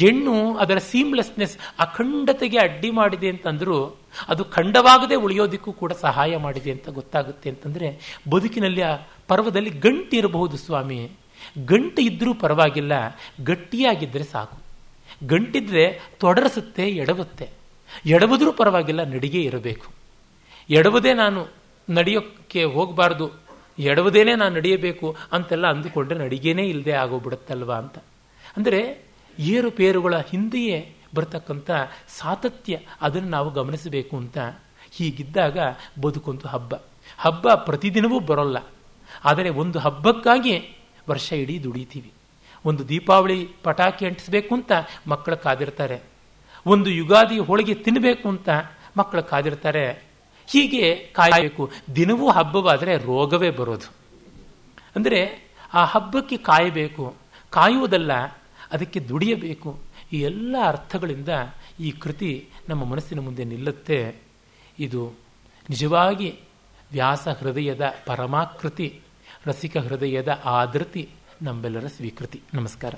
ಗೆಣ್ಣು ಅದರ ಸೀಮ್ಲೆಸ್ನೆಸ್, ಅಖಂಡತೆಗೆ ಅಡ್ಡಿ ಮಾಡಿದೆ ಅಂತಂದರೂ ಅದು ಖಂಡವಾಗದೆ ಉಳಿಯೋದಕ್ಕೂ ಕೂಡ ಸಹಾಯ ಮಾಡಿದೆ ಅಂತ ಗೊತ್ತಾಗುತ್ತೆ. ಅಂತಂದರೆ ಬದುಕಿನಲ್ಲಿ ಆ ಪರ್ವದಲ್ಲಿ ಗಂಟು ಇರಬಹುದು ಸ್ವಾಮಿ. ಗಂಟು ಇದ್ದರೂ ಪರವಾಗಿಲ್ಲ, ಗಟ್ಟಿಯಾಗಿದ್ದರೆ ಸಾಕು. ಗಂಟಿದ್ರೆ ತೊಡರಿಸುತ್ತೆ, ಎಡವುತ್ತೆ. ಎಡವುದ್ರೂ ಪರವಾಗಿಲ್ಲ, ನಡಿಗೆ ಇರಬೇಕು. ಎಡವದೇ ನಾನು ನಡೆಯೋಕ್ಕೆ ಹೋಗಬಾರ್ದು, ಎಡವದೇನೆ ನಾನು ನಡೆಯಬೇಕು ಅಂತೆಲ್ಲ ಅಂದುಕೊಂಡ್ರೆ ನಡಿಗೆನೇ ಇಲ್ಲದೆ ಆಗೋಗ್ಬಿಡುತ್ತಲ್ವ ಅಂತ. ಅಂದರೆ ಏರುಪೇರುಗಳ ಹಿಂದೆಯೇ ಬರ್ತಕ್ಕಂಥ ಸಾತತ್ಯ, ಅದನ್ನು ನಾವು ಗಮನಿಸಬೇಕು ಅಂತ. ಹೀಗಿದ್ದಾಗ ಬದುಕಂತೂ ಹಬ್ಬ. ಹಬ್ಬ ಪ್ರತಿದಿನವೂ ಬರೋಲ್ಲ, ಆದರೆ ಒಂದು ಹಬ್ಬಕ್ಕಾಗಿ ವರ್ಷ ಇಡೀ ದುಡಿತೀವಿ. ಒಂದು ದೀಪಾವಳಿ ಪಟಾಕಿ ಅಂಟಿಸಬೇಕು ಅಂತ ಮಕ್ಕಳು ಕಾದಿರ್ತಾರೆ, ಒಂದು ಯುಗಾದಿ ಹೋಳಿಗೆ ತಿನ್ನಬೇಕು ಅಂತ ಮಕ್ಕಳು ಕಾದಿರ್ತಾರೆ. ಹೀಗೆ ಕಾಯಬೇಕು. ದಿನವೂ ಹಬ್ಬವಾದರೆ ರೋಗವೇ ಬರೋದು. ಅಂದರೆ ಆ ಹಬ್ಬಕ್ಕೆ ಕಾಯಬೇಕು, ಕಾಯುವುದಲ್ಲ, ಅದಕ್ಕೆ ದುಡಿಯಬೇಕು. ಈ ಎಲ್ಲ ಅರ್ಥಗಳಿಂದ ಈ ಕೃತಿ ನಮ್ಮ ಮನಸ್ಸಿನ ಮುಂದೆ ನಿಲ್ಲುತ್ತೆ. ಇದು ನಿಜವಾಗಿ ವ್ಯಾಸ ಹೃದಯದ ಪರಮಾಕೃತಿ, ರಸಿಕ ಹೃದಯದ ಆದೃತಿ, ನಮ್ಮೆಲ್ಲರ ಸ್ವೀಕೃತಿ. ನಮಸ್ಕಾರ.